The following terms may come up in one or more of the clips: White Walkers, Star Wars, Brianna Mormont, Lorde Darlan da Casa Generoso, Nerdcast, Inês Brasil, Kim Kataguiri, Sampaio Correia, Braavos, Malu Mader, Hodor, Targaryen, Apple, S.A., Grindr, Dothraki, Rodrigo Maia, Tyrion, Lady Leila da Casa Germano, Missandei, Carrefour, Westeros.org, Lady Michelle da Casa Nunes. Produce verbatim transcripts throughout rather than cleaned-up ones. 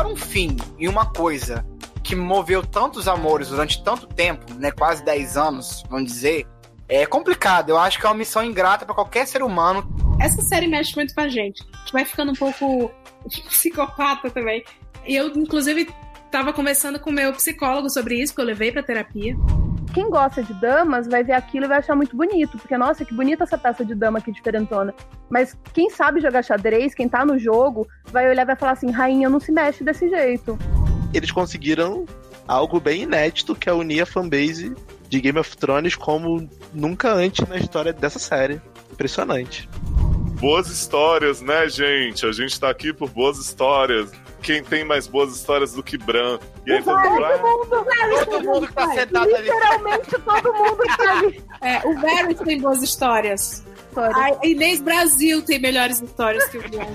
colocar um fim em uma coisa que moveu tantos amores durante tanto tempo, né, quase dez anos, vamos dizer, é complicado. Eu acho que é uma missão ingrata pra qualquer ser humano. Essa série mexe muito com a gente. A gente vai ficando um pouco psicopata também. Eu, inclusive, tava conversando com o meu psicólogo sobre isso, que eu levei pra terapia. Quem gosta de damas vai ver aquilo e vai achar muito bonito, porque, nossa, que bonita essa peça de dama aqui, diferentona. Mas quem sabe jogar xadrez, quem tá no jogo, vai olhar e vai falar assim, rainha não se mexe desse jeito. Eles conseguiram algo bem inédito, que é unir a fanbase de Game of Thrones como nunca antes na história dessa série. Impressionante. Boas histórias, né, gente? A gente tá aqui por boas histórias. Quem tem mais boas histórias do que Bran? E aí, Bran, todo, mundo, Varys, todo mundo que tá sentado literalmente ali. Literalmente todo mundo que tá ali. É, o Varys tem boas histórias. A Inês Brasil tem melhores histórias que o Bran.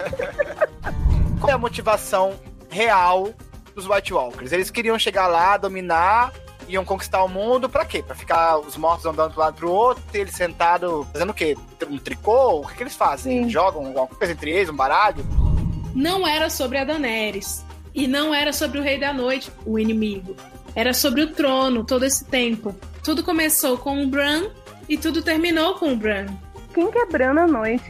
Qual é a motivação real dos White Walkers? Eles queriam chegar lá, dominar, iam conquistar o mundo, pra quê? Pra ficar os mortos andando de um lado pro outro, e eles sentados fazendo o quê? Um tricô? O que, que eles fazem? Sim. Jogam alguma coisa entre eles, um baralho? Não era sobre a Daenerys. E não era sobre o Rei da Noite, o inimigo. Era sobre o trono, todo esse tempo. Tudo começou com o Bran e tudo terminou com o Bran. Quem que é Bran na noite?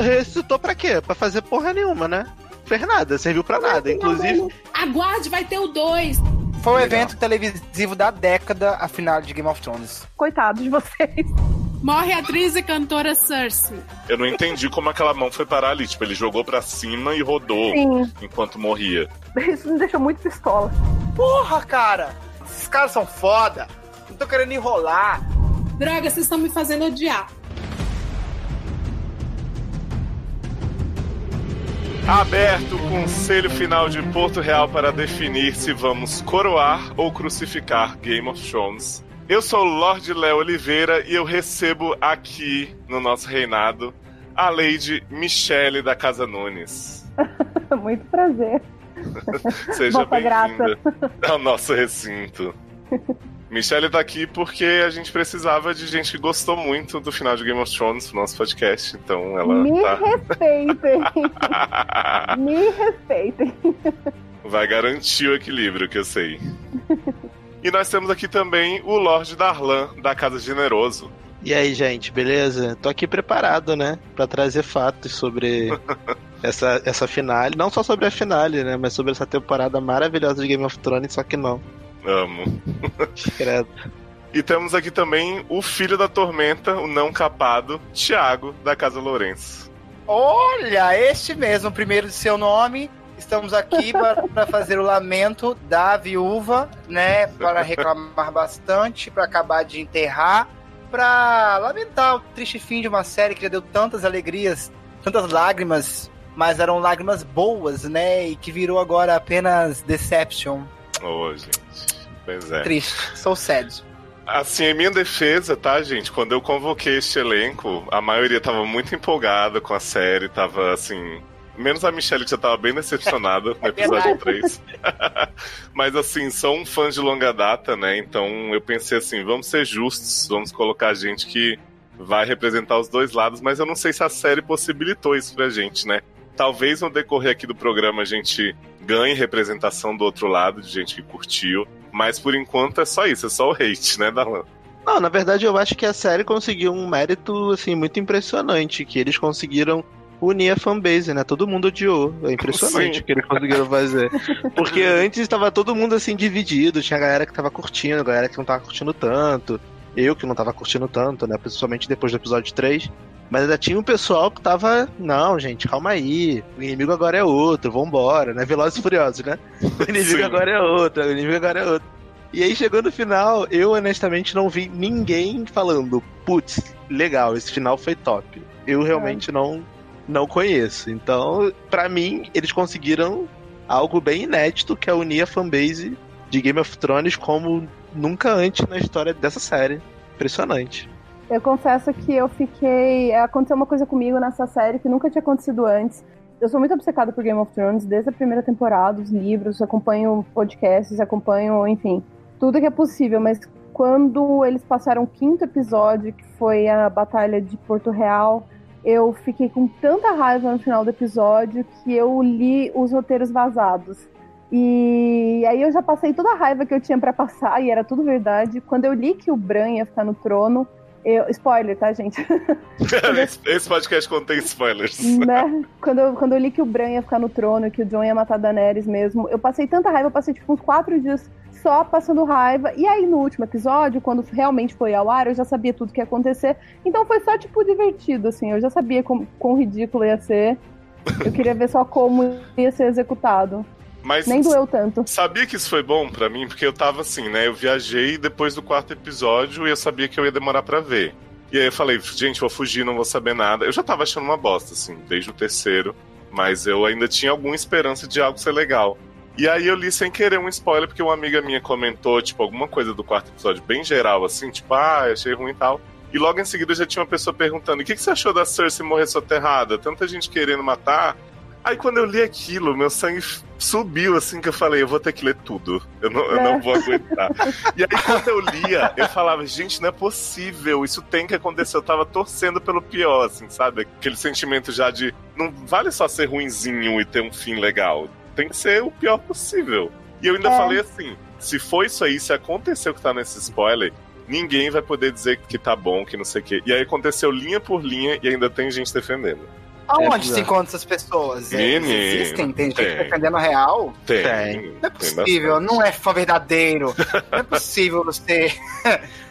Ressuscitou pra quê? Pra fazer porra nenhuma, né? Fez nada, serviu pra não nada, inclusive... Não, aguarde, vai ter o dois! Foi o um evento televisivo da década, a final de Game of Thrones. Coitado de vocês. Morre a atriz e cantora Cersei. Eu não entendi como aquela mão foi parar ali. Tipo, ele jogou pra cima e rodou. Sim. Enquanto morria. Isso me deixou muito pistola. Porra, cara! Esses caras são foda. Não tô querendo enrolar. Droga, vocês estão me fazendo odiar. Aberto o Conselho Final de Porto Real para definir se vamos coroar ou crucificar Game of Thrones. Eu sou o Lorde Léo Oliveira e eu recebo aqui, no nosso reinado, a Lady Michelle da Casa Nunes. Muito prazer. Seja bem-vinda ao nosso recinto. Michelle tá aqui porque a gente precisava de gente que gostou muito do final de Game of Thrones pro nosso podcast, então ela Me tá... respeitem! Me respeitem! Vai garantir o equilíbrio, que eu sei. E nós temos aqui também o Lorde Darlan da Casa Generoso. E aí, gente, beleza? Tô aqui preparado, né, pra trazer fatos sobre essa, essa finale. Não só sobre a finale, né, mas sobre essa temporada maravilhosa de Game of Thrones, só que não. Amo. Credo. E temos aqui também o filho da tormenta, o não capado, Thiago da Casa Lourenço. Olha, este mesmo, primeiro de seu nome. Estamos aqui para fazer o lamento da viúva, né? Para reclamar bastante, para acabar de enterrar, para lamentar o triste fim de uma série que já deu tantas alegrias, tantas lágrimas, mas eram lágrimas boas, né? E que virou agora apenas Deception. Oh, gente. Pois é. Triste, sou sad. Assim, em minha defesa, tá, gente? Quando eu convoquei este elenco, a maioria tava muito empolgada com a série, tava assim... Menos a Michelle, que já tava bem decepcionada no episódio três. Mas assim, sou um fã de longa data, né? Então eu pensei assim, vamos ser justos, vamos colocar gente que vai representar os dois lados, mas eu não sei se a série possibilitou isso pra gente, né? Talvez no decorrer aqui do programa a gente ganhe representação do outro lado, de gente que curtiu, mas por enquanto é só isso, é só o hate, né, Darlan? Não, na verdade eu acho que a série conseguiu um mérito, assim, muito impressionante, que eles conseguiram unir a fanbase, né? Todo mundo odiou. É impressionante o que eles conseguiram fazer. Porque antes estava todo mundo assim dividido, tinha a galera que tava curtindo, a galera que não tava curtindo tanto, eu que não tava curtindo tanto, né? Principalmente depois do episódio três. Mas ainda tinha um pessoal que tava, não, gente, calma aí, o inimigo agora é outro, vambora, né? Velozes e Furiosos, né? O inimigo Sim. agora é outro, o inimigo agora é outro. E aí chegou no final, eu honestamente não vi ninguém falando, putz, legal, esse final foi top. Eu realmente é. não... Não conheço. Então, pra mim, eles conseguiram algo bem inédito, que é unir a fanbase de Game of Thrones como nunca antes na história dessa série. Impressionante. Eu confesso que eu fiquei... Aconteceu uma coisa comigo nessa série que nunca tinha acontecido antes. Eu sou muito obcecada por Game of Thrones, desde a primeira temporada, os livros, acompanho podcasts, acompanho, enfim, tudo que é possível, mas quando eles passaram o quinto episódio, que foi a Batalha de Porto Real... Eu fiquei com tanta raiva no final do episódio que eu li os roteiros vazados. E aí eu já passei toda a raiva que eu tinha pra passar, e era tudo verdade. Quando eu li que o Bran ia ficar no trono, eu... spoiler, tá, gente? esse, esse podcast contém spoilers. Né? Quando, eu, quando eu li que o Bran ia ficar no trono, que o Jon ia matar a Daenerys mesmo, eu passei tanta raiva, eu passei tipo uns quatro dias só passando raiva. E aí no último episódio, quando realmente foi ao ar, eu já sabia tudo que ia acontecer. Então foi só tipo divertido, assim, eu já sabia com, quão ridículo ia ser. Eu queria ver só como ia ser executado. Mas nem doeu tanto. Sabia que isso foi bom pra mim? Porque eu tava assim, né? Eu viajei depois do quarto episódio e eu sabia que eu ia demorar pra ver. E aí eu falei, gente, vou fugir, não vou saber nada. Eu já tava achando uma bosta, assim, desde o terceiro. Mas eu ainda tinha alguma esperança de algo ser legal. E aí eu li sem querer um spoiler, porque uma amiga minha comentou, tipo, alguma coisa do quarto episódio bem geral, assim. Tipo, ah, achei ruim e tal. E logo em seguida já tinha uma pessoa perguntando, o que, que você achou da Cersei morrer soterrada? Tanta gente querendo matar... Aí quando eu li aquilo, meu sangue subiu, assim, que eu falei, eu vou ter que ler tudo. Eu não, eu não vou aguentar. E aí quando eu lia, eu falava, gente, não é possível, isso tem que acontecer. Eu tava torcendo pelo pior, assim, sabe? Aquele sentimento já de, não vale só ser ruinzinho e ter um fim legal. Tem que ser o pior possível. E eu ainda é. falei assim, se foi isso aí, se aconteceu que tá nesse spoiler, ninguém vai poder dizer que tá bom, que não sei o quê. E aí aconteceu linha por linha e ainda tem gente defendendo. Aonde é, se encontram essas pessoas? Menino, existem? Tem, tem gente defendendo a real? Tem. tem. Não é possível, não é fã verdadeiro. Não é possível você,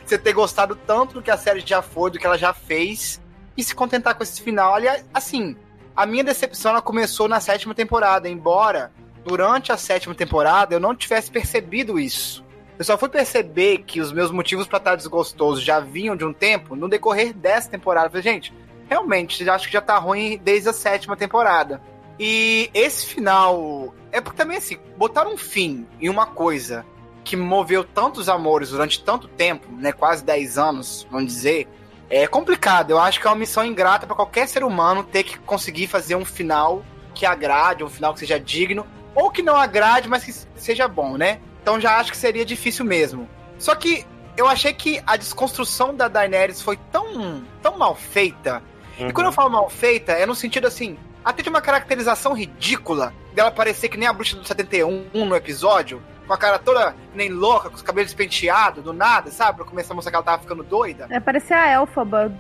você ter gostado tanto do que a série já foi, do que ela já fez, e se contentar com esse final. Olha, assim, a minha decepção ela começou na sétima temporada, embora durante a sétima temporada eu não tivesse percebido isso. Eu só fui perceber que os meus motivos pra estar desgostoso já vinham de um tempo no decorrer dessa temporada. Eu falei, gente, realmente, acho que já tá ruim desde a sétima temporada. E esse final... É porque também, assim, botar um fim em uma coisa que moveu tantos amores durante tanto tempo, né, quase dez anos, vamos dizer, é complicado. Eu acho que é uma missão ingrata pra qualquer ser humano ter que conseguir fazer um final que agrade, um final que seja digno, ou que não agrade, mas que seja bom, né? Então já acho que seria difícil mesmo. Só que eu achei que a desconstrução da Daenerys foi tão, tão mal feita. E quando eu falo mal feita, é no sentido assim, até de uma caracterização ridícula, dela parecer que nem a bruxa do setenta e um no episódio, com a cara toda nem louca, com os cabelos penteados, do nada, sabe? Pra começar a mostrar que ela tava ficando doida. É, parecia a Elphaba.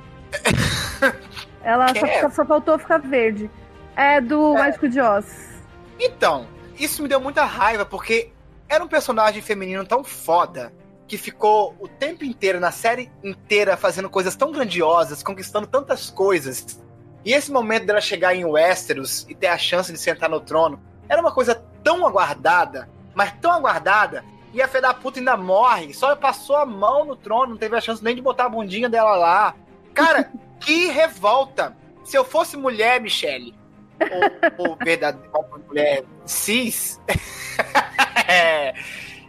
Ela só, é? só faltou ficar verde. É do é. Mágico de Oz. Então, isso me deu muita raiva, porque era um personagem feminino tão foda, que ficou o tempo inteiro, na série inteira, fazendo coisas tão grandiosas, conquistando tantas coisas. E esse momento dela chegar em Westeros e ter a chance de sentar no trono, era uma coisa tão aguardada, mas tão aguardada, e a fé da puta ainda morre, só passou a mão no trono, não teve a chance nem de botar a bundinha dela lá. Cara, que revolta! Se eu fosse mulher, Michelle, ou, ou verdadeira mulher cis... é...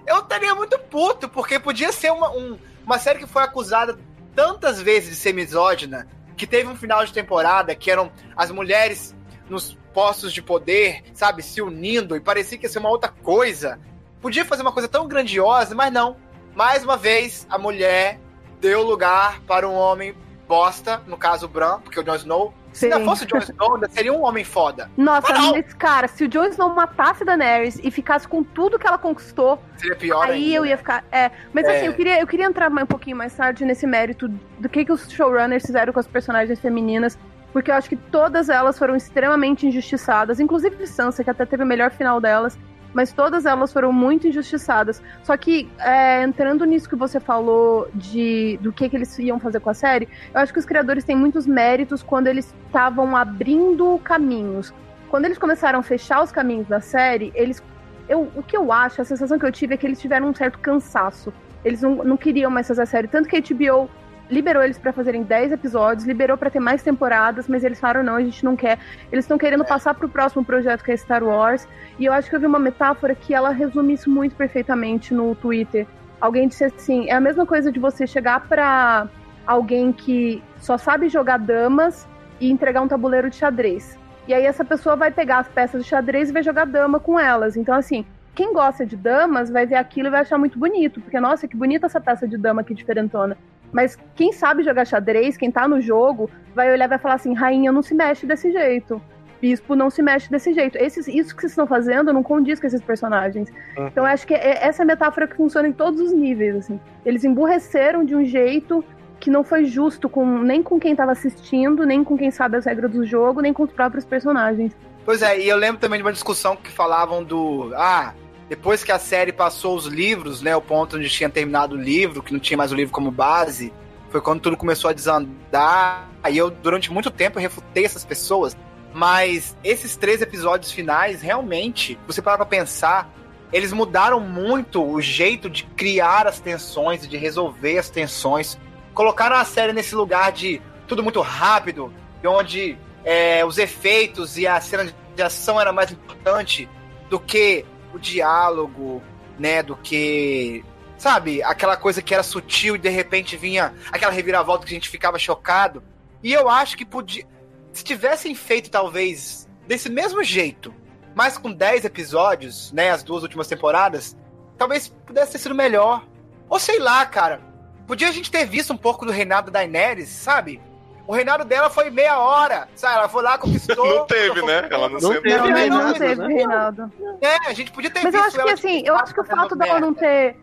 eu estaria muito puto, porque podia ser uma, um, uma série que foi acusada tantas vezes de ser misógina, que teve um final de temporada que eram as mulheres nos postos de poder, sabe, se unindo, e parecia que ia ser uma outra coisa. Podia fazer uma coisa tão grandiosa, mas não. Mais uma vez, a mulher deu lugar para um homem bosta, no caso o Bran, porque o Jon Snow... Sim. Se não fosse o Jon Snow, ainda seria um homem foda. Nossa, mas, cara, se o Jon Snow matasse a Daenerys e ficasse com tudo que ela conquistou, seria pior aí ainda. Eu ia ficar... É, mas é. assim, eu queria, eu queria entrar um pouquinho mais tarde nesse mérito do que, que os showrunners fizeram com as personagens femininas, porque eu acho que todas elas foram extremamente injustiçadas, inclusive Sansa, que até teve o melhor final delas, mas todas elas foram muito injustiçadas. Só que, é, entrando nisso que você falou de, do que, que eles iam fazer com a série, eu acho que os criadores têm muitos méritos quando eles estavam abrindo caminhos. Quando eles começaram a fechar os caminhos da série, eles, eu, o que eu acho, a sensação que eu tive é que eles tiveram um certo cansaço. Eles não, não queriam mais fazer a série. Tanto que a H B O liberou eles pra fazerem dez episódios, liberou pra ter mais temporadas, mas eles falaram, não, a gente não quer. Eles estão querendo passar pro próximo projeto, que é Star Wars. E eu acho que eu vi uma metáfora que ela resume isso muito perfeitamente no Twitter. Alguém disse assim, é a mesma coisa de você chegar pra alguém que só sabe jogar damas e entregar um tabuleiro de xadrez. E aí essa pessoa vai pegar as peças de xadrez e vai jogar dama com elas. Então, assim, quem gosta de damas vai ver aquilo e vai achar muito bonito, porque, nossa, que bonita essa peça de dama aqui diferentona. Mas quem sabe jogar xadrez, quem tá no jogo, vai olhar e vai falar assim, rainha não se mexe desse jeito. bispo não se mexe desse jeito. Esses, isso que vocês estão fazendo não condiz com esses personagens. Uhum. Então eu acho que é essa metáfora que funciona em todos os níveis, assim. Eles emburreceram de um jeito que não foi justo com, nem com quem estava assistindo, nem com quem sabe as regras do jogo, nem com os próprios personagens. Pois é, e eu lembro também de uma discussão que falavam do... Ah, depois que a série passou os livros, né, o ponto onde tinha terminado o livro, que não tinha mais o livro como base, foi quando tudo começou a desandar. Aí eu, durante muito tempo, refutei essas pessoas. Mas esses três episódios finais, realmente, você parar pra pensar, eles mudaram muito o jeito de criar as tensões, de resolver as tensões. Colocaram a série nesse lugar de tudo muito rápido, onde é, os efeitos e a cena de ação era mais importante do que o diálogo, né, do que... Sabe, aquela coisa que era sutil e de repente vinha aquela reviravolta que a gente ficava chocado. E eu acho que podia... Se tivessem feito, talvez, desse mesmo jeito, mas com dez episódios, né, as duas últimas temporadas, talvez pudesse ter sido melhor. Ou sei lá, cara. Podia a gente ter visto um pouco do reinado da Daenerys, sabe? O reinado dela foi meia hora, sabe? Ela foi lá, conquistou... Não teve, né? Ela não, não teve não, reinado. Não, não teve né? reinado. É, a gente podia ter mas visto... Mas eu acho que, assim, eu acho que o fato dela não ter...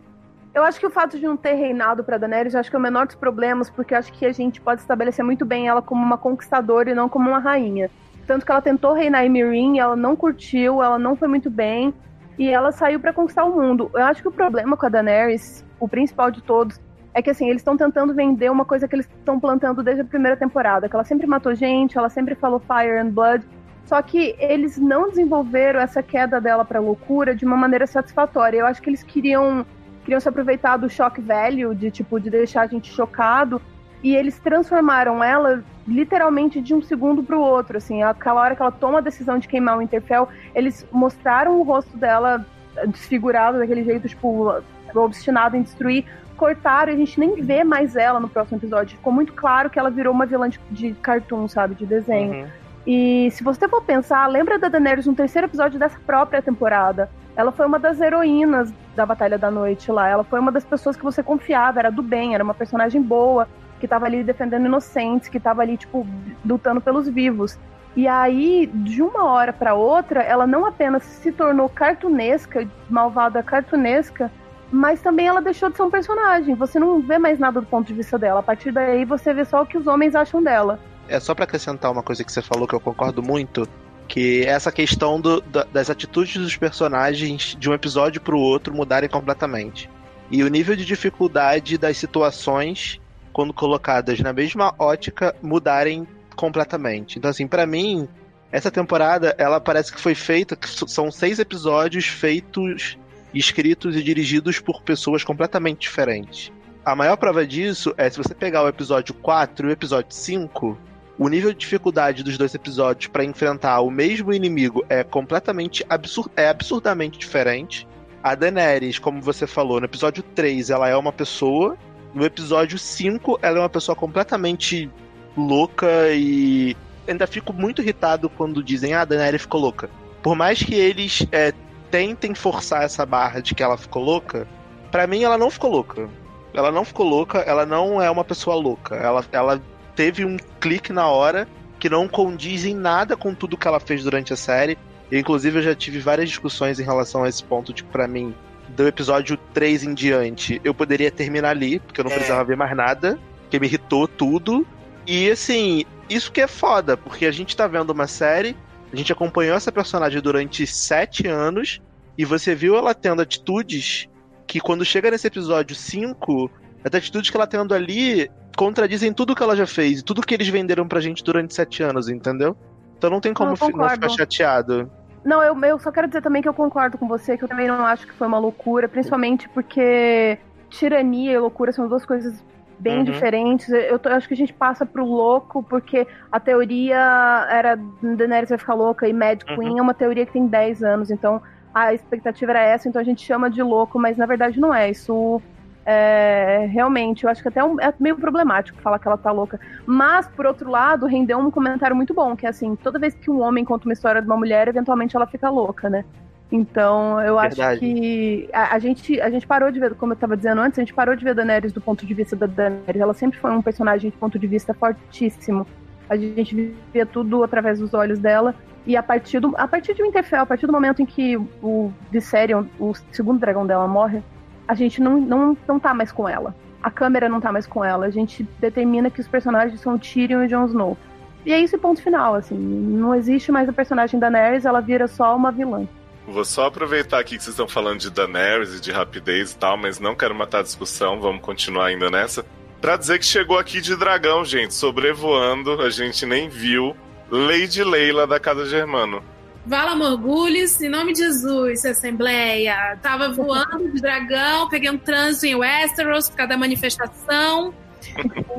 Eu acho que o fato de não ter reinado pra Daenerys, eu acho que é o menor dos problemas, porque eu acho que a gente pode estabelecer muito bem ela como uma conquistadora e não como uma rainha. Tanto que ela tentou reinar em Meereen, ela não curtiu, ela não foi muito bem, e ela saiu pra conquistar o mundo. Eu acho que o problema com a Daenerys, o principal de todos, é que assim, eles estão tentando vender uma coisa que eles estão plantando desde a primeira temporada, que ela sempre matou gente, ela sempre falou fire and blood, só que eles não desenvolveram essa queda dela pra loucura de uma maneira satisfatória. Eu acho que eles queriam... queriam se aproveitar do choque velho, de tipo, de deixar a gente chocado, e eles transformaram ela literalmente de um segundo pro outro, assim, aquela hora que ela toma a decisão de queimar o Winterfell, eles mostraram o rosto dela desfigurado daquele jeito, tipo, obstinado em destruir, cortaram e a gente nem vê mais ela no próximo episódio, ficou muito claro que ela virou uma vilã de, de cartoon, sabe, de desenho. Uhum. E se você for pensar, lembra da Daenerys no terceiro episódio dessa própria temporada? Ela foi uma das heroínas da Batalha da Noite lá, ela foi uma das pessoas que você confiava, era do bem, era uma personagem boa, que tava ali defendendo inocentes, que tava ali, tipo, lutando pelos vivos. E aí, de uma hora pra outra, ela não apenas se tornou cartunesca, malvada cartunesca, mas também ela deixou de ser um personagem. Você não vê mais nada do ponto de vista dela. A partir daí, você vê só o que os homens acham dela. É só pra acrescentar uma coisa que você falou que eu concordo muito, que essa questão do, da, das atitudes dos personagens de um episódio pro outro mudarem completamente. E o nível de dificuldade das situações, quando colocadas na mesma ótica, mudarem completamente. Então, assim, pra mim, essa temporada, ela parece que foi feita, que são seis episódios feitos, escritos e dirigidos por pessoas completamente diferentes. A maior prova disso é se você pegar o episódio quatro e o episódio cinco... O nível de dificuldade dos dois episódios para enfrentar o mesmo inimigo é completamente absurdo, é absurdamente diferente. A Daenerys, como você falou, no episódio três ela é uma pessoa, no episódio cinco ela é uma pessoa completamente louca, e ainda fico muito irritado quando dizem ah, a Daenerys ficou louca. Por mais que eles é, tentem forçar essa barra de que ela ficou louca, pra mim ela não ficou louca. Ela não ficou louca, ela não é uma pessoa louca. Ela... ela teve um clique na hora que não condiz em nada com tudo que ela fez durante a série. E, inclusive, eu já tive várias discussões em relação a esse ponto de que, pra mim, do episódio três em diante, eu poderia terminar ali, porque eu não é. precisava ver mais nada, porque me irritou tudo. E, assim, isso que é foda, porque a gente tá vendo uma série, a gente acompanhou essa personagem durante sete anos, e você viu ela tendo atitudes que, quando chega nesse episódio cinco, as atitudes que ela tendo ali contradizem tudo que ela já fez, tudo que eles venderam pra gente durante sete anos, entendeu? Então não tem como não, não ficar chateado. Não, eu, eu só quero dizer também que eu concordo com você, que eu também não acho que foi uma loucura, principalmente porque tirania e loucura são duas coisas bem uhum. diferentes. Eu, eu acho que a gente passa pro louco, porque a teoria era Daenerys vai ficar louca e Mad Queen uhum. é uma teoria que tem dez anos, então a expectativa era essa, então a gente chama de louco, mas na verdade não é, isso... É, realmente, eu acho que até um, é meio problemático falar que ela tá louca. Mas, por outro lado, rendeu um comentário muito bom, que é assim, toda vez que um homem conta uma história de uma mulher, eventualmente ela fica louca, né? Então, eu Verdade. acho que a, a, gente, a gente parou de ver, como eu tava dizendo antes, a gente parou de ver Daenerys do ponto de vista da Daenerys. Ela sempre foi um personagem de ponto de vista fortíssimo. a gente via tudo através dos olhos dela. E a partir do, a partir de Winterfell, a partir do momento em que o Viserion, o segundo dragão dela, morre, a gente não, não, não tá mais com ela. A câmera não tá mais com ela. A gente determina que os personagens são Tyrion e Jon Snow. E é esse o ponto final, assim. Não existe mais a personagem da Daenerys, ela vira só uma vilã. Vou só aproveitar aqui que vocês estão falando de Daenerys e de rapidez e tal, mas não quero matar a discussão, vamos continuar ainda nessa. Pra dizer que chegou aqui de dragão, gente, sobrevoando, a gente nem viu, Lady Leila da Casa Germano. Vala Morgulhos, em nome de Jesus, Assembleia. Tava voando de dragão, peguei um trânsito em Westeros por causa da manifestação.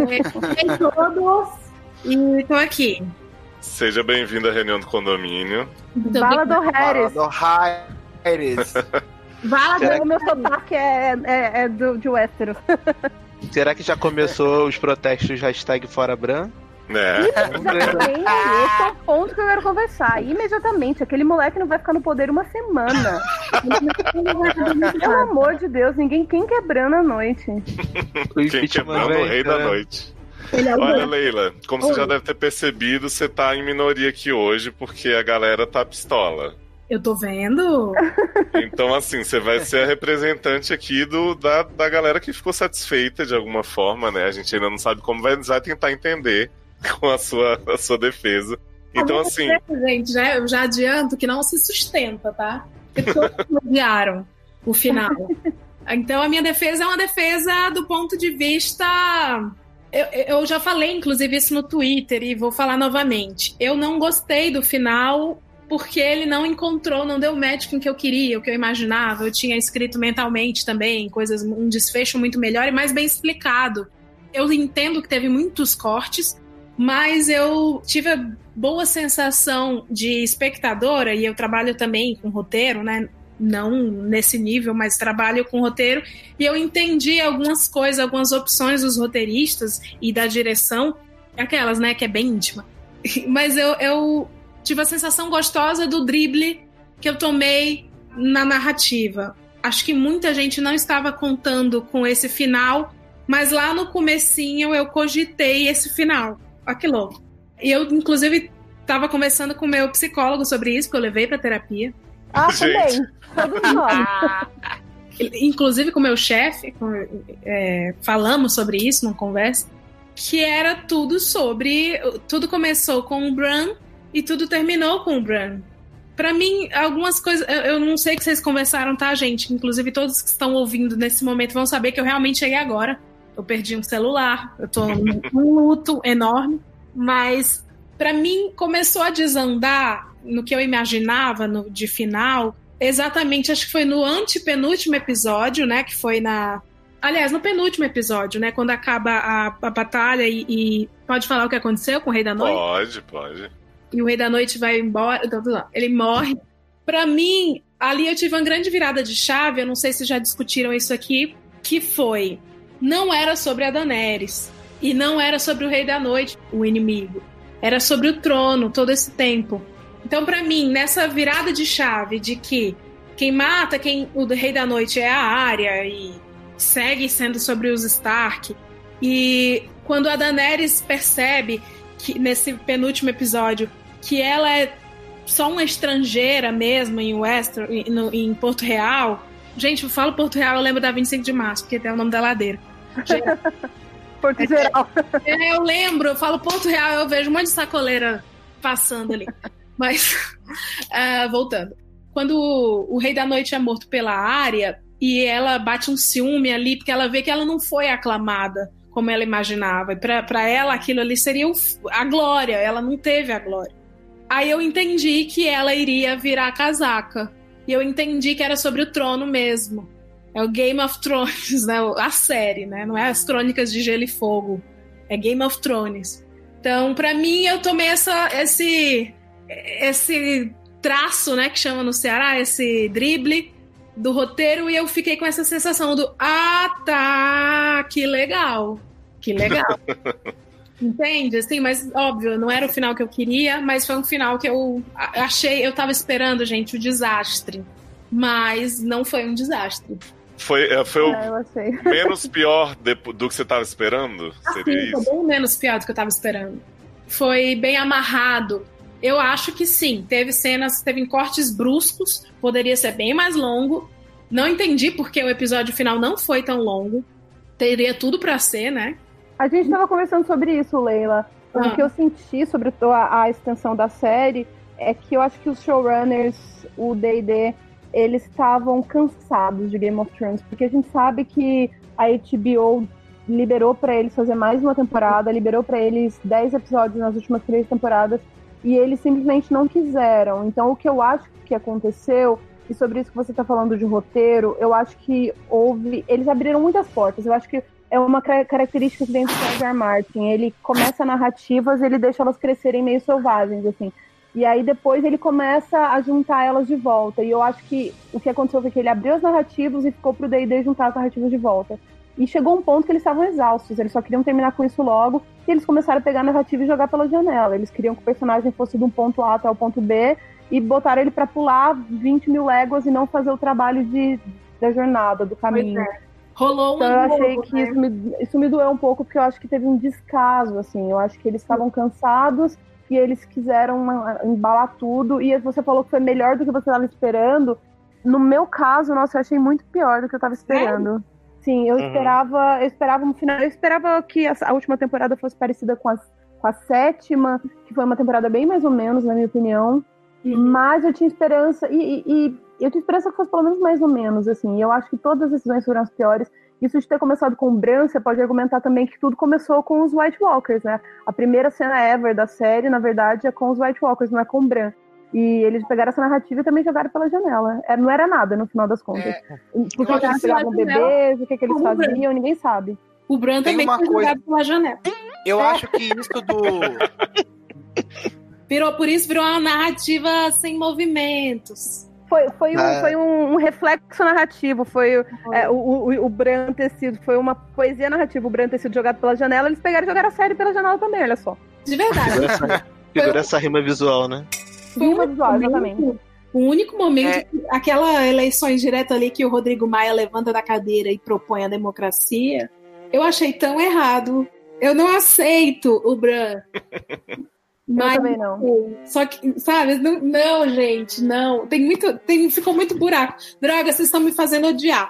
Respeitei todos e tô aqui. Seja bem-vinda à reunião do condomínio. Vala do Harris. Vala do Harris. Vala do que... meu sotaque é, é, é do, de Westeros. Será que já começou os protestos hashtag Fora Bran? É. Imediatamente, esse é o ponto que eu quero conversar. Imediatamente, aquele moleque não vai ficar no poder uma semana. Pelo amor de Deus, ninguém quem quebrando a noite. Quem quebrando o Rei da Noite. Olha, Leila, como Oi. Você já deve ter percebido, você tá em minoria aqui hoje, porque a galera tá pistola. Eu tô vendo. Então, assim, você vai ser a representante aqui do, da, da galera que ficou satisfeita de alguma forma, né? A gente ainda não sabe como vai, vai tentar entender com a sua, a sua defesa. Então, assim... Gente, já, eu já adianto que não se sustenta, tá? Porque todos odiaram o final. Então, a minha defesa é uma defesa do ponto de vista... Eu, eu já falei, inclusive, isso no Twitter e vou falar novamente. Eu não gostei do final... porque ele não encontrou, não deu o match com o que eu queria, o que eu imaginava. Eu tinha escrito mentalmente também, coisas, um desfecho muito melhor e mais bem explicado. Eu entendo que teve muitos cortes, mas eu tive a boa sensação de espectadora, e eu trabalho também com roteiro, né? Não nesse nível, mas trabalho com roteiro, e eu entendi algumas coisas, algumas opções dos roteiristas e da direção, aquelas, né, que é bem íntima. Mas eu... eu tive a sensação gostosa do drible que eu tomei na narrativa. Acho que muita gente não estava contando com esse final, mas lá no comecinho eu cogitei esse final. Olha que louco. E eu, inclusive, estava conversando com o meu psicólogo sobre isso, que eu levei para terapia. Ah, também. Todos nós. Inclusive com o meu chefe, é, falamos sobre isso numa conversa, que era tudo sobre... Tudo começou com o Bran... E tudo terminou com o Bran. Pra mim, algumas coisas... Eu, eu não sei que vocês conversaram, tá, gente? Inclusive, todos que estão ouvindo nesse momento vão saber que eu realmente cheguei agora. Eu perdi um celular. Eu tô num luto enorme. Mas, pra mim, começou a desandar no que eu imaginava no, de final. Exatamente, acho que foi no antepenúltimo episódio, né? Que foi na... Aliás, no penúltimo episódio, né? Quando acaba a, a batalha e, e... Pode falar o que aconteceu com o Rei da Noite? Pode, pode. E o Rei da Noite vai embora, ele morre. Pra mim, ali eu tive uma grande virada de chave, eu não sei se já discutiram isso aqui, que foi, não era sobre a Daenerys, e não era sobre o Rei da Noite, o inimigo. Era sobre o trono, todo esse tempo. Então, pra mim, nessa virada de chave de que quem mata quem o Rei da Noite é a Arya, e segue sendo sobre os Stark, e quando a Daenerys percebe, que, nesse penúltimo episódio, que ela é só uma estrangeira mesmo em Westeros, em, no, em Porto Real. Gente, eu falo Porto Real, eu lembro da vinte e cinco de março, porque tem o nome da ladeira. Porto Real. É, eu lembro, eu falo Porto Real, eu vejo um monte de sacoleira passando ali. Mas, uh, voltando. Quando o, o Rei da Noite é morto pela Arya, e ela bate um ciúme ali, porque ela vê que ela não foi aclamada como ela imaginava, e pra, pra ela aquilo ali seria o, a glória, ela não teve a glória. Aí eu entendi que ela iria virar casaca, e eu entendi que era sobre o trono mesmo, é o Game of Thrones, né? A série, né? Não é as Crônicas de Gelo e Fogo, é Game of Thrones. Então, pra mim, eu tomei essa, esse, esse traço, né, que chama no Ceará, esse drible do roteiro, e eu fiquei com essa sensação do, ah, tá, que legal, que legal. Entende? Assim, mas óbvio, não era o final que eu queria, mas foi um final que eu achei, eu tava esperando, gente, o desastre, mas não foi um desastre. Foi, foi o é, menos pior de, do que você tava esperando? Assim, seria isso? Foi bem menos pior do que eu tava esperando. foi bem amarrado? Eu acho que sim. Teve cenas, teve cortes bruscos, poderia ser bem mais longo. Não entendi porque o episódio final não foi tão longo. Teria tudo pra ser, né? A gente tava conversando sobre isso, Leila. O ah. que eu senti sobre a, a extensão da série é que eu acho que os showrunners, o D e D, eles estavam cansados de Game of Thrones, porque a gente sabe que a H B O liberou pra eles fazer mais uma temporada, liberou pra eles dez episódios nas últimas três temporadas, e eles simplesmente não quiseram. Então, o que eu acho que aconteceu, e sobre isso que você tá falando de roteiro, eu acho que houve... Eles abriram muitas portas, eu acho que é uma característica que vem do George R. R. Martin. Ele começa narrativas, ele deixa elas crescerem meio selvagens, assim. E aí depois ele começa a juntar elas de volta. E eu acho que o que aconteceu foi que ele abriu as narrativas e ficou pro D e D juntar as narrativas de volta. E chegou um ponto que eles estavam exaustos, eles só queriam terminar com isso logo. E eles começaram a pegar a narrativa e jogar pela janela. Eles queriam que o personagem fosse de um ponto A até o ponto B e botaram ele pra pular vinte mil léguas e não fazer o trabalho de, da jornada, do caminho. Pois é. Rolou então um eu achei novo, que né? isso, me, isso me doeu um pouco, porque eu acho que teve um descaso, assim. Eu acho que eles estavam cansados e eles quiseram embalar tudo. E você falou que foi melhor do que você estava esperando. No meu caso, nossa, eu achei muito pior do que eu estava esperando. É? Sim, eu uhum. esperava, eu esperava um final. Eu esperava que a, a última temporada fosse parecida com, as, com a sétima, que foi uma temporada bem mais ou menos, na minha opinião. Uhum. Mas eu tinha esperança. E, e, e eu tinha esperança que fosse pelo menos mais ou menos, assim. Eu acho que todas as decisões foram as piores. Isso de ter começado com o Bran, você pode argumentar também que tudo começou com os White Walkers, né? A primeira cena ever da série, na verdade, é com os White Walkers, não é com o Bran. E eles pegaram essa narrativa e também jogaram pela janela. É, não era nada, no final das contas. É. Por que eles pegavam bebês, o que, que eles faziam, ninguém sabe. O Bran também foi coisa... jogado pela janela. Eu é. acho que isso do... virou, por isso virou uma narrativa sem movimentos. Foi, foi, um, ah. foi um, um reflexo narrativo, foi é, o, o, o Bran ter sido, foi uma poesia narrativa, o Bran ter sido jogado pela janela, eles pegaram e jogaram a série pela janela também, olha só. De verdade. Figura essa rima visual, né? Foi rima visual, exatamente. O único momento, é. que, aquela eleição indireta ali que o Rodrigo Maia levanta da cadeira e propõe a democracia, eu achei tão errado. Eu não aceito o Bran. Mas, eu também não. Só que, sabe, não, não, gente, não. Tem muito, tem, ficou muito buraco. Droga, vocês estão me fazendo odiar.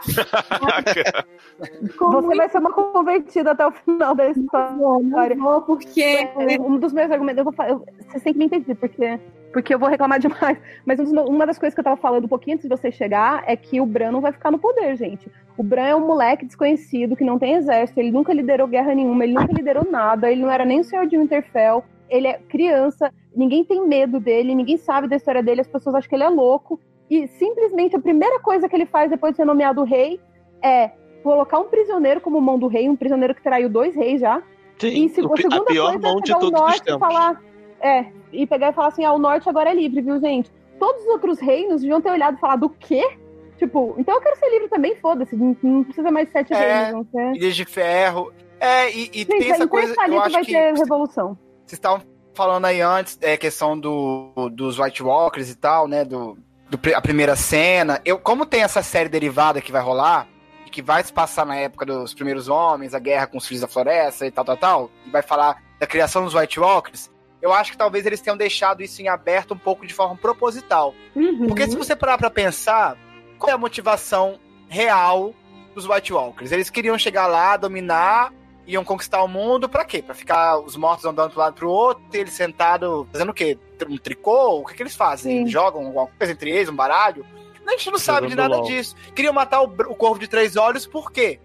Como você vai ser uma convertida até o final da história. Não, não vou, porque... Um dos meus argumentos, eu vou falar, eu, vocês têm que me entender, porque, porque eu vou reclamar demais. Mas uma das coisas que eu tava falando um pouquinho antes de você chegar é que o Bran não vai ficar no poder, gente. O Bran é um moleque desconhecido, que não tem exército, ele nunca liderou guerra nenhuma, ele nunca liderou nada, ele não era nem o senhor de Winterfell. Ele é criança, ninguém tem medo dele, ninguém sabe da história dele, as pessoas acham que ele é louco. E simplesmente a primeira coisa que ele faz depois de ser nomeado rei é colocar um prisioneiro como mão do rei, um prisioneiro que traiu dois reis já. Sim, e se, a segunda a pior coisa é pegar o norte e falar, é, e pegar e falar assim, ah, o norte agora é livre, viu, gente? Todos os outros reinos deviam ter olhado e falado, do quê? Tipo, então eu quero ser livre também, foda-se, não precisa mais de sete é, reinos. Né? Ilhas de ferro. É, e, e gente, tem essa coisa, eu acho vai que... ter revolução. Vocês estavam falando aí antes, é, questão do, dos White Walkers e tal, né, do, do a primeira cena. Eu, como tem essa série derivada que vai rolar, e que vai se passar na época dos primeiros homens, a guerra com os filhos da floresta e tal, tal, tal, e vai falar da criação dos White Walkers, eu acho que talvez eles tenham deixado isso em aberto um pouco de forma proposital. Uhum. Porque se você parar pra pensar, qual é a motivação real dos White Walkers? Eles queriam chegar lá, dominar... iam conquistar o mundo, pra quê? Pra ficar os mortos andando pro lado pro outro, e eles sentados fazendo o quê? Um tricô? O que que eles fazem? Eles jogam alguma coisa entre eles, um baralho? A gente não sabe de nada disso. Queriam matar o, o Corvo de Três Olhos, por quê?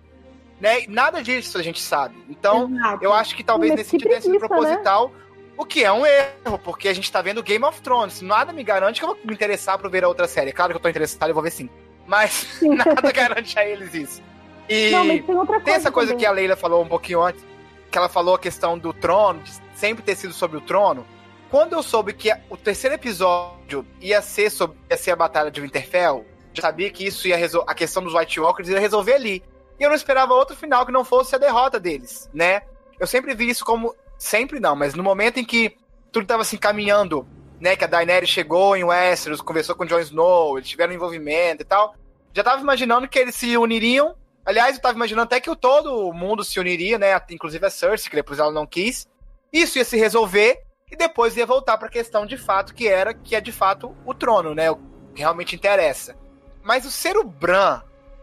Né? Nada disso a gente sabe. Então, Exato. eu acho que talvez nesse sentido tenha sido proposital, né? O que é um erro, porque a gente tá vendo Game of Thrones. Nada me garante que eu vou me interessar pra ver a outra série. Claro que eu tô interessado, eu vou ver sim. Mas nada garante a eles isso. E não, mas tem outra coisa. Tem essa coisa também que a Leila falou um pouquinho antes, que ela falou a questão do trono, de sempre ter sido sobre o trono. Quando eu soube que o terceiro episódio ia ser, sobre, ia ser a Batalha de Winterfell, eu sabia que isso ia resol- a questão dos White Walkers ia resolver ali. E eu não esperava outro final que não fosse a derrota deles, né? Eu sempre vi isso como... Sempre não, mas no momento em que tudo estava se assim, encaminhando, né? Que a Daenerys chegou em Westeros, conversou com o Jon Snow, eles tiveram envolvimento e tal. Já tava imaginando que eles se uniriam. Aliás, eu tava imaginando até que todo mundo se uniria, né? Inclusive a Cersei, que depois ela não quis. Isso ia se resolver e depois ia voltar para a questão de fato que era, que é de fato o trono, né? O que realmente interessa. Mas o ser o Bran...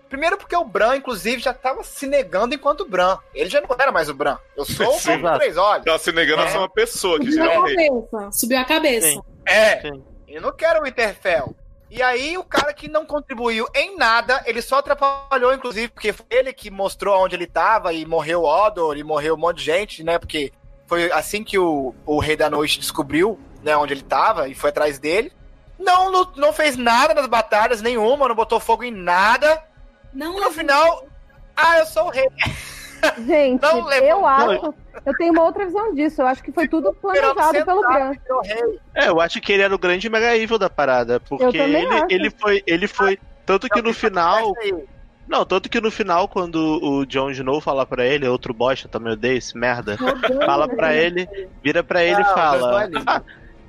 Primeiro porque o Bran, inclusive, já tava se negando enquanto Bran. Ele já não era mais o Bran. Eu sou o Bran três olhos. Tava se negando é. a ser uma pessoa que geralmente... Subiu a cabeça. Sim. É. Sim. Eu não quero o Winterfell. E aí o cara que não contribuiu em nada, ele só atrapalhou, inclusive, porque foi ele que mostrou onde ele tava e morreu o Hodor e morreu um monte de gente, né? Porque foi assim que o, o Rei da Noite descobriu, né, onde ele tava e foi atrás dele. Não, não fez nada nas batalhas nenhuma, não botou fogo em nada. Não, no final, vi. ah, eu sou o rei. Gente, não, eu acho, eu tenho uma outra visão disso. Eu acho que foi tudo planejado pelo Bran. É, eu acho que ele era o grande mega evil da parada, porque ele, ele foi, ele foi tanto que no final, não, tanto que no final quando o Jon Snow fala pra ele, outro bosta também odeio esse merda, fala pra ele, vira pra ele e fala, ah,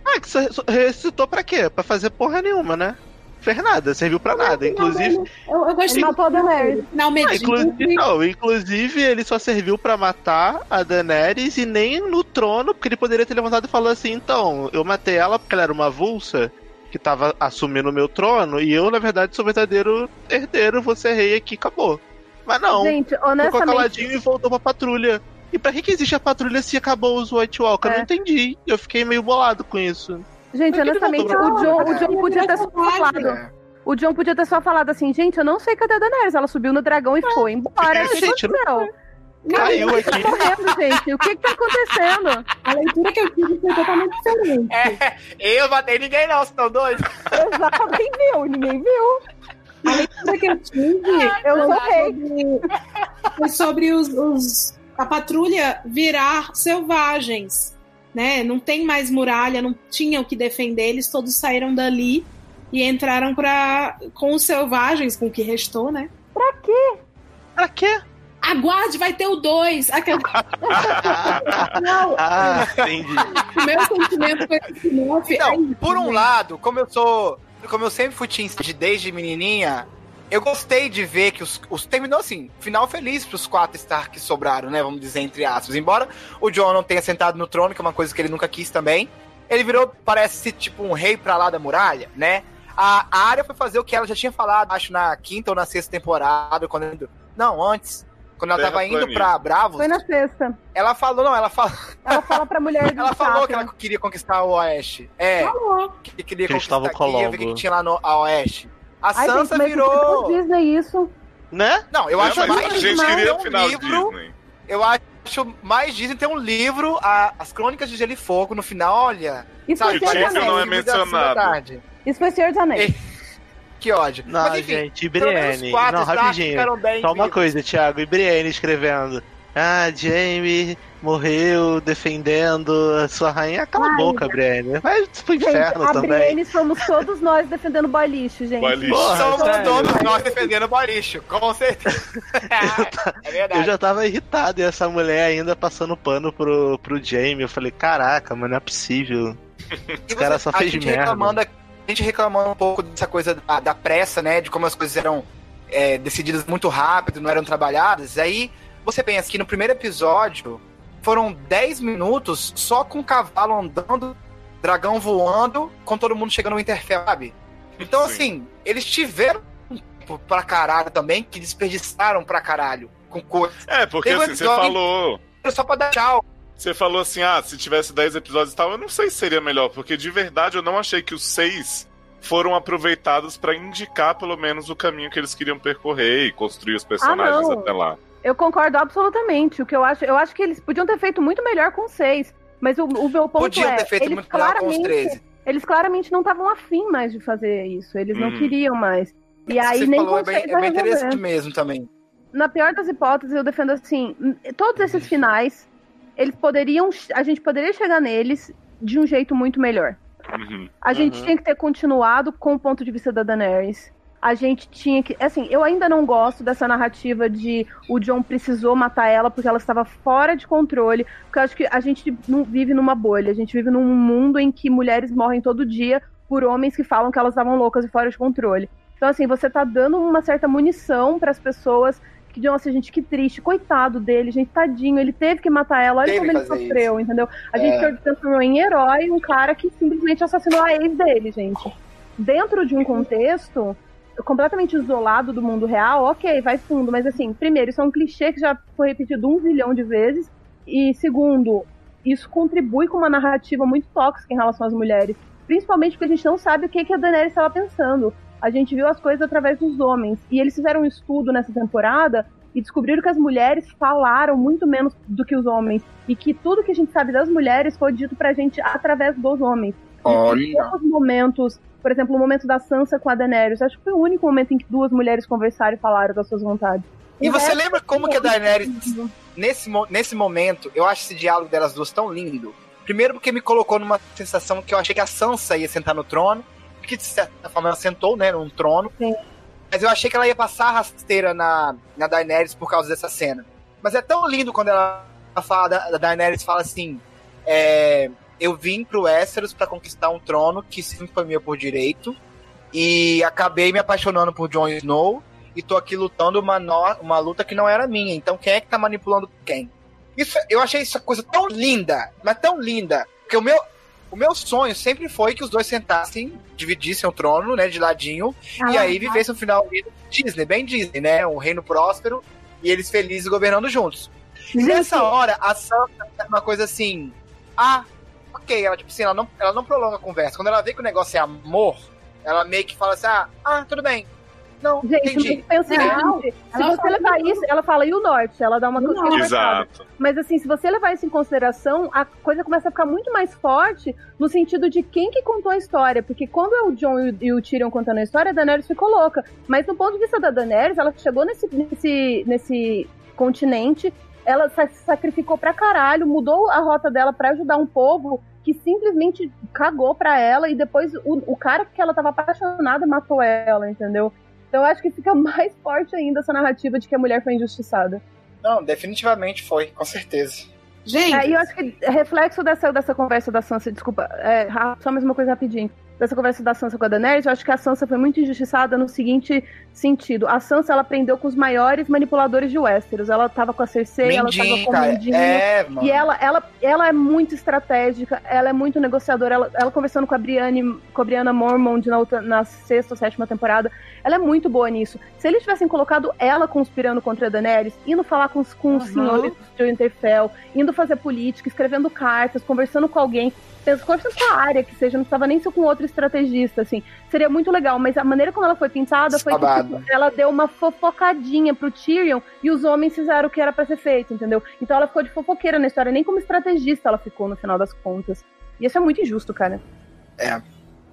ah, que você ressuscitou pra quê? Pra fazer porra nenhuma, né? Fez nada, serviu pra nada, inclusive eu, eu gostei. Ele matou a Daenerys. Não, ah, inclusive, não, inclusive ele só serviu pra matar a Daenerys e nem no trono, porque ele poderia ter levantado e falou assim, então, eu matei ela porque ela era uma vulsa que tava assumindo o meu trono e eu, na verdade, sou verdadeiro herdeiro, vou ser rei aqui, acabou. Mas não, gente, honestamente... ficou caladinho e voltou pra patrulha. E pra que que existe a patrulha se acabou os White Walkers? É. Eu não entendi, eu fiquei meio bolado com isso. Gente, honestamente, o Jon, o Jon podia ter só falado. O Jon podia ter só falado assim, gente, eu não sei cadê a Daenerys. Ela subiu no dragão e foi embora. O que aconteceu? Caiu aqui. O que tá correndo, gente? O que tá acontecendo? A leitura que eu tive foi totalmente diferente. É, eu matei ninguém não, vocês estão doidos? Exato, quem viu? Ninguém viu. A leitura que eu tive, eu não sei. Foi sobre os, os, a patrulha virar selvagens. Né? Não tem mais muralha, não tinha o que defender, eles todos saíram dali e entraram pra... com os selvagens, com o que restou, né? Pra quê? Pra quê? Aguarde, vai ter o dois! Aquela... Não. Ah, entendi. O meu sentimento foi esse nove. Então, por um lado, como eu sou... como eu sempre fui teen desde menininha, eu gostei de ver que os, os... terminou assim, final feliz pros quatro Stark que sobraram, né? Vamos dizer, entre aspas. Embora o Jon não tenha sentado no trono, que é uma coisa que ele nunca quis também. Ele virou, parece, tipo, um rei pra lá da muralha, né? A, a Arya foi fazer o que ela já tinha falado, acho, na quinta ou na sexta temporada. Quando... Não, antes. Quando ela Terra tava indo pra Bravos... Foi na sexta. Ela falou... Não, ela falou... Ela falou pra mulher do Ela falou que ela queria conquistar o Oeste. É. Falou. Que queria Cristóvão conquistar... Colombo. Que ia ver o que tinha lá no a Oeste. A Ai, Sansa gente, virou... Disney isso. Né? Não, eu é, acho mais a gente queria um final livro... Disney. Eu acho mais Disney ter um livro, a... As Crônicas de Gelo e Fogo, no final, olha... Isso sabe, foi Senhor dos Anéis. Não é mencionado. Isso foi Senhor dos Anéis. Que ódio. Não, mas, enfim, gente, e Brienne... Não, rapidinho. Só uma coisa, Thiago. E Brienne escrevendo... Ah, Jamie morreu defendendo a sua rainha. Cala Ai, a boca, Brienne. Vai pro inferno a também. A Brienne somos todos nós defendendo o boliche, gente. Boliche. Porra, somos sério? Todos nós defendendo o boliche, com certeza. É verdade. Eu já tava irritado e essa mulher ainda passando pano pro, pro Jamie. Eu falei, caraca, mano, não é possível. Esse cara só fez merda. A gente reclamando um pouco dessa coisa da, da pressa, né? De como as coisas eram é, decididas muito rápido, não eram trabalhadas. Aí... Você pensa que no primeiro episódio foram dez minutos só com o cavalo andando, dragão voando, com todo mundo chegando no Winterfell, sabe? Então, Sim. assim, eles tiveram um tempo pra caralho também, que desperdiçaram pra caralho com coisas. É, porque um assim, você falou... Só pra dar tchau. Você falou assim, ah, se tivesse dez episódios e tal, eu não sei se seria melhor, porque de verdade eu não achei que os seis foram aproveitados pra indicar pelo menos o caminho que eles queriam percorrer e construir os personagens ah, até lá. Eu concordo absolutamente. O que eu acho, eu acho que eles podiam ter feito muito melhor com seis, mas o, o meu ponto podiam é, ter feito eles muito claramente, com os treze. Eles claramente não estavam afim mais de fazer isso. Eles hum. não queriam mais. E isso aí nem falou, é bem, é bem interessante mesmo também. Na pior das hipóteses, eu defendo assim, todos esses finais, eles poderiam, a gente poderia chegar neles de um jeito muito melhor. Uhum. A gente uhum. tinha que ter continuado com o ponto de vista da Daenerys. A gente tinha que... Assim, eu ainda não gosto dessa narrativa de o Jon precisou matar ela porque ela estava fora de controle. Porque eu acho que a gente não vive numa bolha. A gente vive num mundo em que mulheres morrem todo dia por homens que falam que elas estavam loucas e fora de controle. Então, assim, você tá dando uma certa munição para as pessoas que, nossa, gente, que triste, coitado dele, gente, tadinho, ele teve que matar ela, olha como ele sofreu, isso. entendeu? A é. gente transformou em herói um cara que simplesmente assassinou a ex dele, gente. Dentro de um contexto completamente isolado do mundo real, ok, vai fundo, mas assim, primeiro, isso é um clichê que já foi repetido um zilhão de vezes, e segundo, isso contribui com uma narrativa muito tóxica em relação às mulheres, principalmente porque a gente não sabe o que, que a Daenerys estava pensando. A gente viu as coisas através dos homens. E eles fizeram um estudo nessa temporada e descobriram que as mulheres falaram muito menos do que os homens. E que tudo que a gente sabe das mulheres foi dito pra gente através dos homens. Olha. Poucos momentos, por exemplo, o momento da Sansa com a Daenerys. Acho que foi o único momento em que duas mulheres conversaram e falaram das suas vontades. E o você lembra como que a Daenerys, nesse, nesse momento, eu acho esse diálogo delas duas tão lindo. Primeiro porque me colocou numa sensação que eu achei que a Sansa ia sentar no trono. Que de certa forma ela sentou, né, num trono. Sim. Mas eu achei que ela ia passar a rasteira na, na Daenerys por causa dessa cena. Mas é tão lindo quando ela fala, da Daenerys fala assim, é, eu vim pro Westeros pra conquistar um trono que sempre foi meu por direito e acabei me apaixonando por Jon Snow e tô aqui lutando uma, no, uma luta que não era minha. Então quem é que tá manipulando quem? Isso, eu achei essa coisa tão linda, mas tão linda, que o meu... O meu sonho sempre foi que os dois sentassem, dividissem o trono, né, de ladinho, ah, e aí vivessem o um final Disney, bem Disney, né, um reino próspero, e eles felizes governando juntos. E nessa hora, a Sansa é uma coisa assim, ah, ok, ela tipo assim, ela não, ela não prolonga a conversa. Quando ela vê que o negócio é amor, ela meio que fala assim, ah, ah tudo bem. Não, gente, entendi. Mas pensa o seguinte, se você levar isso, ela fala, e o norte? Ela dá uma coisa. Exato. Mas assim, se você levar isso em consideração, a coisa começa a ficar muito mais forte no sentido de quem que contou a história, porque quando é o Jon e o Tyrion contando a história, a Daenerys ficou louca, mas no ponto de vista da Daenerys, ela chegou nesse, nesse, nesse continente, ela se sacrificou pra caralho, mudou a rota dela pra ajudar um povo que simplesmente cagou pra ela e depois o, o cara que ela tava apaixonada matou ela, entendeu? Então eu acho que fica mais forte ainda essa narrativa de que a mulher foi injustiçada. Não, definitivamente foi, com certeza. Gente! É, e eu acho que reflexo dessa, dessa conversa da Sansa, desculpa, é, só mais uma coisa rapidinho. Dessa conversa da Sansa com a Daenerys, eu acho que a Sansa foi muito injustiçada no seguinte sentido. A Sansa, ela aprendeu com os maiores manipuladores de Westeros. Ela tava com a Cersei, Mindinho, ela tava com o Mindinho. É, mano. E ela, ela, ela é muito estratégica, ela é muito negociadora. Ela, ela conversando com a Brienne, com a Brianna Mormont na, outra, na sexta ou sétima temporada, ela é muito boa nisso. Se eles tivessem colocado ela conspirando contra a Daenerys, indo falar com os, com os uhum. senhores de Winterfell, indo fazer política, escrevendo cartas, conversando com alguém... Conversas com a Arya, que seja, não estava nem com outro estrategista, assim, seria muito legal, mas a maneira como ela foi pintada foi Sabada. que ela deu uma fofocadinha pro Tyrion e os homens fizeram o que era pra ser feito, entendeu? Então ela ficou de fofoqueira na história, nem como estrategista ela ficou no final das contas, e isso é muito injusto, cara. É,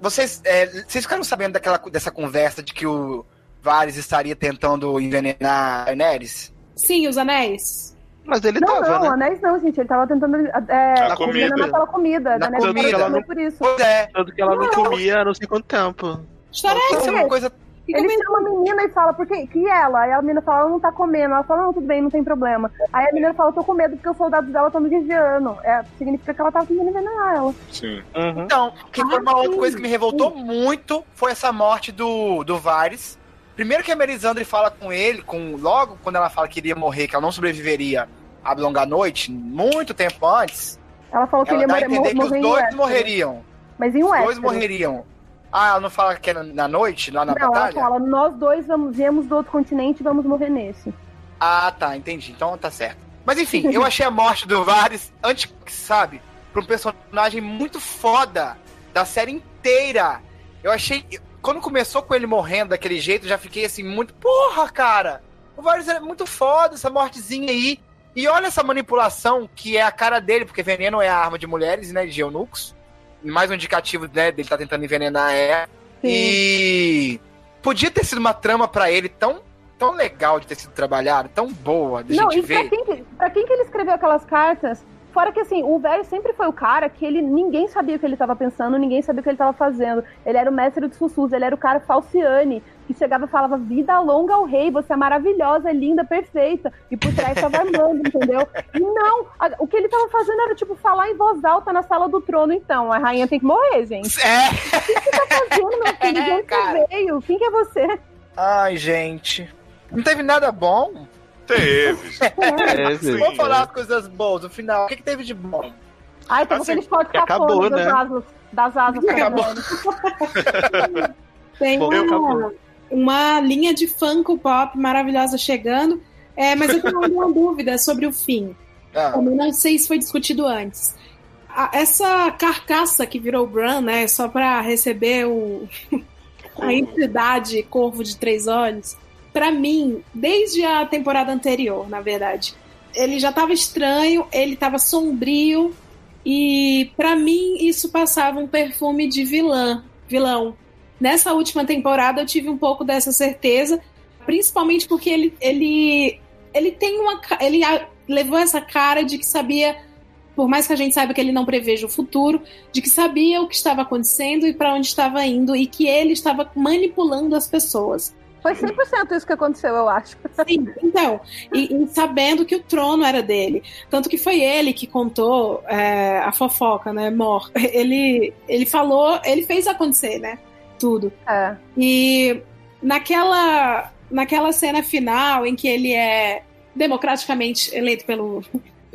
vocês, é, vocês ficaram sabendo daquela, dessa conversa de que o Varys estaria tentando envenenar a Daenerys? Sim, os anéis. Mas ele não, tava, não, né? Anéis não, gente. Ele tava tentando é, a comida. Pela comida. Na comida. Tanto que ela não, por isso. Pois é. Tanto que ela não, não comia não sei quanto tempo. História é essa? Uma coisa... Ele chama a menina e fala, por que que ela? Aí a menina fala, ela não tá comendo. Ela fala, não, tudo bem, não tem problema. Aí a menina fala, eu tô com medo porque os soldados dela estão me vigiando. É, significa que ela tava tentando envenenar ela. Sim. Uhum. Então, que ah, foi uma sim. outra coisa que me revoltou sim. muito foi essa morte do, do Varys. Primeiro que a Melisandre fala com ele, com, logo quando ela fala que iria morrer, que ela não sobreviveria à longa noite, muito tempo antes, ela falou que ela ele dá ia a entender mor- que os dois Westeros. morreriam. Mas em Westeros. Os dois morreriam. Ah, ela não fala que é na noite, lá na não, batalha? Ela fala, nós dois vamos, viemos do outro continente e vamos morrer nesse. Ah, tá, entendi. Então tá certo. Mas enfim, eu achei a morte do Varys, antes, sabe, pra um personagem muito foda da série inteira. Eu achei... Quando começou com ele morrendo daquele jeito, eu já fiquei assim, muito... Porra, cara! O Varys é muito foda, essa mortezinha aí. E olha essa manipulação que é a cara dele, porque veneno é a arma de mulheres, né? De eunucos. Mais um indicativo, né, dele tá tentando envenenar ela. Sim. E... Podia ter sido uma trama pra ele tão, tão legal de ter sido trabalhado, tão boa de Não, gente ver. Não, pra quem, que, pra quem que ele escreveu aquelas cartas... Fora que, assim, o Varys sempre foi o cara que ele ninguém sabia o que ele estava pensando, ninguém sabia o que ele estava fazendo. Ele era o mestre dos sussurros, ele era o cara falciane, que chegava e falava, vida longa ao rei, você é maravilhosa, linda, perfeita. E por trás estava armando, entendeu? E não, a, o que ele estava fazendo era, tipo, falar em voz alta na sala do trono, então. A rainha tem que morrer, gente. É. O que você tá fazendo, meu filho? De onde você veio? Quem que é você? Ai, gente. Não teve nada bom? Teve. É, vamos falar as coisas boas no final. O que, que teve de bom? Ai, tem assim, aquele forte que acabou, né? Das asas, das asas acabou. Tem uma, acabou. uma linha de Funko Pop maravilhosa chegando. É, mas eu tenho uma dúvida sobre o fim. Ah. Também não sei se foi discutido antes. Essa carcaça que virou Bran, né? Só pra receber o... a entidade Corvo de Três Olhos. Pra mim, desde a temporada anterior, na verdade, ele já tava estranho, ele tava sombrio. E pra mim, isso passava um perfume de vilã, vilão. Nessa última temporada, eu tive um pouco dessa certeza. Principalmente porque ele, ele, ele tem uma... Ele levou essa cara de que sabia... Por mais que a gente saiba que ele não preveja o futuro, de que sabia o que estava acontecendo e para onde estava indo, e que ele estava manipulando as pessoas. Foi cem por cento isso que aconteceu, eu acho. Sim, então. E, e sabendo que o trono era dele. Tanto que foi ele que contou é, a fofoca, né, Mor? Ele, ele falou, ele fez acontecer, né? Tudo. É. E naquela, naquela cena final em que ele é democraticamente eleito pelo...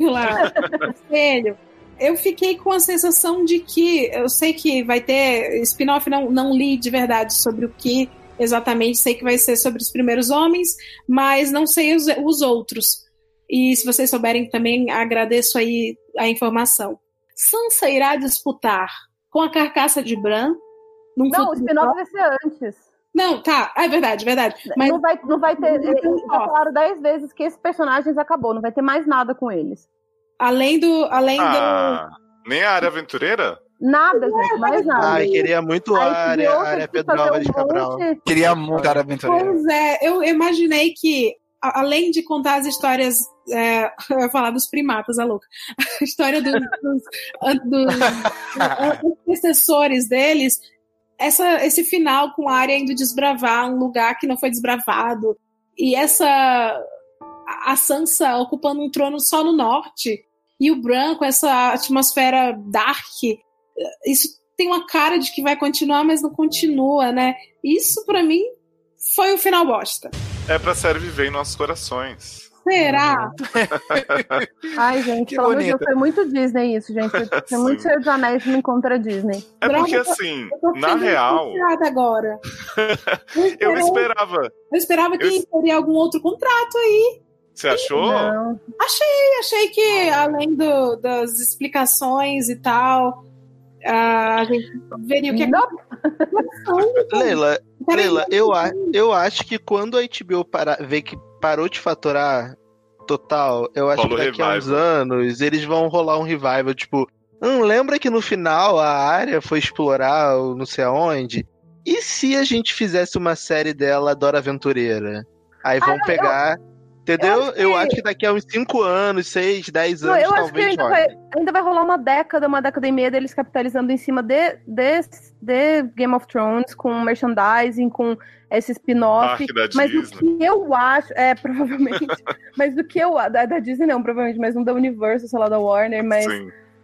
lá conselho, eu fiquei com a sensação de que, eu sei que vai ter spin-off, não, não li de verdade sobre o que exatamente, sei que vai ser sobre os primeiros homens, mas não sei os, os outros, e se vocês souberem também, agradeço aí a informação. Sansa irá disputar com a carcaça de Bran? Num não, o spin-off vai ser antes. Não, tá, é verdade, verdade. Mas... Não, vai, não vai ter. Eles já falaram dez vezes que esses personagens acabou, não vai ter mais nada com eles. Além do. Além ah, do... Nem a área aventureira? Nada, gente, mais nada. Ai, queria muito a área, área Pedro Álvares de Cabral. Queria muito a área aventureira. Pois é, eu imaginei que, além de contar as histórias. É, eu ia falar dos primatas, a louca. A história dos, dos, dos, dos antecessores deles. Essa, esse final com a Arya indo desbravar um lugar que não foi desbravado, e essa a Sansa ocupando um trono só no norte, e o Bran com essa atmosfera dark, isso tem uma cara de que vai continuar, mas não continua, né? Isso pra mim foi o final bosta. É pra série viver em nossos corações. Será? Ai, gente, pelo amor de Deus, foi muito Disney isso, gente. Foi muito Senhor dos Anéis não contra Disney. É porque, assim, na real... agora. Eu esperava. Eu esperava que teria algum outro contrato aí. Você achou? Não. Achei, achei que além do, das explicações e tal, a gente veria o que... Leila, Leila, eu, a, eu acho que quando a H B O parar, ver que parou de faturar total, eu acho Paulo que daqui revival. a uns anos eles vão rolar um revival, tipo, hum, lembra que no final a Arya foi explorar não sei aonde? E se a gente fizesse uma série dela, Dora Aventureira? Aí vão ah, pegar, eu... entendeu? Eu acho, que... eu acho que daqui a uns cinco anos, seis, dez anos, não, eu talvez acho que ainda vai, ainda vai rolar uma década, uma década e meia deles capitalizando em cima de, de, de Game of Thrones, com merchandising, com... esse spin-off, mas o que eu acho, é, provavelmente, mas do que eu, da, da Disney não, provavelmente, mas não da Universal, sei lá, da Warner, mas,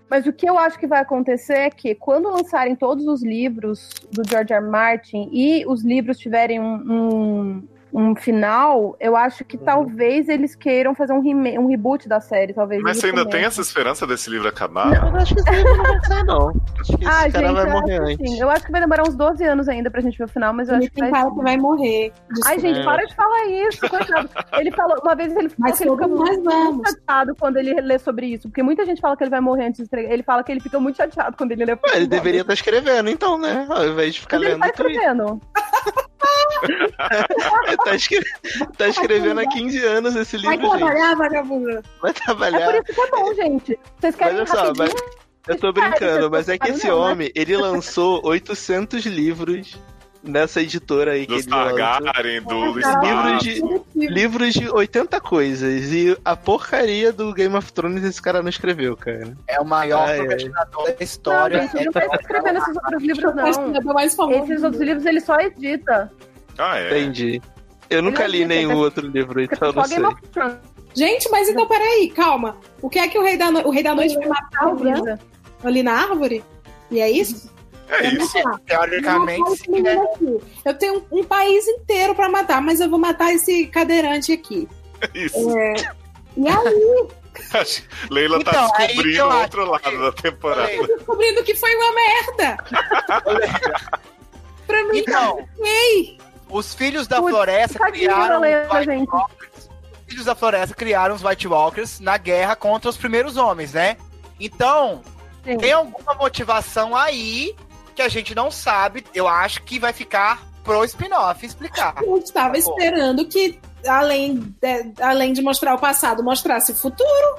mas o que eu acho que vai acontecer é que quando lançarem todos os livros do George R. R. Martin e os livros tiverem um, um, um final, eu acho que hum. talvez eles queiram fazer um, re- um reboot da série, talvez. Mas você ainda tem essa esperança desse livro acabar? Não, eu acho que esse livro não vai acabar, não. Acho que esse ah, cara gente, vai morrer antes. Assim, eu acho que vai demorar uns doze anos ainda pra gente ver o final, mas eu ele acho que vai... Tem cara que vai morrer. Desculpa. Ai, gente, para de falar isso, coitado. Ele falou, uma vez ele falou que ele fica muito vamos. chateado quando ele lê sobre isso, porque muita gente fala que ele vai morrer antes de entregar. Ele fala que ele fica muito chateado quando ele lê... Ué, ele deveria estar tá escrevendo, então, né? Ao invés de ficar mas lendo... Ele tá escrevendo. tá, escre... tá escrevendo há quinze anos esse livro. Vai trabalhar, vagabunda. Vai trabalhar. É por isso que é bom, gente. Vocês querem mas, rapidinho? Só, mas... Eu tô brincando, mas é que esse homem, ele lançou oitocentos livros nessa editora aí que ele Targaryen, do livros de livros de oitenta coisas, e a porcaria do Game of Thrones esse cara não escreveu, cara. É o maior ah, procrastinador é. da história. Não, gente, ele não tá escrevendo esses outros livros, não. Esses outros livros ele só edita. Ah, é? Entendi. Eu nunca ele li edita, nenhum tá... outro livro, então eu não sei. Game of Thrones. Gente, mas então peraí, calma. O que é que o Rei da, no... o Rei da Noite vai matar o Bran? Ali na árvore? E é isso? É eu isso. Teoricamente, sim, né? Eu tenho um, um país inteiro pra matar, mas eu vou matar esse cadeirante aqui. Isso. É... E aí? Leila então, tá descobrindo o outro lado da temporada. Eu tô descobrindo que foi uma merda. Pra mim, então, ei, os filhos da Putz, floresta criaram Leila, White gente. Walkers. Os filhos da floresta criaram os White Walkers na guerra contra os primeiros homens, né? Então, sim, tem alguma motivação aí que a gente não sabe. Eu acho que vai ficar pro spin-off explicar. Eu estava tá esperando bom. que Além de, além de mostrar o passado, mostrasse o futuro.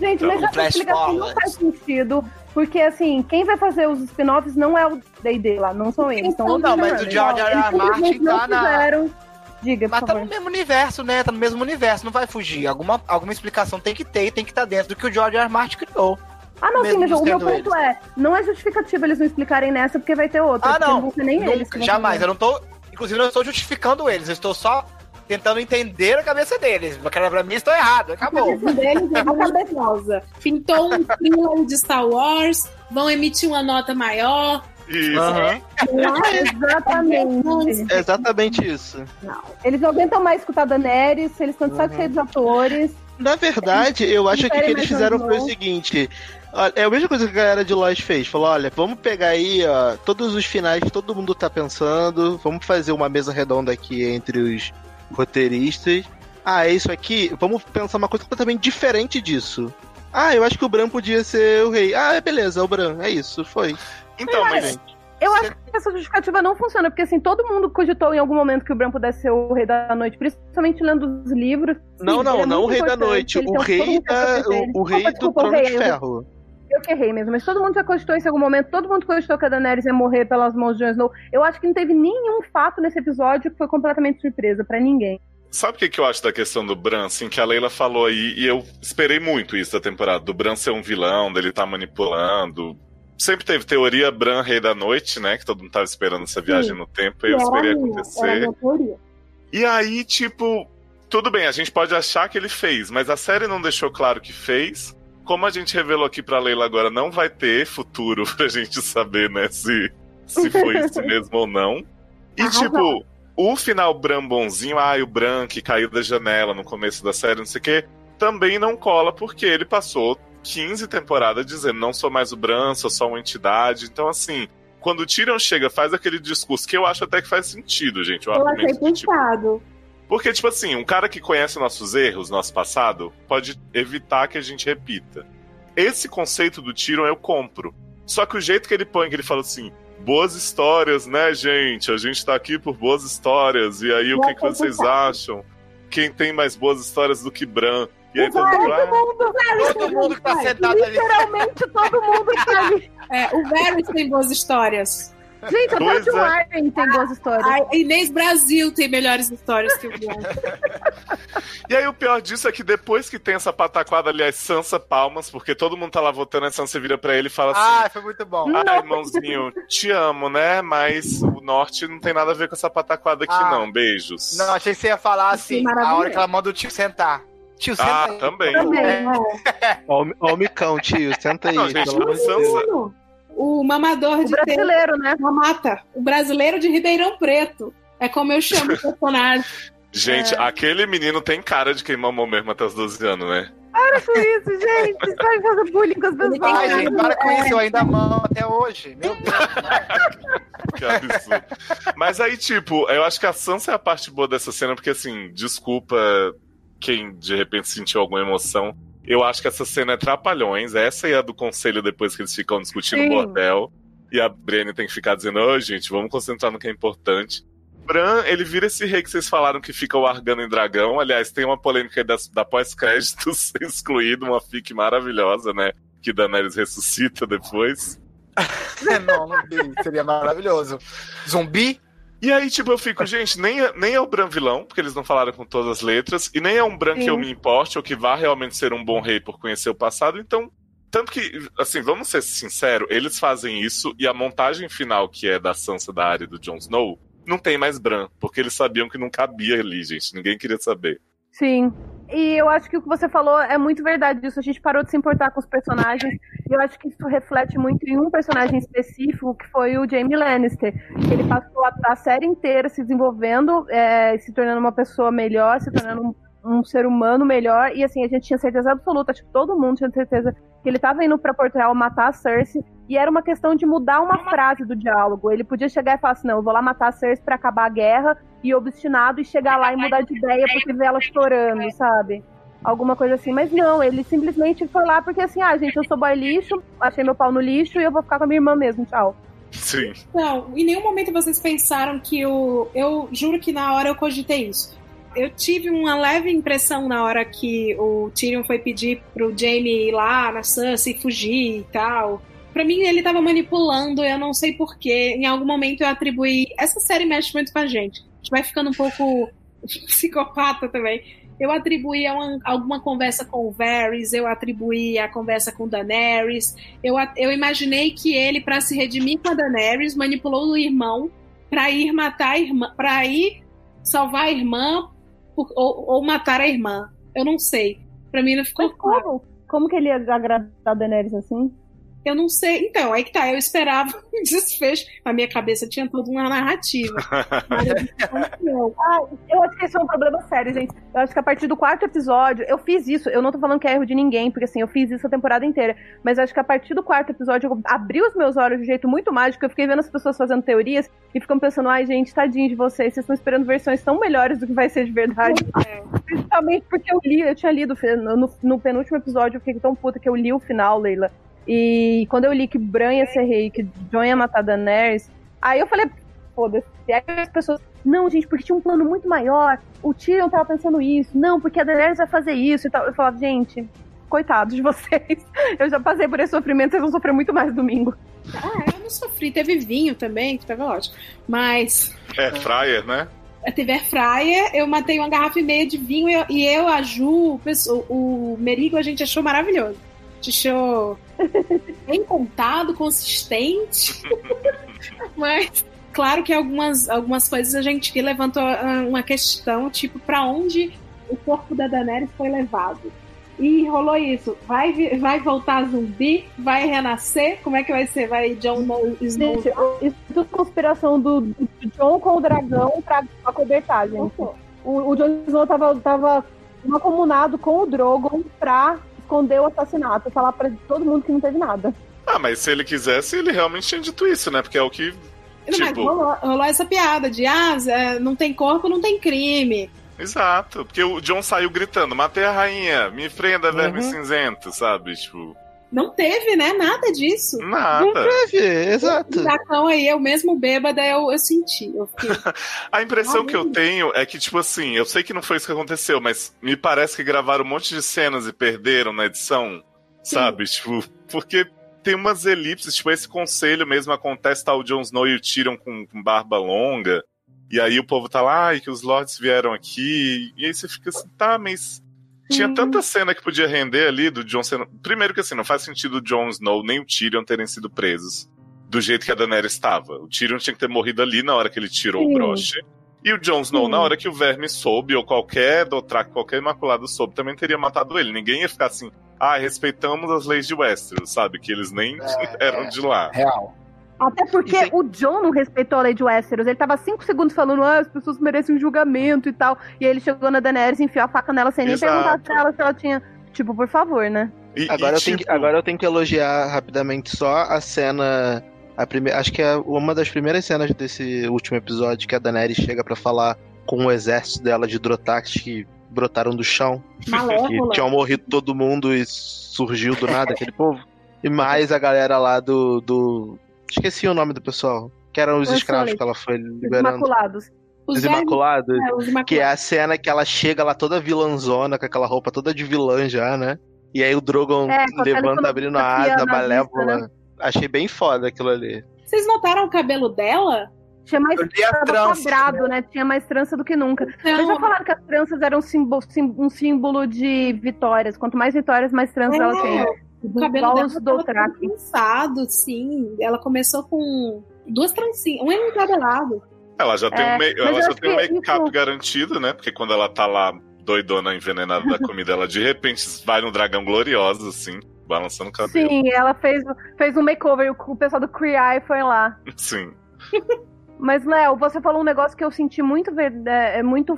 Gente, então, mas a explicação não faz sentido. Porque, assim, quem vai fazer os spin-offs não é o D e D lá, não são eles. Então, não, mas o George R. R. Martin tá na... Diga, mas tá no mesmo universo, né? Tá no mesmo universo, não vai fugir. Alguma, alguma explicação tem que ter, tem que estar dentro do que o George R. R. Martin criou. Ah, não, sim, mas o meu ponto eles. é, não é justificativo eles não explicarem nessa, porque vai ter outra. Ah, não, não vai ser nem nunca, eles jamais. Eu não tô... Inclusive, eu não estou justificando eles, eu estou só... tentando entender a cabeça deles. Pra mim, estou errado. Acabou. A cabeça deles é uma cabeçosa. Pintou um filme de Star Wars, vão emitir uma nota maior. Isso. Uhum. Ah, exatamente. É exatamente isso. Não. Eles não tentam mais escutar Daenerys, eles estão de saco cheio dos atores. Na verdade, eu acho que o que eles fizeram foi o seguinte... É a mesma coisa que a galera de Lost fez. Falou, olha, vamos pegar aí ó, todos os finais que todo mundo tá pensando, vamos fazer uma mesa redonda aqui entre os roteiristas. Ah, é isso aqui? Vamos pensar uma coisa completamente diferente disso. Ah, eu acho que o Bran podia ser o rei. Ah, beleza, o Bran, é isso, foi. Então, mas... mas gente, eu acho que essa justificativa não funciona, porque assim, todo mundo cogitou em algum momento que o Bran pudesse ser o Rei da Noite, principalmente lendo os livros. Não, sim, não, não o Rei da Noite, o rei, da, o, o rei Opa, desculpa, do Trono o rei, de Ferro. Eu que errei mesmo, mas todo mundo já cogitou em algum momento, todo mundo cogitou que a Daenerys ia morrer pelas mãos de Jon Snow. Eu acho que não teve nenhum fato nesse episódio que foi completamente surpresa pra ninguém. Sabe o que, que eu acho da questão do Bran, assim, que a Leila falou aí, e eu esperei muito isso da temporada, do Bran ser um vilão, dele tá manipulando. Sempre teve teoria Bran, Rei da Noite, né, que todo mundo tava esperando essa viagem Sim. no tempo, e eu esperei acontecer. E aí, tipo, tudo bem, a gente pode achar que ele fez, mas a série não deixou claro que fez. Como a gente revelou aqui pra Leila agora, não vai ter futuro pra gente saber, né, se, se foi isso mesmo ou não. E, ah, tipo, não. o final Bran bonzinho, ah, o Bran que caiu da janela no começo da série, não sei o quê, também não cola, porque ele passou quinze temporadas dizendo, não sou mais o Bran, sou só uma entidade. Então, assim, quando o Tyrion chega, faz aquele discurso, que eu acho até que faz sentido, gente. Eu achei pensado. Porque, tipo assim, um cara que conhece nossos erros, nosso passado, pode evitar que a gente repita. Esse conceito do Tyrion eu compro. Só que o jeito que ele põe, que ele fala assim, boas histórias, né, gente? A gente tá aqui por boas histórias. E aí, eu o que, que vocês acham? Quem tem mais boas histórias do que Bran? E aí, todo mundo, ah, mundo, Varys, todo mundo que tá sentado ali. Literalmente todo mundo que tá ali. É, o Varys tem boas histórias. Gente, até o Tio Arden tem boas histórias. A Inês Brasil tem melhores histórias que o Bran. E aí o pior disso é que depois que tem essa pataquada, aliás, Sansa palmas, porque todo mundo tá lá votando, a Sansa vira pra ele e fala assim... Ah, foi muito bom. Ah, irmãozinho, te amo, né? Mas o Norte não tem nada a ver com essa pataquada aqui, ah, não. Beijos. Não, achei que você ia falar assim, a hora que ela manda o tio sentar. Tio, senta ah, aí. também. também Ó o micão, tio, senta aí. Não, gente, Sansa... O mamador o de brasileiro, ter... né? Uma mata. O brasileiro de Ribeirão Preto. É como eu chamo o personagem. Gente, é. aquele menino tem cara de quem mamou mesmo até os doze anos, né? Para com isso, gente. Para de fazer bullying com as pessoas. Ai, gente, para com isso. Eu ainda mamo até hoje. Meu Deus. Que absurdo. Mas aí, tipo, eu acho que a Sansa é a parte boa dessa cena, porque, assim, desculpa quem de repente sentiu alguma emoção. Eu acho que essa cena é trapalhões. Essa é a do conselho depois que eles ficam discutindo o bordel. E a Brienne tem que ficar dizendo, ô, gente, vamos concentrar no que é importante. Bran, ele vira esse rei que vocês falaram que fica o Argano em dragão. Aliás, tem uma polêmica aí da, da pós-créditos excluída, uma fic maravilhosa, né? Que Daenerys ressuscita depois. não, não vi. Seria maravilhoso. Zumbi? E aí, tipo, eu fico, gente, nem, nem é o Bran vilão, porque eles não falaram com todas as letras, e nem é um Bran Sim. que eu me importe, ou que vá realmente ser um bom rei por conhecer o passado, então, tanto que, assim, vamos ser sinceros, eles fazem isso, e a montagem final, que é da Sansa, da Arya e do Jon Snow, não tem mais Bran, porque eles sabiam que não cabia ali, gente, ninguém queria saber. Sim, e eu acho que o que você falou é muito verdade isso, a gente parou de se importar com os personagens, e eu acho que isso reflete muito em um personagem específico, que foi o Jaime Lannister, que ele passou a, a série inteira se desenvolvendo, é, se tornando uma pessoa melhor, se tornando um um ser humano melhor, e assim, a gente tinha certeza absoluta, tipo, todo mundo tinha certeza que ele tava indo pra Porto Real matar a Cersei, e era uma questão de mudar uma frase do diálogo. Ele podia chegar e falar assim, não, eu vou lá matar a Cersei pra acabar a guerra, e obstinado, e chegar lá e mudar de ideia porque vê ela chorando, sabe? Alguma coisa assim, mas não, ele simplesmente foi lá porque assim, ah, gente, eu sou boy lixo, achei meu pau no lixo e eu vou ficar com a minha irmã mesmo, tchau. Sim. Não, em nenhum momento vocês pensaram que eu... Eu juro que na hora eu cogitei isso. Eu tive uma leve impressão na hora que o Tyrion foi pedir pro Jamie ir lá na Sansa e fugir e tal. Pra mim, ele tava manipulando, eu não sei porquê. Em algum momento eu atribuí... Essa série mexe muito com a gente. A gente vai ficando um pouco psicopata também. Eu atribuí a uma, alguma conversa com o Varys, eu atribuí a conversa com Daenerys. Eu, eu imaginei que ele, pra se redimir com a Daenerys, manipulou o irmão pra ir matar a irmã, pra ir salvar a irmã por, ou, ou matar a irmã. Eu não sei. Pra mim não ficou claro. Como? Como que ele ia agradar a Daenerys assim? Eu não sei. Então, aí que tá, eu esperava um desfecho. Na minha cabeça tinha toda uma narrativa. Mas eu, ah, eu acho que esse é um problema sério, gente. Eu acho que a partir do quarto episódio, eu fiz isso. Eu não tô falando que é erro de ninguém, porque assim, eu fiz isso a temporada inteira. Mas eu acho que a partir do quarto episódio, eu abri os meus olhos de um jeito muito mágico. Eu fiquei vendo as pessoas fazendo teorias e ficam pensando, ai, gente, tadinho de vocês. Vocês estão esperando versões tão melhores do que vai ser de verdade. É. Principalmente porque eu li, eu tinha lido no, no penúltimo episódio, eu fiquei tão puta que eu li o final, Leila. E quando eu li que Bran ia ser rei, que Jon ia matar Daenerys, aí eu falei, foda-se. E aí as pessoas, não, gente, porque tinha um plano muito maior, o Tyrion tava pensando isso, não, porque a Daenerys vai fazer isso e tal. Eu falava, gente, coitados de vocês, eu já passei por esse sofrimento, vocês vão sofrer muito mais domingo. Ah, eu não sofri, teve vinho também, que tava ótimo, mas... É, fryer, né? Teve air fryer, eu matei uma garrafa e meia de vinho, e eu, e eu a Ju, o, o Merigo, a gente achou maravilhoso. Show bem contado, consistente. Mas claro que algumas, algumas coisas a gente levantou uma questão, tipo, pra onde o corpo da Daenerys foi levado, e rolou isso, vai, vai voltar zumbi, vai renascer, como é que vai ser, vai Jon Snow? Isso tudo conspiração do, do Jon com o dragão pra acobertar, gente. O, o Jon Snow tava, tava acomunado com o Drogon pra esconder o assassinato, falar pra todo mundo que não teve nada. Ah, mas se ele quisesse, ele realmente tinha dito isso, né? Porque é o que... Não, tipo... Mas rolou, rolou essa piada de, ah, não tem corpo, não tem crime. Exato, porque o Jon saiu gritando, matei a rainha, me prenda, verme uhum. cinzento, sabe? Tipo... Não teve, né? Nada disso. Nada. Não teve, exato. Então aí, eu mesmo bêbada, eu, eu senti. Eu fiquei... A impressão ah, que eu tenho é que, tipo assim, eu sei que não foi isso que aconteceu, mas me parece que gravaram um monte de cenas e perderam na edição, sim, sabe? Tipo, porque tem umas elipses, tipo, esse conselho mesmo acontece, tá, o Jon Snow e o Tyrion com, com barba longa, e aí o povo tá lá, ah, e que os lords vieram aqui, e aí você fica assim, tá, mas... Tinha tanta cena que podia render ali do Jon Snow. Primeiro que assim, não faz sentido o Jon Snow nem o Tyrion terem sido presos do jeito que a Daenerys estava. O Tyrion tinha que ter morrido ali na hora que ele tirou, sim, o broche. E o Jon Snow, sim, na hora que o verme soube, ou qualquer Dothraki, qualquer imaculado soube, também teria matado ele. Ninguém ia ficar assim, ah, respeitamos as leis de Westeros, sabe? Que eles nem é, eram é, de lá. Real. Até porque tem... o Jon não respeitou a lei de Westeros. Ele tava cinco segundos falando, ah, as pessoas merecem um julgamento e tal. E aí ele chegou na Daenerys e enfiou a faca nela sem, exato, nem perguntar pra ela se ela tinha... Tipo, por favor, né? E, agora, e, eu tipo... tenho que, agora eu tenho que elogiar rapidamente só a cena... A prime... Acho que é uma das primeiras cenas desse último episódio que a Daenerys chega pra falar com o exército dela de Dothraki que brotaram do chão. Malévola. Que tinham morrido todo mundo e surgiu do nada aquele povo. E mais a galera lá do... do... Esqueci o nome do pessoal, que eram os escravos que ela foi liberando. Imaculados. Os Imaculados. É, os Imaculados. Que é a cena que ela chega lá toda vilãzona, com aquela roupa toda de vilã já, né? E aí o Drogon é, levanta, abrindo a asa, malévola. Vista, né? Achei bem foda aquilo ali. Vocês notaram o cabelo dela? Tinha mais trança, quadrado, né? Tinha mais trança do que nunca. Não. Vocês já falaram que as tranças eram um símbolo, um símbolo de vitórias. Quanto mais vitórias, mais tranças é. ela tem. O cabelo dela do traque trançado, sim. Ela começou com duas trancinhas, um em cada lado. Ela já tem é, um make-up isso... garantido, né? Porque quando ela tá lá doidona, envenenada da comida, ela de repente vai no dragão gloriosa, assim, balançando o cabelo. Sim, ela fez, fez um makeover, o pessoal do Cree Eye foi lá. Sim. Mas, Léo, você falou um negócio que eu senti muito, é, muito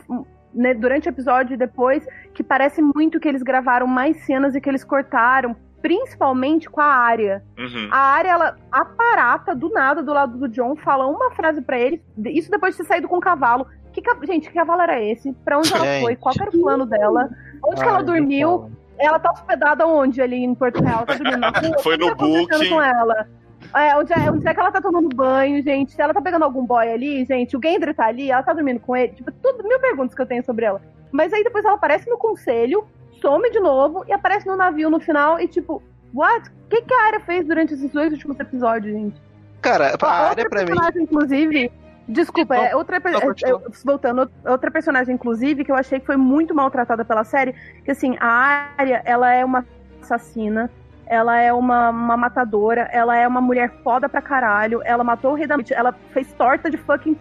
né, durante o episódio e depois, que parece muito que eles gravaram mais cenas e que eles cortaram, principalmente com a Arya. Uhum. A Arya, ela aparata do nada do lado do Jon, fala uma frase pra ele, isso depois de ter saído com o cavalo. Que, gente, que cavalo era esse? Pra onde ela foi? Qual era o plano dela? Onde Ai, que ela dormiu? Ela tá hospedada onde ali em Porto Real? Tá dormindo na rua? Foi no booking. Com ela? É, onde, é, onde é que ela tá tomando banho, gente? Se ela tá pegando algum boy ali, gente, o Gendry tá ali, ela tá dormindo com ele. Tipo, tudo, mil perguntas que eu tenho sobre ela. Mas aí depois ela aparece no conselho, some de novo e aparece no navio no final e tipo, what? O que, que a Arya fez durante esses dois últimos episódios, gente? Cara, a Arya pra mim... inclusive... Desculpa, é, outra, é, é, voltando, outra personagem, inclusive, que eu achei que foi muito maltratada pela série, que assim, a Arya, ela é uma assassina, ela é uma, uma matadora, ela é uma mulher foda pra caralho, ela matou o Rei da Noite, ela fez torta de fucking,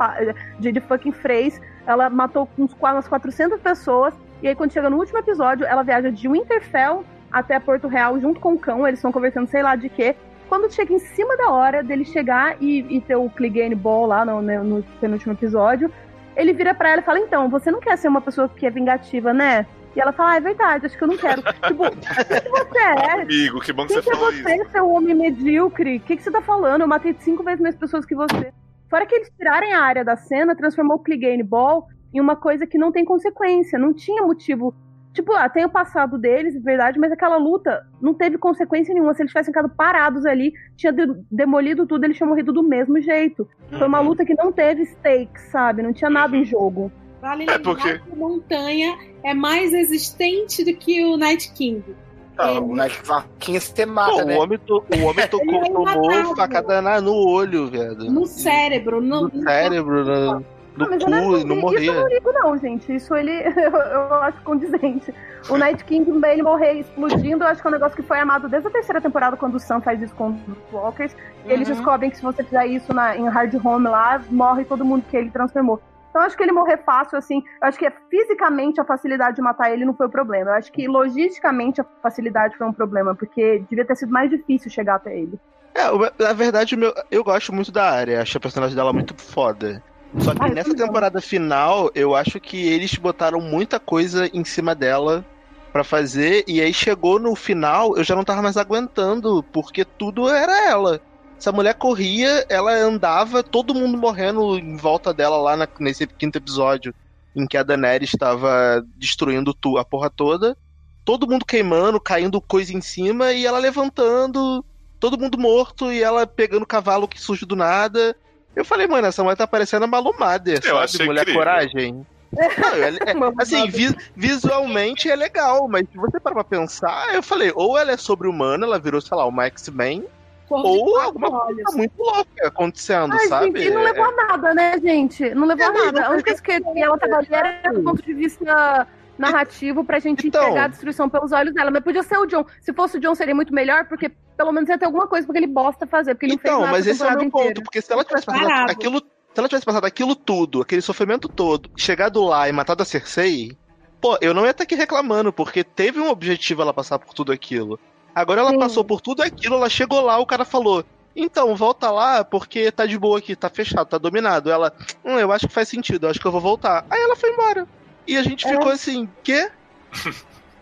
de, de fucking freis, ela matou uns, umas quatrocentas pessoas, e aí quando chega no último episódio, ela viaja de Winterfell até Porto Real, junto com o cão, eles estão conversando sei lá de quê. Quando chega em cima da hora dele chegar e, e ter o Clegane Ball lá no, no, no penúltimo episódio, ele vira pra ela e fala, então, você não quer ser uma pessoa que é vingativa, né? E ela fala, ah, é verdade, acho que eu não quero. Tipo, o que você é? Amigo, que bom que, que você falou isso. Quem é você, seu homem medíocre? O que, que você tá falando? Eu matei cinco vezes mais pessoas que você. Fora que eles tirarem a área da cena, transformou o Clegane Ball em uma coisa que não tem consequência, não tinha motivo. Tipo, ah, tem o passado deles, é verdade, mas aquela luta não teve consequência nenhuma. Se eles tivessem ficado parados ali, tinha de- demolido tudo, eles tinham morrido do mesmo jeito. Uhum. Foi uma luta que não teve stakes, sabe? Não tinha nada em jogo. Vale lembrar é porque... que a montanha é mais resistente do que o Night King. Ah, o Night King se mata, Pô, né? O homem, to- o homem tocou no olho, facada no olho, velho. No cérebro. No, no cérebro, no... no... do não, cu, ele, não morria. Isso eu não ligo não, gente. Isso ele, eu, eu acho condizente. O Night King, ele morrer explodindo, eu acho que é um negócio que foi amado desde a terceira temporada, quando o Sam faz isso com os Walkers. Uhum. Eles descobrem que se você fizer isso na, em Hard Home lá, morre todo mundo que ele transformou. Então eu acho que ele morrer fácil, assim, eu acho que fisicamente a facilidade de matar ele não foi o problema. Eu acho que logisticamente a facilidade foi um problema, porque devia ter sido mais difícil chegar até ele. É, na verdade, meu, eu gosto muito da Arya, acho a personagem dela muito foda. Só que nessa temporada final, eu acho que eles botaram muita coisa em cima dela pra fazer, e aí chegou no final, eu já não tava mais aguentando, porque tudo era ela. Essa mulher corria, ela andava, todo mundo morrendo em volta dela lá na, nesse quinto episódio, em que a Daenerys tava destruindo a porra toda, todo mundo queimando, caindo coisa em cima, e ela levantando, todo mundo morto, e ela pegando o cavalo que surge do nada... Eu falei, mano, essa mulher tá parecendo a Malu Mader, sabe? Mulher incrível. Coragem. Não, é, é, assim, vi, visualmente é legal, mas se você parar pra pensar, eu falei, ou ela é sobre-humana, ela virou, sei lá, uma X-Men, ou alguma coisa muito louca acontecendo, Ai, sabe? Gente, não levou a nada, né, gente? Não levou a é, nada. A única que ela tava ali era do ponto de vista... narrativo pra gente então, entregar a destruição pelos olhos dela, mas podia ser o Jon, se fosse o Jon seria muito melhor, porque pelo menos ia ter alguma coisa porque ele bosta fazer, porque ele então, não fez nada. Então, mas esse é o meu ponto, porque se ela tivesse passado Parado. aquilo, se ela tivesse passado aquilo tudo, aquele sofrimento todo, chegado lá e matado a Cersei, pô, eu não ia estar aqui reclamando, porque teve um objetivo ela passar por tudo aquilo. Agora ela Sim. passou por tudo aquilo, ela chegou lá, o cara falou, então, volta lá, porque tá de boa aqui, tá fechado, tá dominado. Ela, hum, eu acho que faz sentido, eu acho que eu vou voltar. Aí ela foi embora. E a gente ficou é. assim, quê?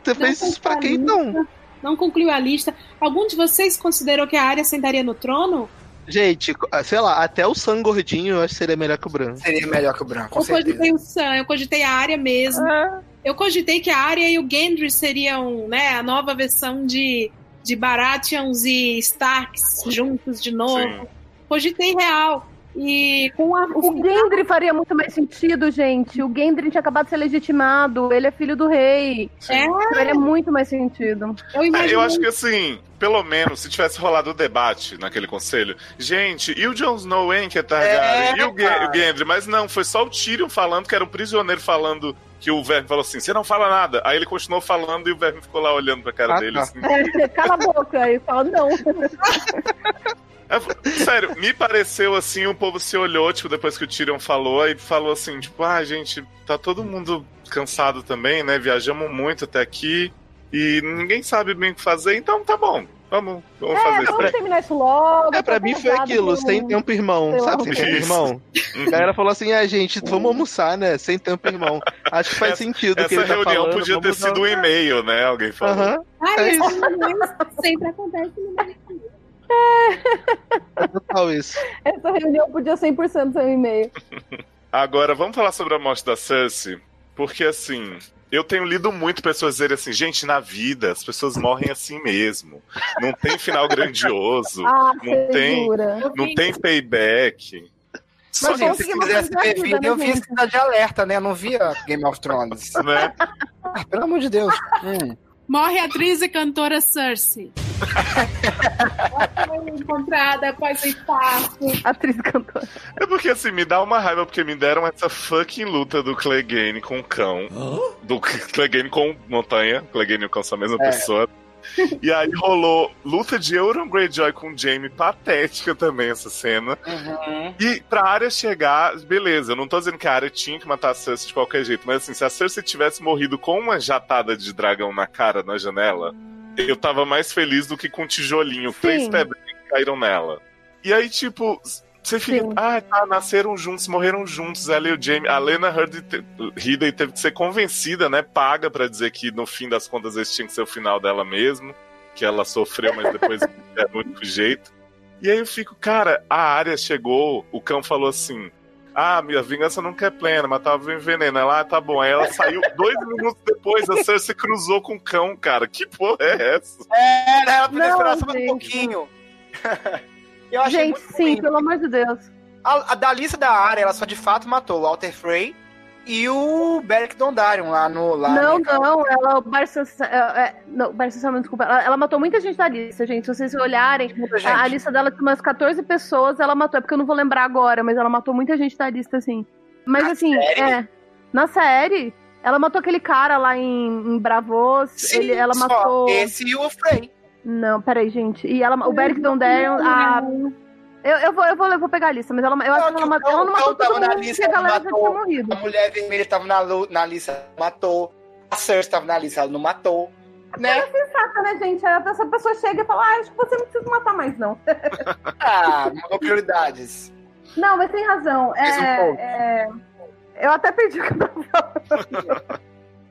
Você fez isso pra quem então? Não concluiu a lista. Algum de vocês considerou que a Arya sentaria no trono? Gente, sei lá, até o Sam gordinho eu acho que seria melhor que o Bran. Seria melhor que o Bran, com eu certeza. Eu cogitei o Sam, eu cogitei a Arya mesmo. Ah. Eu cogitei que a Arya e o Gendry seriam, né, a nova versão de, de Baratheons e Starks juntos de novo. Sim. Cogitei real. E com a, o, o Gendry faria muito mais sentido, gente. O Gendry tinha acabado de ser legitimado. Ele é filho do rei. É. Ele é muito mais sentido. Eu, imaginei... Eu acho que assim, pelo menos, se tivesse rolado o debate naquele conselho, gente, e o Jon Snow, hein, que é Targaryen? É, e o, G- o Gendry? Mas não, foi só o Tyrion falando, que era um prisioneiro falando, que o Verme falou assim, você não fala nada. Aí ele continuou falando e o Verme ficou lá olhando pra cara ah, dele. Tá. Assim. É, cala a boca e fala, não. Sério, me pareceu assim, o povo se olhou, tipo, depois que o Tyrion falou, e falou assim, tipo, ah, gente, tá todo mundo cansado também, né, viajamos muito até aqui, e ninguém sabe bem o que fazer, então tá bom, Vamos, vamos é, fazer isso. Vamos terminar isso logo. É, pra mim foi aquilo, sem tempo, irmão. Sabe, sem tempo, irmão? A galera falou assim: é, gente, vamos almoçar, né? Sem tempo, irmão. Acho que faz sentido. Essa, que essa ele reunião tá falando, podia ter sido um e-mail, né? Alguém falou. Uh-huh. Ah, é isso. Sempre acontece no meio. É total isso. Essa reunião podia cem por cento ser um e-mail. Agora, vamos falar sobre a morte da Cersei, porque assim, eu tenho lido muito pessoas dizerem assim, gente, na vida as pessoas morrem assim mesmo, não tem final grandioso, ah, não, tem, não tem payback. Só mas se quisesse ter vida, eu via Cidade Alerta, né? Eu não via Game of Thrones, né? Ah, pelo amor de Deus. Hum. Morre a atriz e cantora Cersei. Encontrada após o infarto. Atriz e cantora. É porque assim, me dá uma raiva, porque me deram essa fucking luta do Clegane com o cão. Hã? Do Clegane com montanha. Clegane e o cão são a mesma é. pessoa. E aí rolou luta de Euron Greyjoy com Jaime, patética também essa cena. Uhum. E pra Arya chegar, beleza, eu não tô dizendo que a Arya tinha que matar a Cersei de qualquer jeito, mas assim, se a Cersei tivesse morrido com uma jatada de dragão na cara, na janela, eu tava mais feliz do que com um tijolinho. Sim. Três pedras que caíram nela. E aí, tipo, você fica, ah, tá, nasceram juntos, morreram juntos, ela e o Jaime. A Lena Headey teve que ser convencida, né, paga pra dizer que no fim das contas esse tinha que ser o final dela mesmo, que ela sofreu, mas depois era o único jeito. E aí eu fico, cara, a Arya chegou, o cão falou assim, ah, minha vingança nunca é plena, mas tava envenenando. Ela, ah, tá bom. Aí ela saiu, dois minutos depois a Cersei cruzou com o cão, cara. Que porra é essa? É, ela podia esperar só um pouquinho. Eu achei gente, sim, ruim. Pelo amor de Deus. A, a da lista da área, ela só de fato matou o Walter Frey e o Beric Dondarrion lá no... Lá não, no... não, ela... O Barça, é, não, Barça, desculpa. Ela, ela matou muita gente da lista, gente. Se vocês olharem, a, a lista dela tinha umas catorze pessoas, ela matou. É porque eu não vou lembrar agora, mas ela matou muita gente da lista, assim. Mas na assim, série? é... Na série, ela matou aquele cara lá em, em Braavos. Sim, ele, ela só matou... esse e o Frey. Não, peraí, gente. E ela, o Beric Dondarrion, a... eu, eu, vou, eu, vou, eu vou pegar a lista, mas ela, eu acho que ela, mat... ela não matou todo mundo, porque a galera já tinha morrido. A Mulher Vermelha tava na, na lista, matou. A Cersei tava na lista, ela não matou. Né? É sensata, né, gente? Essa pessoa chega e fala, ah, acho que você não precisa matar mais, não. Ah, mudou prioridades. Não, mas tem razão. É, um é... Eu até perdi o que eu tava falando.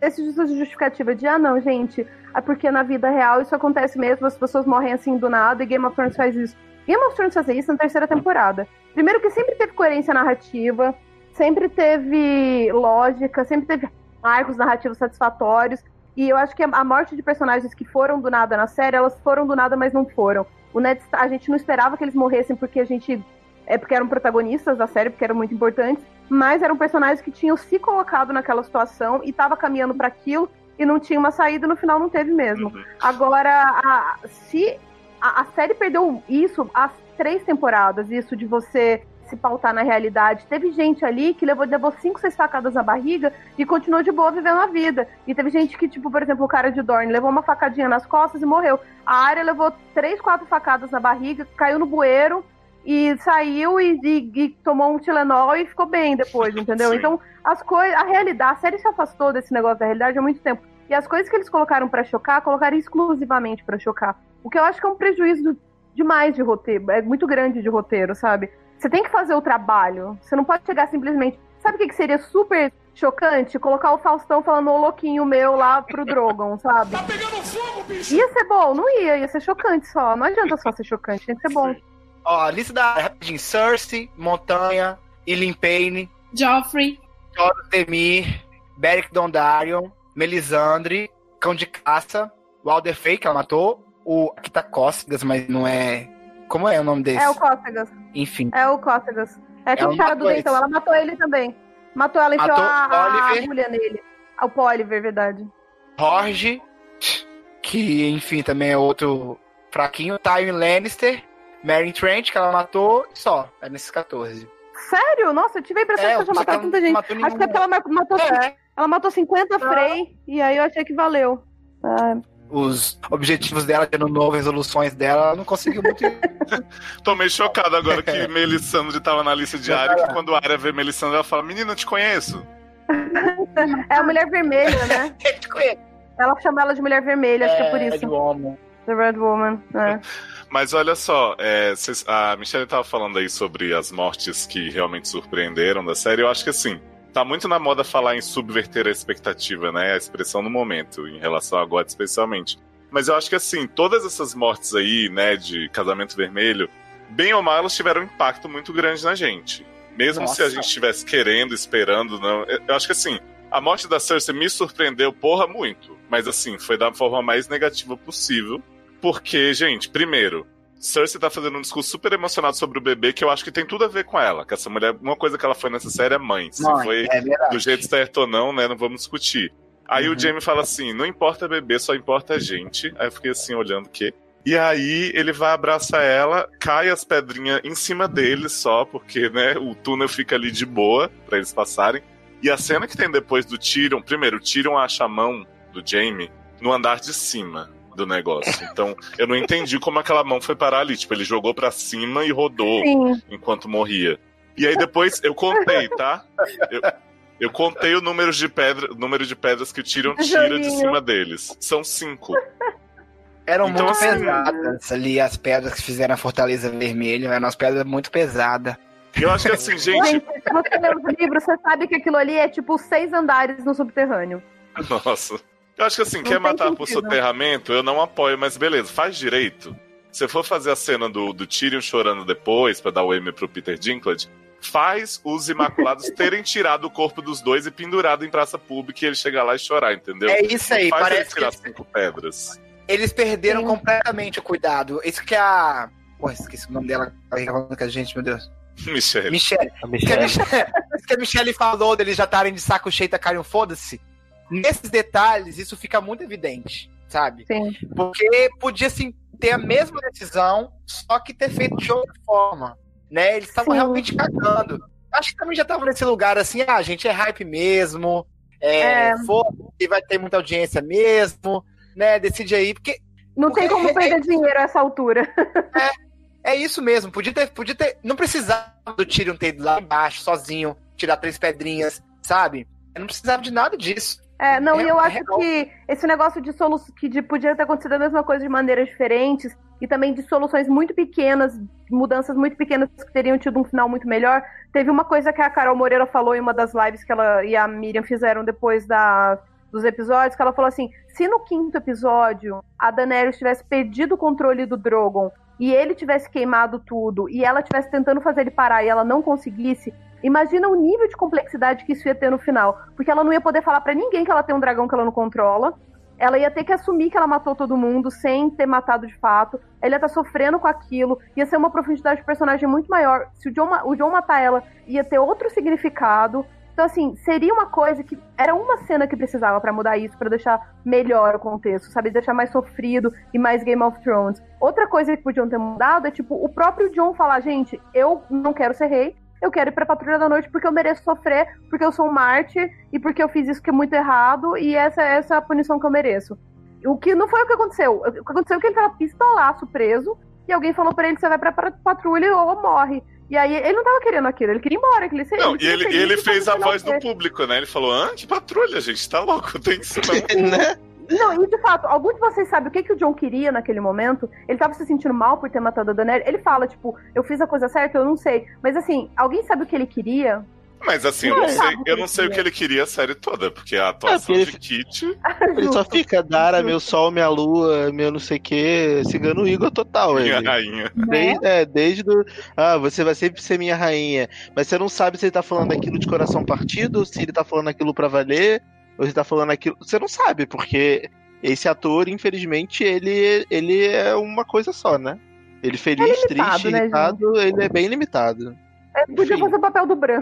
Esse justificativa de, ah, não, gente, é porque na vida real isso acontece mesmo, as pessoas morrem assim do nada e Game of Thrones faz isso. Game of Thrones fazia isso na terceira temporada. Primeiro que sempre teve coerência narrativa, sempre teve lógica, sempre teve arcos narrativos satisfatórios, e eu acho que a morte de personagens que foram do nada na série, elas foram do nada, mas não foram. O Ned, a gente não esperava que eles morressem porque a gente... É porque eram protagonistas da série, porque eram muito importantes, mas eram personagens que tinham se colocado naquela situação e tava caminhando para aquilo e não tinha uma saída, no final não teve mesmo. Uhum. Agora, a, se a, a série perdeu isso as três temporadas, isso de você se pautar na realidade. Teve gente ali que levou, levou cinco, seis facadas na barriga e continuou de boa vivendo a vida. E teve gente que, tipo, por exemplo, o cara de Dorne levou uma facadinha nas costas e morreu. A Arya levou três, quatro facadas na barriga, caiu no bueiro, e saiu e, e, e tomou um Tylenol e ficou bem depois, entendeu? Sim. Então, as coisas, a realidade, a série se afastou desse negócio da realidade há muito tempo. E as coisas que eles colocaram pra chocar, colocaram exclusivamente pra chocar. O que eu acho que é um prejuízo demais de roteiro, é muito grande de roteiro, sabe? Você tem que fazer o trabalho, você não pode chegar simplesmente... Sabe o que, que seria super chocante? Colocar o Faustão falando o louquinho meu lá pro Drogon, sabe? Tá pegando fogo, bicho! Ia ser bom? Não ia, ia ser chocante só. Não adianta só ser chocante, tem que ser bom. Sim. Ó, a lista da rapidinho, Cersei, Montanha, Ilyn Payne, Joffrey, Jorah Temir, Beric Dondarrion, Melisandre, Cão de Caça, Walder Frey, que ela matou, o que tá Cócegas, mas não é... Como é o nome desse? É o Cócegas. Enfim. É o Cócegas. É aquele cara do dentão, ela matou ele também. Matou ela, enfiou a agulha nele. O Póliver, verdade. Jorge, que enfim, também é outro fraquinho. Tywin Lannister, Meereen Trent, que ela matou, só. É nesses catorze. Sério? Nossa, eu tive a impressão é, que ela já matou tanta gente. Matou acho que é porque ela matou, é. ela matou cinquenta ah. Frey, e aí eu achei que valeu. Ah. Os objetivos dela, de ano novo, resoluções dela, ela não conseguiu muito. Tô meio chocado agora que Melisandre tava na lista de Arya, que quando a Arya vê Melisandre, ela fala, menina, eu te conheço. É a Mulher Vermelha, né? Eu te conheço. Ela chama ela de Mulher Vermelha, é, acho que é por isso. É de homem. The Red Woman, né? Mas olha só, é, cês, a Michelle tava falando aí sobre as mortes que realmente surpreenderam da série. Eu acho que assim, tá muito na moda falar em subverter a expectativa, né? A expressão no momento, em relação a God especialmente. Mas eu acho que assim, todas essas mortes aí, né, de Casamento Vermelho, bem ou mal, elas tiveram um impacto muito grande na gente. Mesmo Nossa. se a gente estivesse querendo, esperando, não. Eu acho que assim, a morte da Cersei me surpreendeu, porra, muito. Mas assim, foi da forma mais negativa possível. Porque, gente, primeiro, Cersei tá fazendo um discurso super emocionado sobre o bebê, que eu acho que tem tudo a ver com ela. Que essa mulher, uma coisa que ela foi nessa série é mãe. Se mãe, foi é do jeito certo ou não, né, não vamos discutir. Aí uhum. o Jamie fala assim, não importa bebê, só importa a gente. Aí eu fiquei assim, olhando o quê? E aí ele vai, abraça ela, cai as pedrinhas em cima dele só, porque, né, o túnel fica ali de boa pra eles passarem. E a cena que tem depois do Tyrion, primeiro, o Tyrion acha a mão do Jamie no andar de cima do negócio. Então, eu não entendi como aquela mão foi parar ali. Tipo, ele jogou pra cima e rodou Sim. enquanto morria. E aí depois, eu contei, tá? Eu... Eu contei o número de, pedra, o número de pedras que o Tyrion tira de cima deles. São cinco. Eram então, muito assim, pesadas ali, as pedras que fizeram a Fortaleza Vermelha. Eram as pedras muito pesadas. Eu acho que assim, gente... gente, se você lê os livros, você sabe que aquilo ali é tipo seis andares no subterrâneo. Nossa. Eu acho que assim, não quer matar sentido. Por soterramento, eu não apoio, mas beleza, faz direito. Se for fazer a cena do, do Tyrion chorando depois, pra dar o M pro Peter Dinklage... faz os Imaculados terem tirado o corpo dos dois e pendurado em praça pública e ele chegar lá e chorar, entendeu? É isso aí, faz parece tirar que... cinco pedras. Eles perderam Sim. completamente o cuidado. Isso que a... Pô, esqueci o nome dela. Ela tá falando com a gente, meu Deus. Michelle. Michelle. A Michelle. Isso que a Michelle falou deles já estarem de saco cheio e tacarem um foda-se. Nesses detalhes, isso fica muito evidente, sabe? Sim. Porque podia, assim, ter a mesma decisão, só que ter feito de outra forma. Né, eles estavam realmente cagando. Acho que também já estavam nesse lugar assim, ah, gente, é hype mesmo, é, é. foda, e vai ter muita audiência mesmo, né, decide aí, porque... Não porque tem como é, perder é, dinheiro a essa altura. É, é isso mesmo, podia ter, podia ter... Não precisava do Tyrion ter ido lá embaixo, sozinho, tirar três pedrinhas, sabe? Não precisava de nada disso. É, não, e eu acho que esse negócio de soluções que de, podia ter acontecido a mesma coisa de maneiras diferentes e também de soluções muito pequenas, mudanças muito pequenas que teriam tido um final muito melhor. Teve uma coisa que a Carol Moreira falou em uma das lives que ela e a Miriam fizeram depois da, dos episódios, que ela falou assim, se no quinto episódio a Daenerys tivesse perdido o controle do Drogon e ele tivesse queimado tudo e ela tivesse tentando fazer ele parar e ela não conseguisse, imagina o nível de complexidade que isso ia ter no final, porque ela não ia poder falar pra ninguém que ela tem um dragão que ela não controla, ela ia ter que assumir que ela matou todo mundo sem ter matado de fato, ela ia estar sofrendo com aquilo, ia ser uma profundidade de personagem muito maior, se o Jon, o Jon matar ela ia ter outro significado, então assim, seria uma coisa que era uma cena que precisava pra mudar isso, pra deixar melhor o contexto, sabe, deixar mais sofrido e mais Game of Thrones. Outra coisa que podiam ter mudado é tipo, o próprio Jon falar, gente, eu não quero ser rei, eu quero ir pra Patrulha da Noite porque eu mereço sofrer, porque eu sou um mártir e porque eu fiz isso que é muito errado e essa, essa é a punição que eu mereço. O que não foi o que aconteceu. O que aconteceu é que ele tava pistolaço preso e alguém falou pra ele, você vai pra Patrulha ou morre. E aí ele não tava querendo aquilo, ele queria ir embora. Ele, não, ele, e ele, ele fez a voz do público, né? Ele falou, ah, que patrulha, gente, tá louco, tem isso não, né? Não, e de fato, algum de vocês sabe o que, que o Jon queria naquele momento? Ele tava se sentindo mal por ter matado a Daenerys. Ele fala, tipo, eu fiz a coisa certa, eu não sei. Mas assim, alguém sabe o que ele queria? Mas assim, não, eu não sei, eu não sei o que ele queria a série toda, porque a atuação é, porque de ele... Kit... Ele só fica, Dara, meu sol, minha lua, meu não sei o que, cigano Igor total. Minha ele. rainha. Desde, é, desde do... Ah, você vai sempre ser minha rainha. Mas você não sabe se ele tá falando aquilo de coração partido, se ele tá falando aquilo pra valer... Você tá falando aquilo, você não sabe, porque esse ator, infelizmente, ele, ele é uma coisa só, né? Ele feliz, é limitado, triste, né, irritado, gente? Ele é bem limitado. É, podia Enfim. fazer o papel do Bran.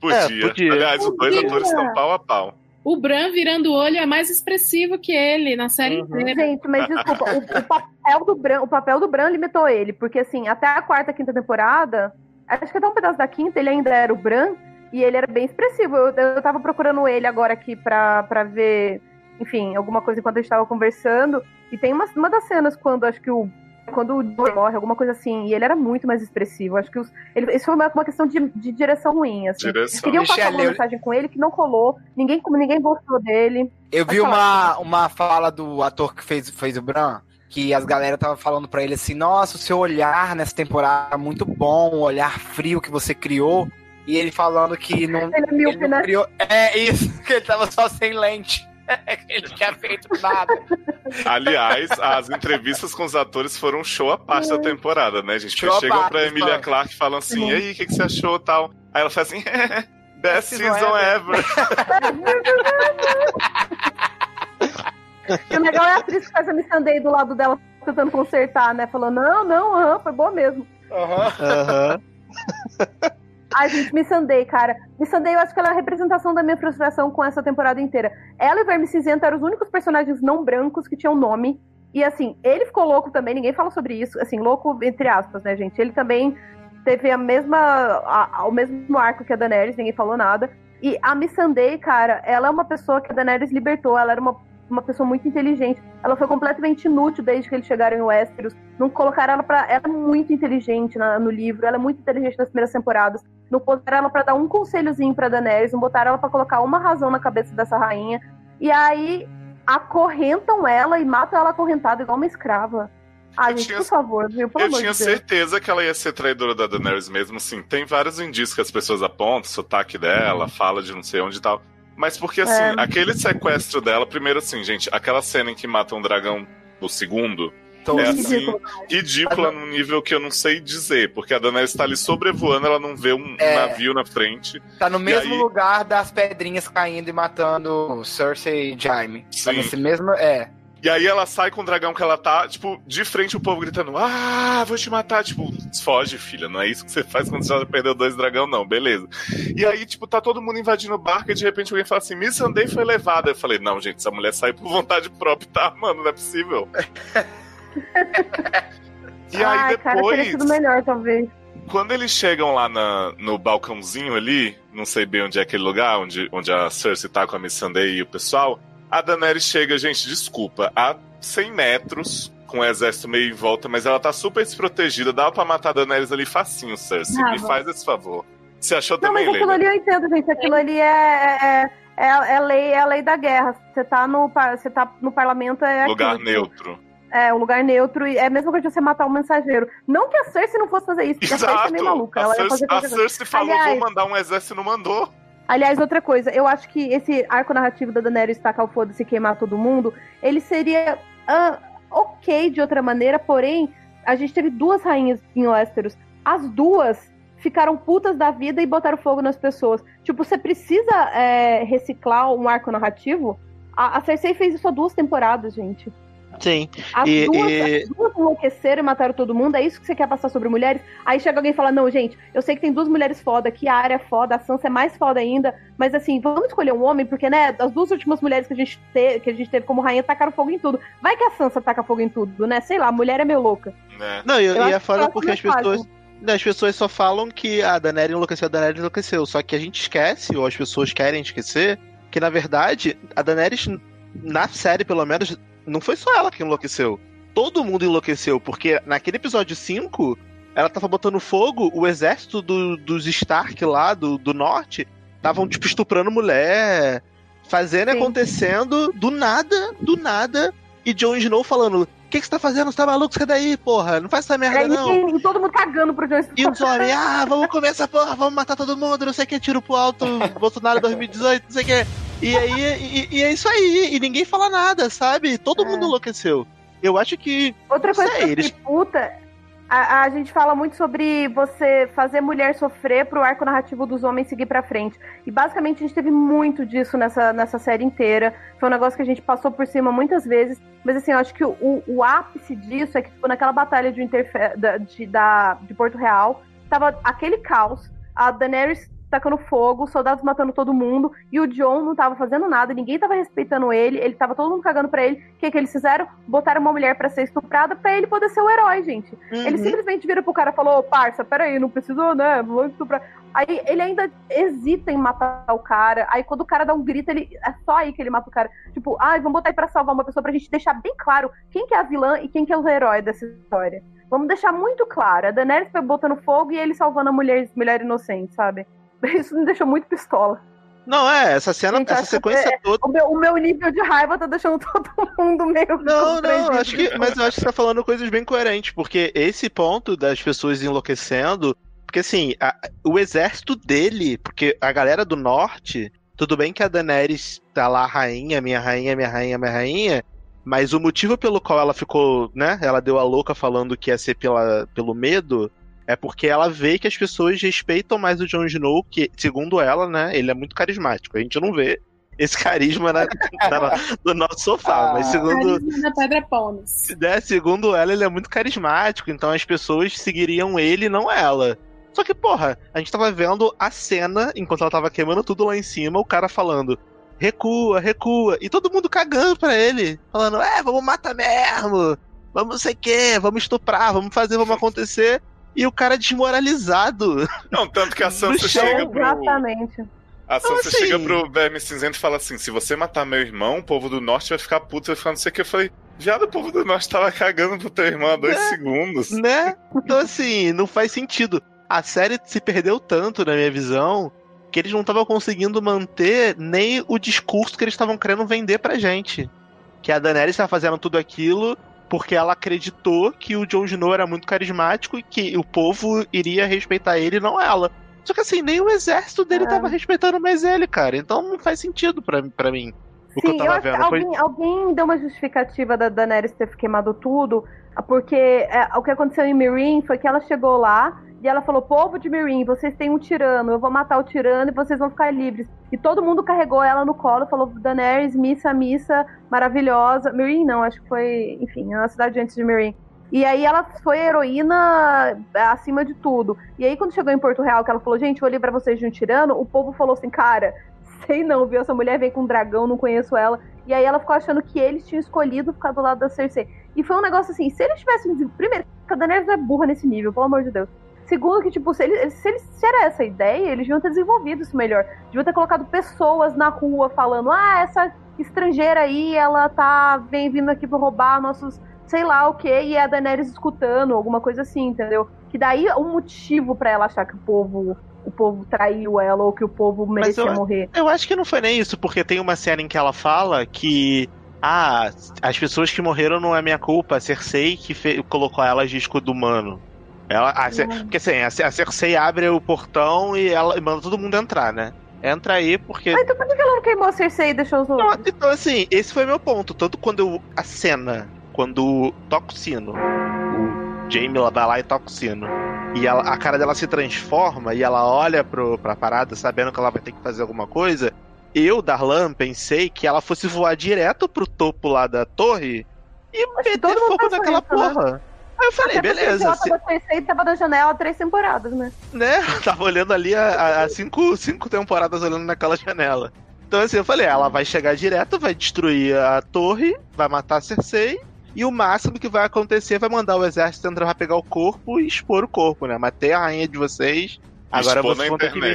Podia. É, podia. Aliás, podia. Os dois atores estão pau a pau. O Bran virando o olho é mais expressivo que ele na série uhum. inteira. Gente, mas desculpa, o, o, papel do Bran, o papel do Bran limitou ele, porque assim, até a quarta, quinta temporada, acho que até um pedaço da quinta ele ainda era o Bran. E ele era bem expressivo. Eu, eu tava procurando ele agora aqui pra, pra ver, enfim, alguma coisa enquanto a gente tava conversando. E tem uma, uma das cenas quando, acho que o... Quando o Jon morre, alguma coisa assim. E ele era muito mais expressivo. Acho que os, ele, isso foi uma, uma questão de, de direção ruim, assim. Direção. Eles queriam passar uma mensagem com ele que não colou. Ninguém, ninguém gostou dele. Eu Mas vi uma, uma fala do ator que fez, fez o Bran, que as galera tava falando pra ele assim, nossa, o seu olhar nessa temporada é muito bom, o olhar frio que você criou, e ele falando que não, ele é míope, ele não criou... Né? É isso, que ele tava só sem lente. Ele não tinha feito nada. Aliás, as entrevistas com os atores foram show à parte da temporada, né, gente? Porque chegam pra Emilia Clarke e falam assim, e aí, o que, que você achou, tal? Aí ela fala assim, best season ever. E o legal é a atriz que faz a Missandei do lado dela tentando consertar, né? Falando, não, não, aham, foi boa mesmo. Aham, aham. Ai, gente, Missandei, cara. Missandei, eu acho que ela é a representação da minha frustração com essa temporada inteira. Ela e o Verme Cinzento eram os únicos personagens não brancos que tinham nome. E, assim, ele ficou louco também, ninguém fala sobre isso. Assim, louco, entre aspas, né, gente? Ele também teve a mesma, a, o mesmo arco que a Daenerys, ninguém falou nada. E a Missandei, cara, ela é uma pessoa que a Daenerys libertou. Ela era uma, uma pessoa muito inteligente. Ela foi completamente inútil desde que eles chegaram em Westeros. Não colocaram ela pra... Ela é muito inteligente na, no livro, ela é muito inteligente nas primeiras temporadas. Não botaram ela pra dar um conselhozinho pra Daenerys, não botaram ela pra colocar uma razão na cabeça dessa rainha. E aí, acorrentam ela e matam ela acorrentada igual uma escrava. Ah, eu gente, tinha, por favor, viu? Pelo eu amor tinha de certeza Deus. Que ela ia ser traidora da Daenerys mesmo, assim. Tem vários indícios que as pessoas apontam, sotaque dela, uhum. fala de não sei onde e tal. Mas porque, assim, é. aquele sequestro dela... Primeiro, assim, gente, aquela cena em que mata um dragão no segundo... Então, é, ridícula. Assim, ridícula num nível que eu não sei dizer, porque a Daenerys tá ali sobrevoando, ela não vê um é, navio na frente. Tá no mesmo aí... lugar das pedrinhas caindo e matando Cersei e Jamie. Sim. Tá nesse mesmo... É. E aí ela sai com o dragão que ela tá, tipo, de frente o povo gritando, ah, vou te matar, tipo, foge, filha, não é isso que você faz quando você já perdeu dois dragão, não, beleza. E aí, tipo, tá todo mundo invadindo o barco e de repente alguém fala assim, Missandei foi levada. Eu falei, não, gente, essa mulher saiu por vontade própria, tá, mano, não é possível. E aí ai, depois, cara, teria sido melhor, talvez. Quando eles chegam lá na, no balcãozinho ali, não sei bem onde é aquele lugar, onde, onde a Cersei tá com a Missandei e o pessoal, a Daenerys chega, gente, desculpa, a cem metros, com o exército meio em volta, mas ela tá super desprotegida, dá pra matar a Daenerys ali facinho, Cersei, ah, me bom. Faz esse favor. Você achou não, também, Leila? Não, mas aquilo Leila? Ali eu entendo, gente, aquilo ali é, é, é, é, lei, é a lei da guerra, você tá no, você tá no parlamento... é lugar aquilo, neutro. É, um lugar neutro, e é a mesma coisa de você matar um mensageiro. Não que a Cersei não fosse fazer isso, porque exato. A Cersei é meio maluca. A, ela Cersei, ia fazer a Cersei falou, aliás, vou mandar um exército e não mandou. Aliás, outra coisa, eu acho que esse arco narrativo da Daenerys tacar o foda-se e queimar todo mundo, ele seria uh, ok de outra maneira, porém, a gente teve duas rainhas em Westeros. As duas ficaram putas da vida e botaram fogo nas pessoas. Tipo, você precisa é, reciclar um arco narrativo? A, a Cersei fez isso há duas temporadas, gente. Sim. As, e, duas, e... as duas enlouqueceram e mataram todo mundo, é isso que você quer passar sobre mulheres? Aí chega alguém e fala, não, gente, eu sei que tem duas mulheres foda, que a Arya é foda, a Sansa é mais foda ainda, mas assim, vamos escolher um homem, porque, né, as duas últimas mulheres que a gente, te... que a gente teve como rainha tacaram fogo em tudo. Vai que a Sansa taca fogo em tudo, né? Sei lá, a mulher é meio louca. É. Não, e, eu e é foda porque as pessoas, as pessoas só falam que a Daenerys enlouqueceu, a Daenerys enlouqueceu, só que a gente esquece, ou as pessoas querem esquecer, que na verdade, a Daenerys, na série pelo menos... Não foi só ela que enlouqueceu. Todo mundo enlouqueceu, porque naquele episódio cinco, ela tava botando fogo, o exército do, dos Stark lá, do, do norte, estavam, tipo, estuprando mulher, fazendo e acontecendo, do nada, do nada, e Jon Snow falando, o que que você tá fazendo? Você tá maluco? Sai daí, porra, não faz essa merda, aí, não. E todo mundo cagando pro Jon Snow. E os homens, ah, vamos comer essa porra, vamos matar todo mundo, não sei o que, tiro pro alto, Bolsonaro dois mil e dezoito, não sei o que... E aí, e, e é isso aí, e ninguém fala nada, sabe? Todo é. mundo enlouqueceu. Eu acho que... Outra coisa sei, que eles... puta, a, a gente fala muito sobre você fazer mulher sofrer pro arco narrativo dos homens seguir pra frente. E basicamente a gente teve muito disso nessa, nessa série inteira. Foi um negócio que a gente passou por cima muitas vezes. Mas assim, eu acho que o, o ápice disso é que tipo, naquela batalha de, Winterfell, da, de, da, de Porto Real, tava aquele caos, a Daenerys tacando fogo, soldados matando todo mundo, e o Jon não tava fazendo nada, ninguém tava respeitando ele, ele tava todo mundo cagando pra ele. O que que eles fizeram? Botaram uma mulher pra ser estuprada pra ele poder ser o herói, gente. Uhum. Ele simplesmente vira pro cara e falou, ô, parça, peraí, não precisou, né? Vou estuprar. Aí ele ainda hesita em matar o cara, aí quando o cara dá um grito, ele é só aí que ele mata o cara. Tipo, ai, ah, vamos botar aí pra salvar uma pessoa, pra gente deixar bem claro quem que é a vilã e quem que é o herói dessa história. Vamos deixar muito claro, a Daenerys foi botando fogo e ele salvando a mulher, mulher inocente, sabe? Isso me deixou muito pistola. Não, é, essa cena, gente, essa sequência é, toda... O meu, o meu nível de raiva tá deixando todo mundo meio... Não, não, acho que, mas eu acho que você tá falando coisas bem coerentes, porque esse ponto das pessoas enlouquecendo... Porque, assim, a, o exército dele, porque a galera do norte... Tudo bem que a Daenerys tá lá, rainha, minha rainha, minha rainha, minha rainha... Mas o motivo pelo qual ela ficou, né, ela deu a louca falando que ia ser pela, pelo medo... É porque ela vê que as pessoas respeitam mais o Jon Snow, que, segundo ela, né, ele é muito carismático. A gente não vê esse carisma na, na, no nosso sofá, ah, mas segundo... Na pedra pônus. Né, segundo ela, ele é muito carismático, então as pessoas seguiriam ele e não ela. Só que, porra, a gente tava vendo a cena, enquanto ela tava queimando tudo lá em cima, o cara falando, recua, recua, e todo mundo cagando pra ele, falando, é, vamos matar mesmo, vamos não sei o quê, vamos estuprar, vamos fazer, vamos acontecer... E o cara desmoralizado. Não, tanto que a Sansa chega pro... Exatamente. A Sansa assim... chega pro Verme Cinzento e fala assim, se você matar meu irmão, o povo do Norte vai ficar puto, vai ficar não sei o que. Eu falei, já do povo do Norte tava cagando pro teu irmão há dois né? segundos. Né? Então assim, não faz sentido. A série se perdeu tanto, na minha visão, que eles não estavam conseguindo manter nem o discurso que eles estavam querendo vender pra gente. Que a Daenerys tava fazendo tudo aquilo... Porque ela acreditou que o Jon Snow era muito carismático e que o povo iria respeitar ele, não ela. Só que assim, nem o exército dele é. tava respeitando mais ele, cara. Então não faz sentido pra, pra mim o Sim, que eu tava eu, vendo. Alguém, foi... alguém deu uma justificativa da Daenerys ter queimado tudo, porque é, o que aconteceu em Meereen foi que ela chegou lá e ela falou, povo de Meereen, vocês têm um tirano, eu vou matar o tirano e vocês vão ficar livres. E todo mundo carregou ela no colo, falou, Daenerys, missa, missa, maravilhosa. Meereen não, acho que foi, enfim, na cidade antes de Meereen. E aí ela foi heroína acima de tudo. E aí quando chegou em Porto Real, que ela falou, gente, eu olhei pra vocês de um tirano, o povo falou assim, cara, sei não, viu, essa mulher vem com um dragão, não conheço ela. E aí ela ficou achando que eles tinham escolhido ficar do lado da Cersei. E foi um negócio assim, se eles tivessem... Primeiro, a Daenerys é burra nesse nível, pelo amor de Deus. Segundo que, tipo, se eles, se eles se era essa ideia, eles deviam ter desenvolvido isso melhor. Deviam ter colocado pessoas na rua falando, ah, essa estrangeira aí, ela tá vem, vindo aqui pra roubar nossos sei lá o quê, e é a Daenerys escutando, alguma coisa assim, entendeu? Que daí um motivo pra ela achar que o povo o povo traiu ela, ou que o povo merecia eu, morrer. Eu acho que não foi nem isso, porque tem uma série em que ela fala que ah, as pessoas que morreram não é minha culpa, a Cersei que fe- colocou elas de escudo humano. Ela, a, porque assim, a Cersei abre o portão e ela manda todo mundo entrar, né? Entra aí porque... Ah, então por que ela não queimou a Cersei e deixou os outros? Não, então assim, esse foi meu ponto. Tanto quando eu, a cena, quando toca o sino, o Jamie ela vai lá e toca o sino, e ela, a cara dela se transforma e ela olha pro, pra parada sabendo que ela vai ter que fazer alguma coisa, eu, Darlan, pensei que ela fosse voar direto pro topo lá da torre e meter fogo naquela isso, porra. Né? Aí eu falei, até beleza. Ela tava, se... tava da janela há três temporadas, né? Né? Tava olhando ali há cinco, cinco temporadas olhando naquela janela. Então assim, eu falei, ela vai chegar direto, vai destruir a torre, vai matar a Cersei, e o máximo que vai acontecer vai mandar o exército entrar pra pegar o corpo e expor o corpo, né? Matei a rainha de vocês, agora expor vocês vão ter que me...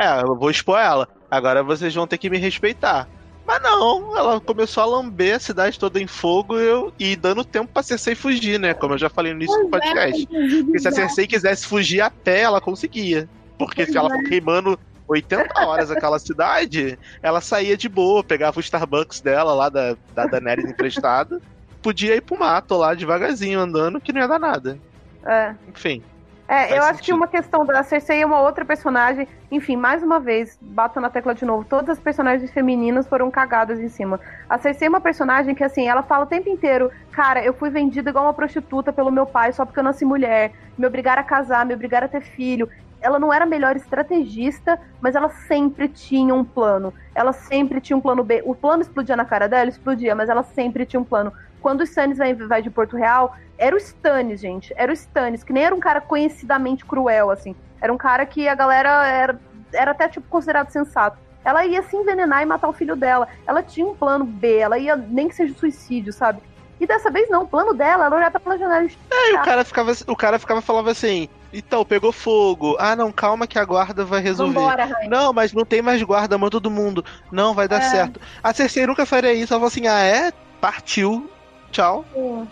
É, eu vou expor ela. Agora vocês vão ter que me respeitar. Mas não, ela começou a lamber a cidade toda em fogo eu, e dando tempo pra Cersei fugir, né? Como eu já falei no início do podcast. Porque se a Cersei quisesse fugir a pé, ela conseguia. Porque se ela for queimando oitenta horas aquela cidade, ela saía de boa, pegava o Starbucks dela lá da, da Daenerys emprestada, podia ir pro mato lá devagarzinho andando, que não ia dar nada. É. Enfim. É, eu acho sentido. Que uma questão da Cersei é uma outra personagem, enfim, mais uma vez, bato na tecla de novo, todas as personagens femininas foram cagadas em cima. A Cersei é uma personagem que, assim, ela fala o tempo inteiro, cara, eu fui vendida igual uma prostituta pelo meu pai só porque eu nasci mulher, me obrigaram a casar, me obrigaram a ter filho. Ela não era a melhor estrategista, mas ela sempre tinha um plano. Ela sempre tinha um plano B. O plano explodia na cara dela, explodia, mas ela sempre tinha um plano. Quando o Stannis vai, vai de Porto Real, era o Stannis, gente, era o Stannis, que nem era um cara conhecidamente cruel, assim, era um cara que a galera era, era até, tipo, considerado sensato. Ela ia se envenenar e matar o filho dela, ela tinha um plano B, ela ia, nem que seja suicídio, sabe? E dessa vez não, o plano dela, ela olhava pela janela e... É, e o cara ficava, o cara ficava, falava assim, então, pegou fogo, ah não, calma que a guarda vai resolver. Vambora, não, mas não tem mais guarda, manda todo mundo, não, vai dar é. certo. A Cersei nunca faria isso, ela falou assim, ah é? Partiu. Tchau. Sim.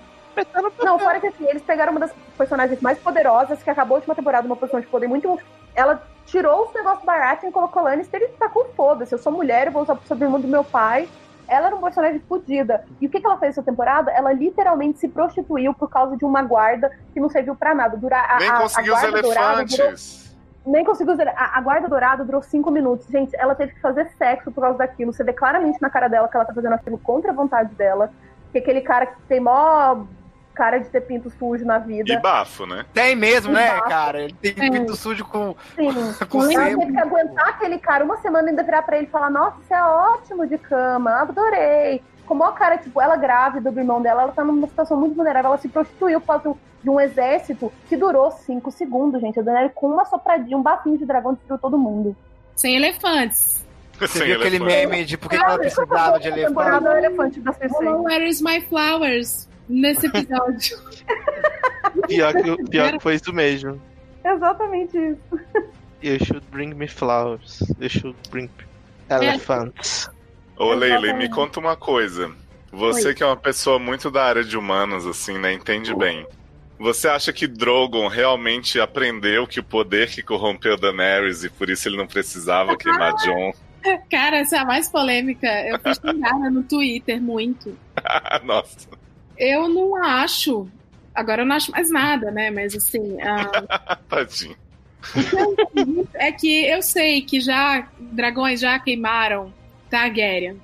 Não, fora que assim, eles pegaram uma das personagens mais poderosas, que acabou a última temporada numa posição de poder muito... Ela tirou os negócios baratos e colocou Lannister e tacou foda-se. Eu sou mulher, eu vou usar o sobrenome do meu pai. Ela era um personagem fodida. E o que, que ela fez essa temporada? Ela literalmente se prostituiu por causa de uma guarda que não serviu pra nada. Dura, a, nem conseguiu a, a os elefantes. Dourada, durou, nem conseguiu os elefantes. A guarda dourada durou cinco minutos. Gente, ela teve que fazer sexo por causa daquilo. Você vê claramente na cara dela que ela tá fazendo aquilo contra a vontade dela. Que aquele cara que tem mó... cara de ter pinto sujo na vida. E bafo, né? Tem mesmo, e né, bafo. Cara? Ele tem Sim. pinto sujo com... Sim. com e ela teve que aguentar aquele cara uma semana e ainda virar pra ele e falar, nossa, isso é ótimo de cama, adorei. Com o maior cara, tipo, ela grávida do irmão dela, ela tá numa situação muito vulnerável, ela se prostituiu por causa de um exército que durou cinco segundos, gente. A Daenerys com uma sopradinha, um bafinho de dragão, destruiu todo mundo. Sem elefantes. Você Sem viu elefante. Aquele meme de porque ela precisava de elefante? Não, elefante da Cersei. Where is my flowers? Nesse episódio. Pior que, pior que foi isso mesmo. Exatamente isso. You should bring me flowers. You should bring elephants. Ô, Leila, me conta uma coisa. Você Oi. que é uma pessoa muito da área de humanos, assim, né? Entende bem. Você acha que Drogon realmente aprendeu que o poder que corrompeu Daenerys e por isso ele não precisava queimar Jon? Cara, essa é a mais polêmica. Eu fui xingada no Twitter muito. Nossa. Eu não acho, agora eu não acho mais nada, né, mas assim... A... Tadinho. É que eu sei que já dragões já queimaram Targaryen,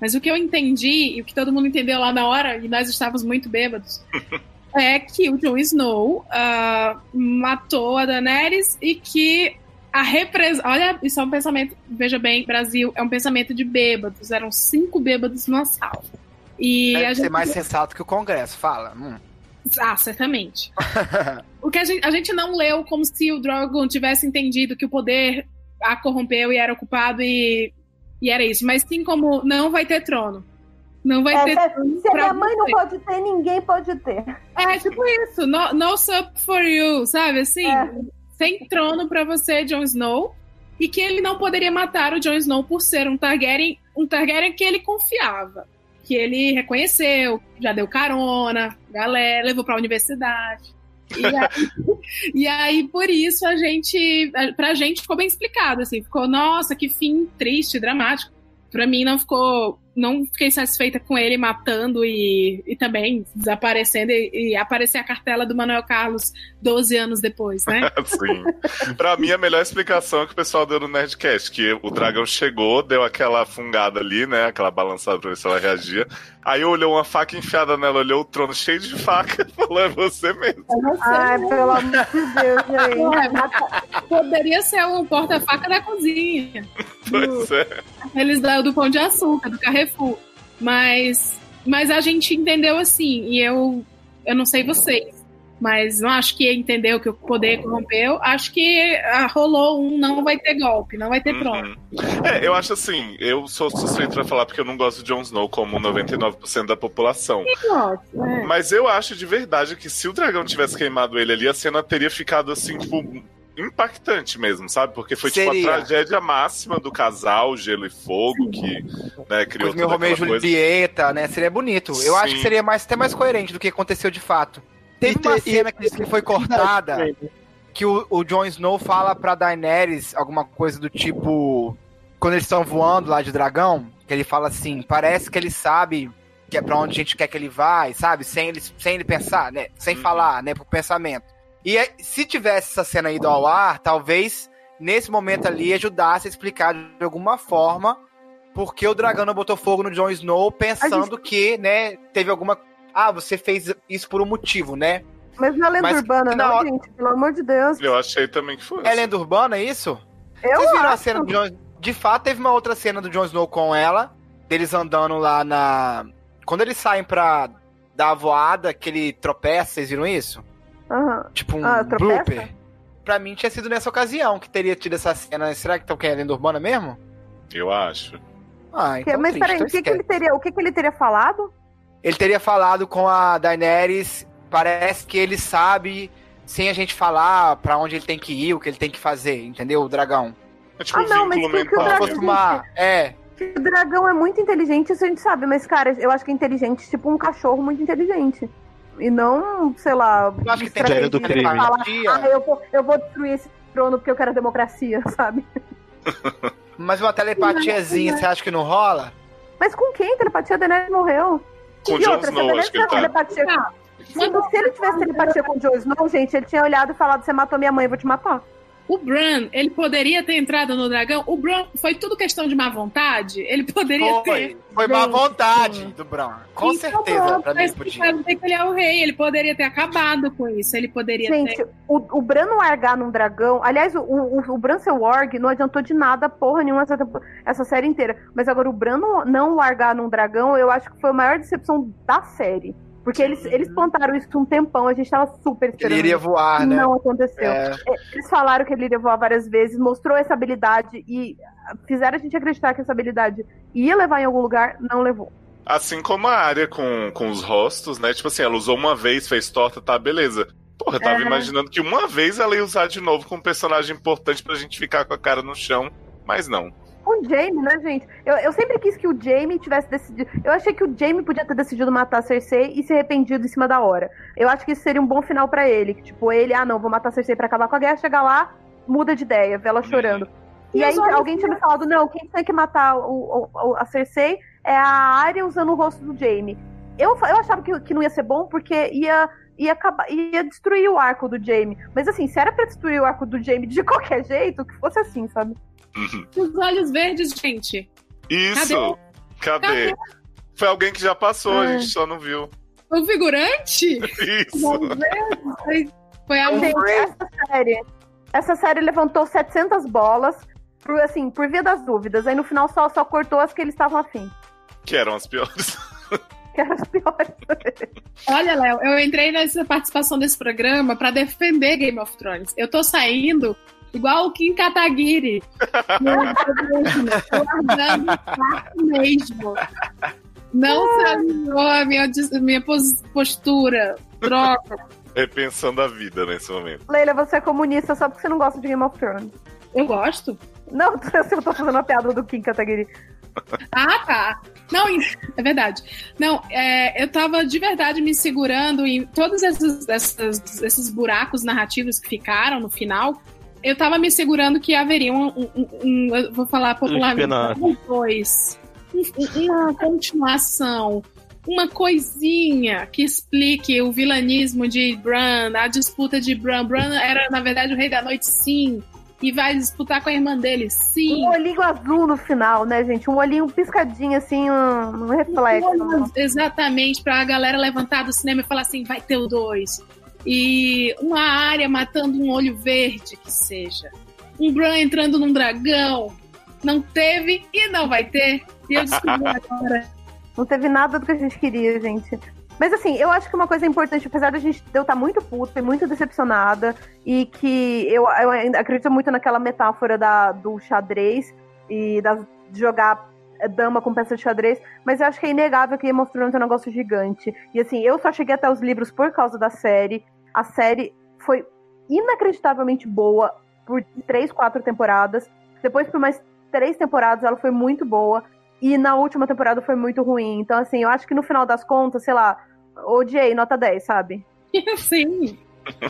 mas o que eu entendi, e o que todo mundo entendeu lá na hora, e nós estávamos muito bêbados, é que o Jon Snow uh, matou a Daenerys e que a represa... Olha, isso é um pensamento, veja bem, Brasil, é um pensamento de bêbados, eram cinco bêbados numa sala. E é a gente... ser mais sensato que o Congresso, fala. Hum. Ah, certamente. O que a gente, a gente não leu como se o Drogon tivesse entendido que o poder a corrompeu e era ocupado e, e era isso. Mas sim como não vai ter trono. Não vai é, ter é, trono. Se a minha mãe não pode ter, ninguém pode ter. É tipo isso, no, no sup for you, sabe? Assim, é. Sem trono pra você, Jon Snow. E que ele não poderia matar o Jon Snow por ser um Targaryen, um Targaryen que ele confiava. Que ele reconheceu, já deu carona, galera, levou pra universidade. E aí, e aí, por isso, a gente, pra gente ficou bem explicado, assim, ficou, nossa, que fim triste, dramático. Pra mim não ficou, não fiquei satisfeita com ele matando e, e também desaparecendo e, e aparecer a cartela do Manuel Carlos doze anos depois, né? Sim. Pra mim a melhor explicação é que o pessoal deu no Nerdcast, que o dragão chegou, deu aquela fungada ali, né? Aquela balançada pra ver se ela reagia. Aí olhou uma faca enfiada nela, olhou o trono cheio de faca e falou, é você mesmo. Ai, pelo amor de Deus, gente. Poderia ser um porta-faca na cozinha. Pois é. Eles dão do Pão de Açúcar, do Carrefour. Mas, mas a gente entendeu assim, e eu, eu não sei vocês, mas não acho que entendeu que o poder corrompeu. Acho que ah, rolou um não vai ter golpe, não vai ter trono. Uhum. É, eu acho assim, eu sou suspeito pra falar porque eu não gosto de Jon Snow como noventa e nove por cento da população. Eu gosto, é. Mas eu acho de verdade que se o dragão tivesse queimado ele ali, a cena teria ficado assim, tipo... impactante mesmo, sabe? Porque foi Seria. tipo a tragédia máxima do casal, Gelo e Fogo, que né, criou toda aquela coisa. Romeu e Julieta, né? Seria bonito. Eu Sim. acho que seria mais, até mais coerente do que aconteceu de fato. Teve e uma cena que, que foi cortada, que o, o Jon Snow fala pra Daenerys alguma coisa do tipo, quando eles estão voando lá de dragão, que ele fala assim, parece que ele sabe que é pra onde a gente quer que ele vai, sabe? Sem ele, sem ele pensar, né? Sem hum. falar, né? Pro pensamento. E se tivesse essa cena ido ao ar, talvez, nesse momento ali, ajudasse a explicar de alguma forma porque o dragão não botou fogo no Jon Snow, pensando gente... que, né, teve alguma... Ah, você fez isso por um motivo, né? Mas não é lenda Mas, urbana, não, hora... gente? Pelo amor de Deus. Eu achei também que foi. É lenda urbana, é isso? Eu Vocês viram acho. a cena do Jon... De fato, teve uma outra cena do Jon Snow com ela, deles andando lá na... Quando eles saem pra dar a voada, que ele tropeça, vocês viram isso? Uhum. Tipo um ah, blooper. Pra mim tinha sido nessa ocasião que teria tido essa cena. Será que estão querendo lenda urbana mesmo? Eu acho. Ah, então Mas peraí, o que, que ele teria, o que, que ele teria falado? Ele teria falado com a Daenerys. Parece que ele sabe, sem a gente falar, pra onde ele tem que ir, o que ele tem que fazer, entendeu? O dragão. É tipo ah, um não, mas que, que o dragão... É. O dragão é muito inteligente, isso a gente sabe. Mas, cara, eu acho que é inteligente, tipo um cachorro muito inteligente. E não, sei lá, eu acho que tem que do crime. Falar, ah, eu vou, eu vou destruir esse trono porque eu quero a democracia, sabe? Mas uma telepatiazinha, você acha que não rola? Mas com quem? Telepatia, a Daenerys morreu. Com o Jon Snow, acho que ele tá. Telepatia... Ah, se ele tivesse telepatia com o Jon Snow, gente, ele tinha olhado e falado, você matou minha mãe, eu vou te matar. O Bran, ele poderia ter entrado no dragão? O Bran, foi tudo questão de má vontade? Ele poderia foi, ter... Foi má vontade do Bran. Com então, certeza, Bran, pra mim, podia. Que ele é o rei, ele poderia ter acabado com isso. Ele poderia gente, ter... Gente, o, o Bran não largar num dragão... Aliás, o, o, o Bran seu org não adiantou de nada, porra nenhuma, essa, essa série inteira. Mas agora, o Bran não, não largar num dragão, eu acho que foi a maior decepção da série. Porque eles, eles plantaram isso um tempão, a gente tava super esperando. Ele iria voar, né? Não aconteceu. É. Eles falaram que ele iria voar várias vezes, mostrou essa habilidade e fizeram a gente acreditar que essa habilidade ia levar em algum lugar, não levou. Assim como a Arya com, com os rostos, né? Tipo assim, ela usou uma vez, fez torta, tá, beleza. Porra, eu tava é. imaginando que uma vez ela ia usar de novo com um personagem importante pra gente ficar com a cara no chão, mas não. Com o Jamie, né, gente? Eu, eu sempre quis que o Jamie tivesse decidido... Eu achei que o Jamie podia ter decidido matar a Cersei e se arrependido em cima da hora. Eu acho que isso seria um bom final pra ele. Que, tipo, ele, ah, não, vou matar a Cersei pra acabar com a guerra. Chega lá, muda de ideia, vê ela chorando. E aí alguém tinha me falado, não, quem tem que matar o, o, a Cersei é a Arya usando o rosto do Jamie. Eu, eu achava que, que não ia ser bom porque ia... Ia, acabar, ia destruir o arco do Jamie. Mas assim, se era pra destruir o arco do Jamie de qualquer jeito, que fosse assim, sabe? Os olhos verdes, gente. Isso! Cadê? Cadê? Cadê? Foi alguém que já passou, é. a gente só não viu. Foi um figurante? Isso! Foi, foi a gente, essa série. Essa série levantou setecentas bolas, por, assim, por via das dúvidas. Aí no final só, só cortou as que eles estavam afim. Que eram as piores. Olha, Léo, eu entrei nessa participação desse programa pra defender Game of Thrones. Eu tô saindo igual o Kim Kataguiri. Tô mesmo. Não saiu a minha, minha postura. Droga. Repensando a vida nesse momento. Leila, você é comunista só porque você não gosta de Game of Thrones. Eu gosto. Não, eu tô fazendo a piada do Kim Kataguiri. Ah, tá. Não, é verdade. Não, é, eu tava de verdade me segurando em todos esses, esses, esses buracos narrativos que ficaram no final. Eu tava me segurando que haveria um, um, um, um eu vou falar popularmente, um dois, um, uma continuação, uma coisinha que explique o vilanismo de Bran, a disputa de Bran. Bran era, na verdade, o Rei da Noite, sim. E vai disputar com a irmã dele, sim. Um olhinho azul no final, né, gente? Um olhinho piscadinho, assim, um, um reflexo. Um, exatamente, pra galera levantar do cinema e falar assim, vai ter o dois. E uma Arya matando um olho verde, que seja. Um Bran entrando num dragão. Não teve e não vai ter. E eu descobri agora. Não teve nada do que a gente queria, gente. Mas assim, eu acho que uma coisa importante, apesar da gente eu estar muito puta e muito decepcionada, e que eu, eu acredito muito naquela metáfora da, do xadrez e da, de jogar dama com peça de xadrez, mas eu acho que é inegável que Game of Thrones é um negócio gigante. E assim, eu só cheguei até os livros por causa da série. A série foi inacreditavelmente boa por três, quatro temporadas. Depois, por mais três temporadas, ela foi muito boa. E na última temporada foi muito ruim. Então, assim, eu acho que no final das contas, sei lá, odiei, nota dez, sabe? Sim.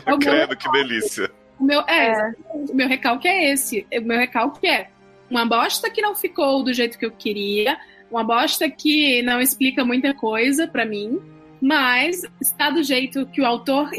É o credo, que delícia. O meu, é, é. o meu recalque é esse. O meu recalque é uma bosta que não ficou do jeito que eu queria, uma bosta que não explica muita coisa pra mim, mas está do jeito que o autor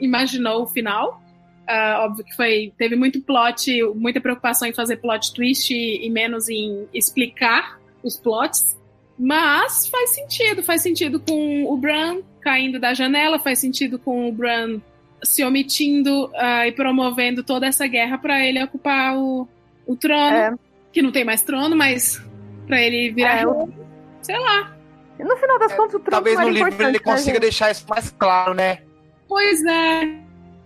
imaginou o final. Uh, óbvio que foi, teve muito plot, muita preocupação em fazer plot twist e, e menos em explicar os plots, mas faz sentido, faz sentido com o Bran caindo da janela, faz sentido com o Bran se omitindo uh, e promovendo toda essa guerra pra ele ocupar o, o trono, é. que não tem mais trono, mas pra ele virar, é, eu... sei lá. No final das é, contas, o trono talvez no livro ele consiga, né, deixar isso mais claro, né? Pois é.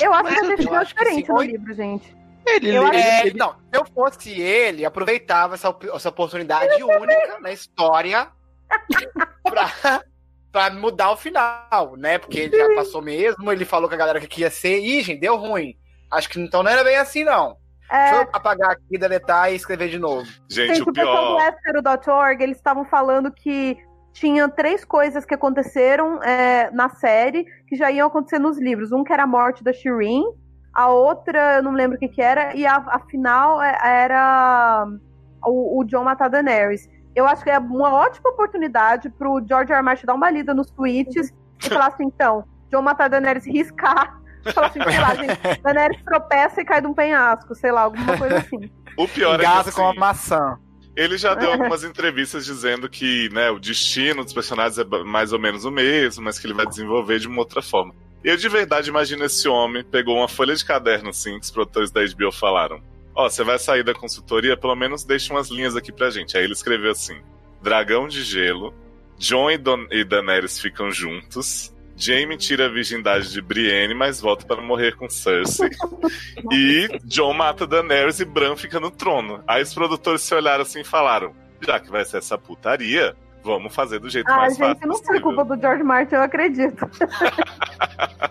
Eu acho mas que ele deixou diferente assim, no ele... livro, gente. Ele, eu, é, ele... Não, se eu fosse ele, aproveitava essa, essa oportunidade única na história pra, pra mudar o final, né? Porque ele já passou mesmo, ele falou com a galera que ia ser, ih, gente, deu ruim. Acho que então não era bem assim, não. É... Deixa eu apagar aqui, deletar e escrever de novo. Gente, gente o pior... O pessoal do Westeros ponto org, eles estavam falando que tinha três coisas que aconteceram é, na série que já iam acontecer nos livros. Um que era a morte da Shireen, a outra, eu não lembro o que que era, e a, a final era o, o Jon matar a Daenerys. Eu acho que é uma ótima oportunidade pro George R. R. Martin dar uma lida nos tweets e falar assim, então, Jon matar a Daenerys, riscar, falar assim, sei lá, gente, Daenerys tropeça e cai de um penhasco, sei lá, alguma coisa assim. O pior Engaza é que, assim, com uma maçã. Ele já deu algumas entrevistas dizendo que, né, o destino dos personagens é mais ou menos o mesmo, mas que ele vai desenvolver de uma outra forma. Eu de verdade imagino esse homem, pegou uma folha de caderno, assim, que os produtores da H B O falaram, ó, oh, você vai sair da consultoria, pelo menos deixa umas linhas aqui pra gente. Aí ele escreveu assim, Dragão de Gelo, Jon e, Don- e Daenerys ficam juntos, Jamie tira a virgindade de Brienne, mas volta para morrer com Cersei. E Jon mata Daenerys e Bran fica no trono. Aí os produtores se olharam assim e falaram, já que vai ser essa putaria, vamos fazer do jeito ah, mais gente, fácil. Ah, gente, não foi culpa do George Martin, eu acredito.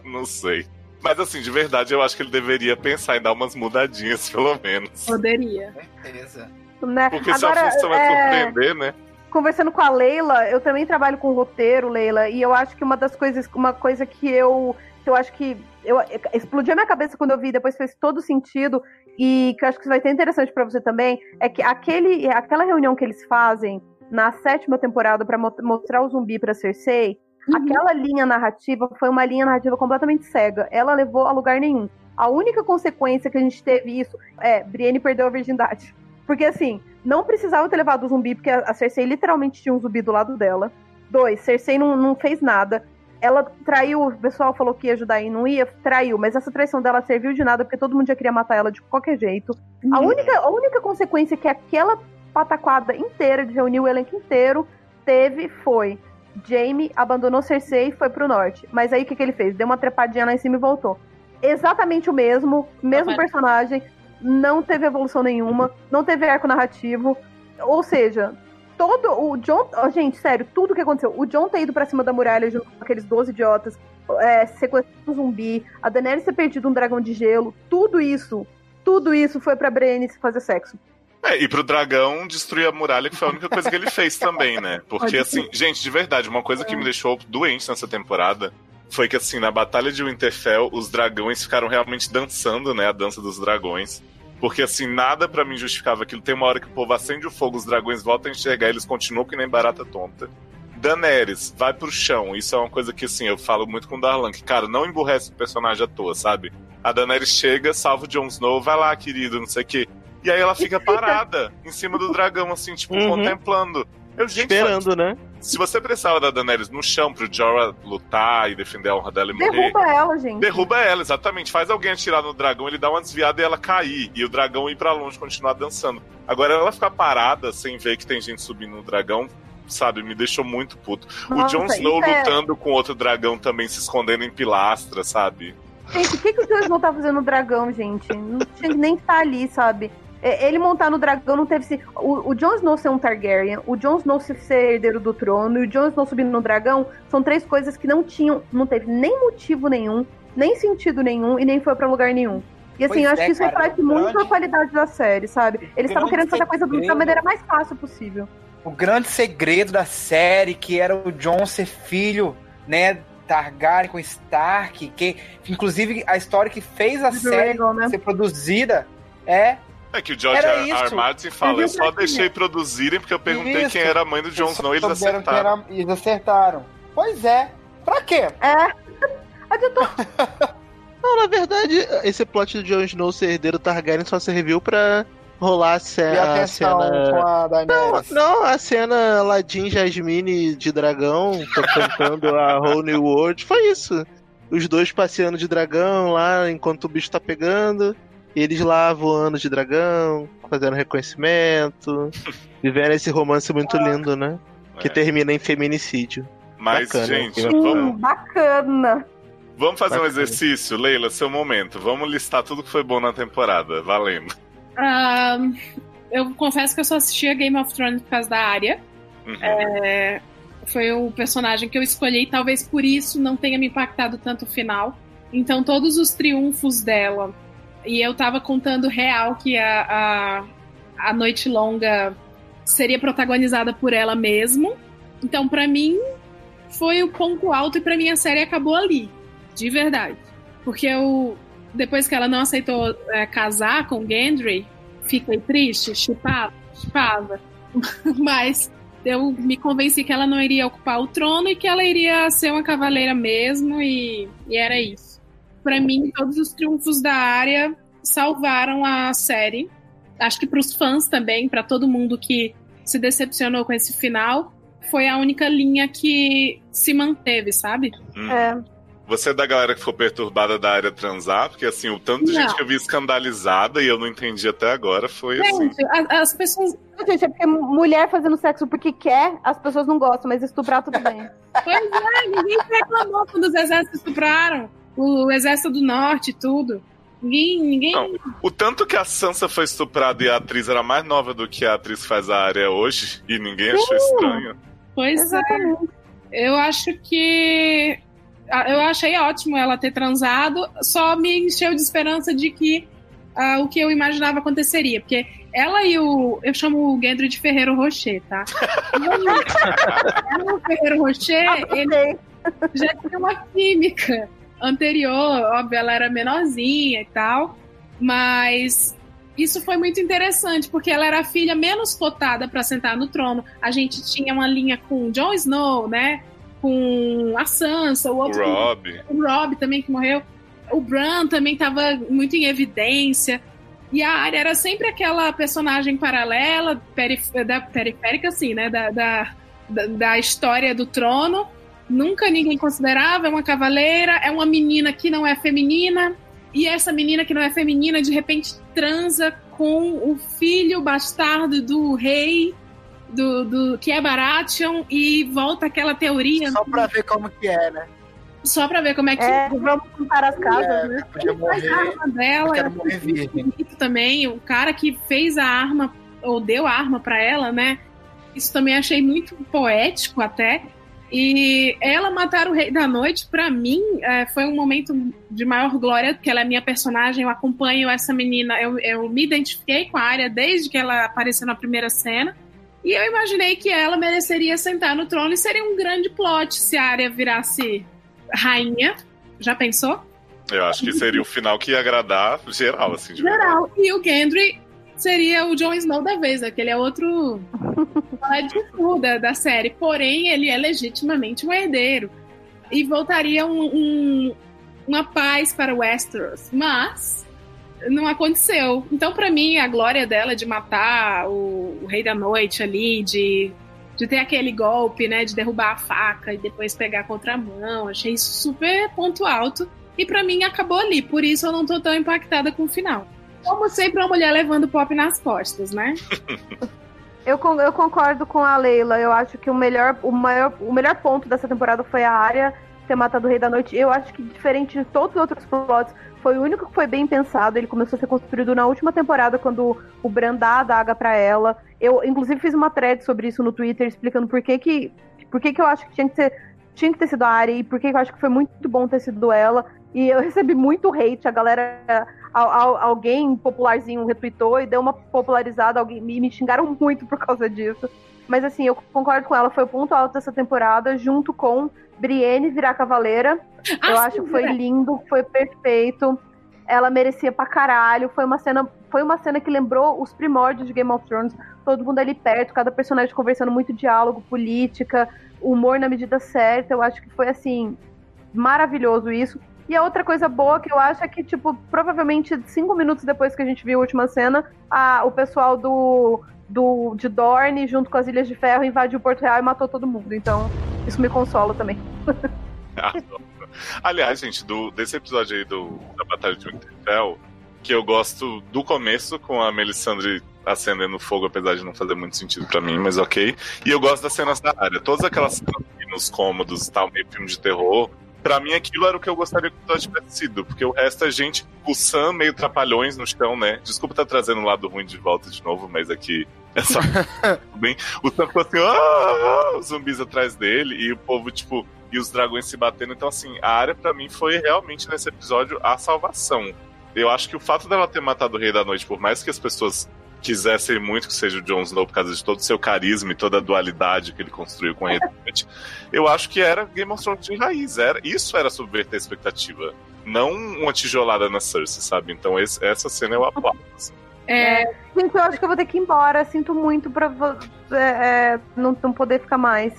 Não sei. Mas assim, de verdade, eu acho que ele deveria pensar em dar umas mudadinhas, pelo menos. Poderia. Certeza. Né? Porque agora, se a é... vai surpreender, né? Conversando com a Leila, eu também trabalho com roteiro, Leila, e eu acho que uma das coisas, uma coisa que eu, que eu acho que eu, explodiu a minha cabeça quando eu vi, depois fez todo sentido, e que eu acho que isso vai ser interessante pra você também, é que aquele, aquela reunião que eles fazem na sétima temporada pra mostrar o zumbi pra Cersei, uhum. Aquela linha narrativa foi uma linha narrativa completamente cega, ela levou a lugar nenhum. A única consequência que a gente teve isso é, Brienne perdeu a virgindade. Porque assim, não precisava ter levado o zumbi, porque a Cersei literalmente tinha um zumbi do lado dela. Dois, Cersei não, não fez nada. Ela traiu, o pessoal falou que ia ajudar e não ia, traiu. Mas essa traição dela serviu de nada, porque todo mundo já queria matar ela de qualquer jeito. Uhum. A única, a única consequência que aquela pataquada inteira, de reunir o elenco inteiro, teve foi... Jaime abandonou Cersei e foi pro norte. Mas aí o que, que ele fez? Deu uma trepadinha lá em cima e voltou. Exatamente o mesmo, mesmo uhum. personagem... Não teve evolução nenhuma, não teve arco narrativo, ou seja, todo o Jon, gente, sério, tudo que aconteceu, o Jon ter ido pra cima da muralha junto com aqueles doze idiotas, é, sequestrando um zumbi, a Daenerys ter perdido um dragão de gelo, tudo isso, tudo isso foi pra Brienne fazer sexo. É, e pro dragão destruir a muralha, que foi a única coisa que ele fez também, né? Porque assim, gente, de verdade, uma coisa que me deixou doente nessa temporada... Foi que assim, na batalha de Winterfell, os dragões ficaram realmente dançando, né? A dança dos dragões. Porque assim, nada pra mim justificava aquilo. Tem uma hora que o povo acende o fogo, os dragões voltam a enxergar, eles continuam que nem barata tonta. Daenerys, vai pro chão. Isso é uma coisa que assim, eu falo muito com o Darlan, que cara, não emburrece o personagem à toa, sabe? A Daenerys chega, salva o Jon Snow, vai lá, querido, não sei o quê. E aí ela fica parada em cima do dragão, assim, tipo, uhum. contemplando. Eu, gente, esperando, né? Se você precisava da Daenerys no chão pro Jorah lutar e defender a honra dela e morrer... Derruba ela, gente. Derruba ela, exatamente. Faz alguém atirar no dragão, ele dá uma desviada e ela cair. E o dragão ir pra longe, continuar dançando. Agora, ela ficar parada sem ver que tem gente subindo no dragão, sabe? Me deixou muito puto. Nossa, o Jon Snow lutando é... com outro dragão também, se escondendo em pilastra, sabe? Gente, o que, que o Jon Snow tá fazendo no dragão, gente? Não tinha que nem estar ali, sabe? Ele montar no dragão não teve... O, o Jon Snow ser um Targaryen, o Jon Snow ser herdeiro do trono e o Jon Snow subindo no dragão são três coisas que não tinham... Não teve nem motivo nenhum, nem sentido nenhum e nem foi pra lugar nenhum. E assim, pois eu acho é, que isso cara, reflete muito grande... a qualidade da série, sabe? Eles estavam querendo fazer a coisa da maneira mais fácil possível. O grande segredo da série, que era o Jon ser filho, né, Targaryen com Stark, que inclusive a história que fez a série Dragon, né? ser produzida é... É que o George R. R. Martin fala, eu só deixei produzirem porque eu perguntei isso. Quem era a mãe do Jon Snow e eles acertaram. Era... Eles acertaram. Pois é. Pra quê? É. Adiantou. Não, na verdade, esse plot do Jon Snow ser herdeiro Targaryen só serviu pra rolar a cena... A cena... Com a Daenerys. Não, não, a cena Aladdin Jasmine de dragão, cantando a Whole New World, foi isso. Os dois passeando de dragão lá, enquanto o bicho tá pegando... Eles lá voando de dragão, fazendo reconhecimento, vivendo esse romance muito lindo, né? É. Que termina em feminicídio. Mas, bacana, gente, sim, vamos... bacana. Vamos fazer bacana. um exercício, Leila, seu momento. Vamos listar tudo que foi bom na temporada, valendo. Uh, eu confesso que eu só assistia Game of Thrones por causa da Arya. Uhum. É, foi o personagem que eu escolhi, talvez por isso não tenha me impactado tanto o final. Então, todos os triunfos dela... E eu tava contando real que a, a, a Noite Longa seria protagonizada por ela mesmo. Então, pra mim, foi o ponto alto e pra mim a série acabou ali, de verdade. Porque eu, depois que ela não aceitou é, casar com Gendry, fiquei triste, chipava, chipava. Mas eu me convenci que ela não iria ocupar o trono e que ela iria ser uma cavaleira mesmo e, e era isso. Pra mim, todos os triunfos da Arya salvaram a série. Acho que pros fãs também, pra todo mundo que se decepcionou com esse final, foi a única linha que se manteve, sabe? Hum. É. Você é da galera que ficou perturbada da Arya transar? Porque, assim, o tanto de não. gente que eu vi escandalizada e eu não entendi até agora foi, gente, assim... Gente, as pessoas... Gente, é porque mulher fazendo sexo porque quer, as pessoas não gostam, mas estuprar tudo bem. Pois é, ninguém reclamou quando os exércitos estupraram. O exército do norte e tudo. Ninguém... ninguém... Não, o tanto que a Sansa foi estuprada e a atriz era mais nova do que a atriz que faz a Arya hoje e ninguém Sim. achou estranho. Pois Exatamente. é. Eu acho que... Eu achei ótimo ela ter transado, só me encheu de esperança de que uh, o que eu imaginava aconteceria. Porque ela e o... Eu chamo o Gendry de Ferreiro Rocher, tá? E o Ferreiro Rocher, ele já tinha uma química anterior, óbvio, ela era menorzinha e tal. Mas isso foi muito interessante, porque ela era a filha menos cotada pra sentar no trono. A gente tinha uma linha com Jon Snow, né? Com a Sansa, o outro... O Rob. O Rob também, que morreu. O Bran também estava muito em evidência. E a Arya era sempre aquela personagem paralela, perif- da, periférica, assim, né? Da, da, da história do trono. Nunca ninguém considerava, é uma cavaleira, é uma menina que não é feminina. E essa menina que não é feminina, de repente, transa com o filho bastardo do rei... Do, do que é Baratheon e volta aquela teoria. Só pra ver como que é, né? Só pra ver como é que é. Vamos comparar as casas, é, né? Podia morrer, a arma dela, eu quero morrer virgem. Também, o cara que fez a arma, ou deu a arma pra ela, né? Isso também achei muito poético até. E ela matar o Rei da Noite, pra mim, é, foi um momento de maior glória, porque ela é minha personagem, eu acompanho essa menina, eu, eu me identifiquei com a Arya desde que ela apareceu na primeira cena. E eu imaginei que ela mereceria sentar no trono e seria um grande plot se a Arya virasse rainha. Já pensou? Eu acho que seria o final que ia agradar geral, assim. De geral. Verdade. E o Gendry seria o Jon Snow da vez, aquele é outro da, da série. Porém, ele é legitimamente um herdeiro. E voltaria um, um, uma paz para Westeros. Mas... não aconteceu. Então, pra mim, a glória dela de matar o, o Rei da Noite ali, de, de ter aquele golpe, né, de derrubar a faca e depois pegar contra a mão, achei isso super ponto alto. E pra mim, acabou ali. Por isso, eu não tô tão impactada com o final. Como sempre, uma mulher levando pop nas costas, né? eu, eu concordo com a Leila. Eu acho que o melhor, o, maior, o melhor ponto dessa temporada foi a Arya ter matado o Rei da Noite. Eu acho que, diferente de todos os outros plots, foi o único que foi bem pensado. Ele começou a ser construído na última temporada, quando o Bran dá a adaga pra ela. Eu, inclusive, fiz uma thread sobre isso no Twitter, explicando por que que, por que, que eu acho que tinha que, ser, tinha que ter sido a Arya e por que, que eu acho que foi muito bom ter sido ela. E eu recebi muito hate. A galera... A, a, alguém popularzinho retweetou e deu uma popularizada. Alguém, me, me xingaram muito por causa disso. Mas, assim, eu concordo com ela. Foi o ponto alto dessa temporada, junto com... Brienne virar cavaleira, ah, eu sim, acho que foi lindo, foi perfeito, ela merecia pra caralho, foi uma cena, foi uma cena que lembrou os primórdios de Game of Thrones, todo mundo ali perto, cada personagem conversando, muito diálogo, política, humor na medida certa, eu acho que foi, assim, maravilhoso isso. E a outra coisa boa que eu acho é que, tipo, provavelmente cinco minutos depois que a gente viu a última cena, a, o pessoal do... Do, de Dorne, junto com as Ilhas de Ferro, invadiu Porto Real e matou todo mundo. Então, isso me consola também. Ah, aliás, gente, do, desse episódio aí do, da Batalha de Winterfell, que eu gosto do começo, com a Melisandre acendendo fogo, apesar de não fazer muito sentido pra mim, mas ok. E eu gosto das cenas da área. Todas aquelas cenas nos cômodos e tal, meio filme de terror. Pra mim, aquilo era o que eu gostaria que o episódio tivesse sido, porque o resto é gente, o Sam meio trapalhões no chão, né? Desculpa estar trazendo o lado ruim de volta de novo, mas aqui é só... Bem, o Sam ficou assim, ah! Os zumbis atrás dele, e o povo, tipo, e os dragões se batendo. Então, assim, a Arya, pra mim, foi realmente, nesse episódio, a salvação. Eu acho que o fato dela ter matado o Rei da Noite, por mais que as pessoas quisessem muito que seja o Jon Snow por causa de todo o seu carisma e toda a dualidade que ele construiu com ele. Eu acho que era Game of Thrones de raiz. Era, isso era subverter a expectativa. Não uma tijolada na Cersei, sabe? Então esse, essa cena eu aplaudo. Assim. É, gente, eu acho que eu vou ter que ir embora. Sinto muito pra é, não, não poder ficar mais.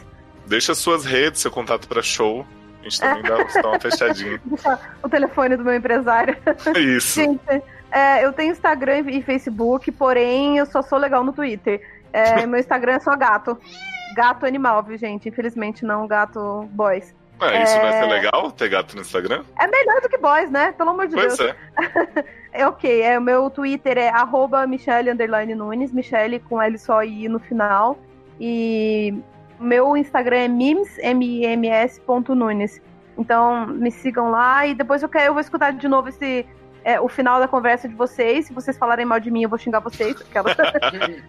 Deixa suas redes, seu contato pra show. A gente também dá, dá uma fechadinha. O telefone do meu empresário. Isso. Gente, é, eu tenho Instagram e Facebook, porém eu só sou legal no Twitter. É, meu Instagram é só gato. Gato animal, viu, gente? Infelizmente não gato boys. É, isso é... vai ser legal, ter gato no Instagram? É melhor do que boys, né? Pelo amor de pois Deus. Pois é. É ok, é, o meu Twitter é arroba Michelle underline Nunes, Michelle com L só I no final. E meu Instagram é mims, M I M S ponto Nunes. Então me sigam lá e depois eu, quero, eu vou escutar de novo esse, é, o final da conversa de vocês. Se vocês falarem mal de mim, eu vou xingar vocês. Aquela...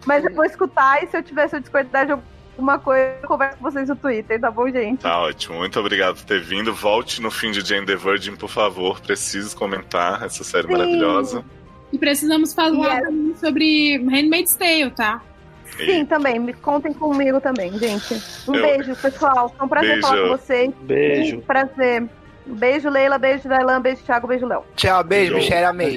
Mas eu vou escutar e se eu tiver essa discordidade, eu... Uma coisa, eu converso com vocês no Twitter, tá bom, gente? Tá ótimo, muito obrigado por ter vindo. Volte no fim de Jane the Virgin, por favor. Preciso comentar essa série Sim. maravilhosa. E precisamos falar yeah. sobre Handmaid's Tale, tá? Sim, e... também. Me contem comigo também, gente. Um eu... beijo, pessoal. Foi um prazer beijo. falar com vocês. Beijo. Um prazer. Beijo, Leila. Beijo, Dailan. Beijo, Thiago. Beijo, Léo. Tchau, beijo, Michelle. Amei.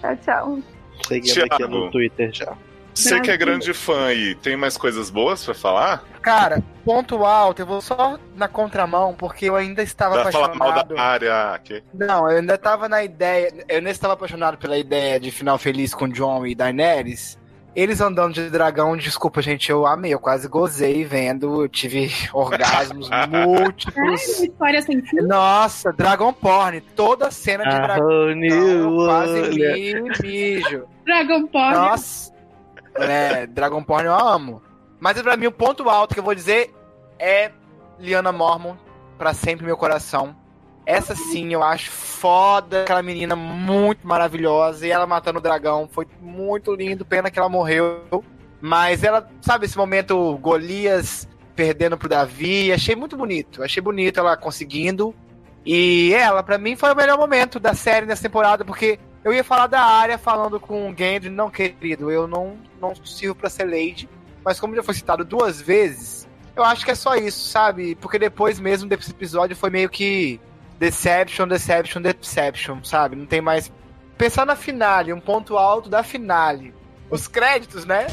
Tchau, tchau. Seguindo aqui no Twitter já. Você que é grande fã aí, tem mais coisas boas pra falar? Cara, ponto alto, eu vou só na contramão, porque eu ainda estava Dá apaixonado... Falar mal da área aqui. Não, eu ainda estava na ideia, eu ainda estava apaixonado pela ideia de final feliz com Jon e Daenerys. Eles andando de dragão, desculpa, gente, eu amei, eu quase gozei vendo, eu tive orgasmos múltiplos. Ai, história sem fim. Nossa, dragão porn, toda cena de dragão, eu quase me mijo. Dragão porn. Nossa. É, Dragon Porn eu amo. Mas pra mim o ponto alto que eu vou dizer é Lyanna Mormont, pra sempre meu coração. Essa sim eu acho foda. Aquela menina muito maravilhosa. E ela matando o dragão foi muito lindo. Pena que ela morreu. Mas ela, sabe, esse momento Golias perdendo pro Davi, achei muito bonito, achei bonito ela conseguindo. E ela pra mim foi o melhor momento da série nessa temporada. Porque eu ia falar da Arya falando com o Gendry. Não, querido, eu não, não sirvo pra ser Lady. Mas como já foi citado duas vezes, eu acho que é só isso, sabe? Porque depois mesmo desse episódio foi meio que Deception, Deception, Deception, sabe? Não tem mais... Pensar na finale, um ponto alto da finale. Os créditos, né?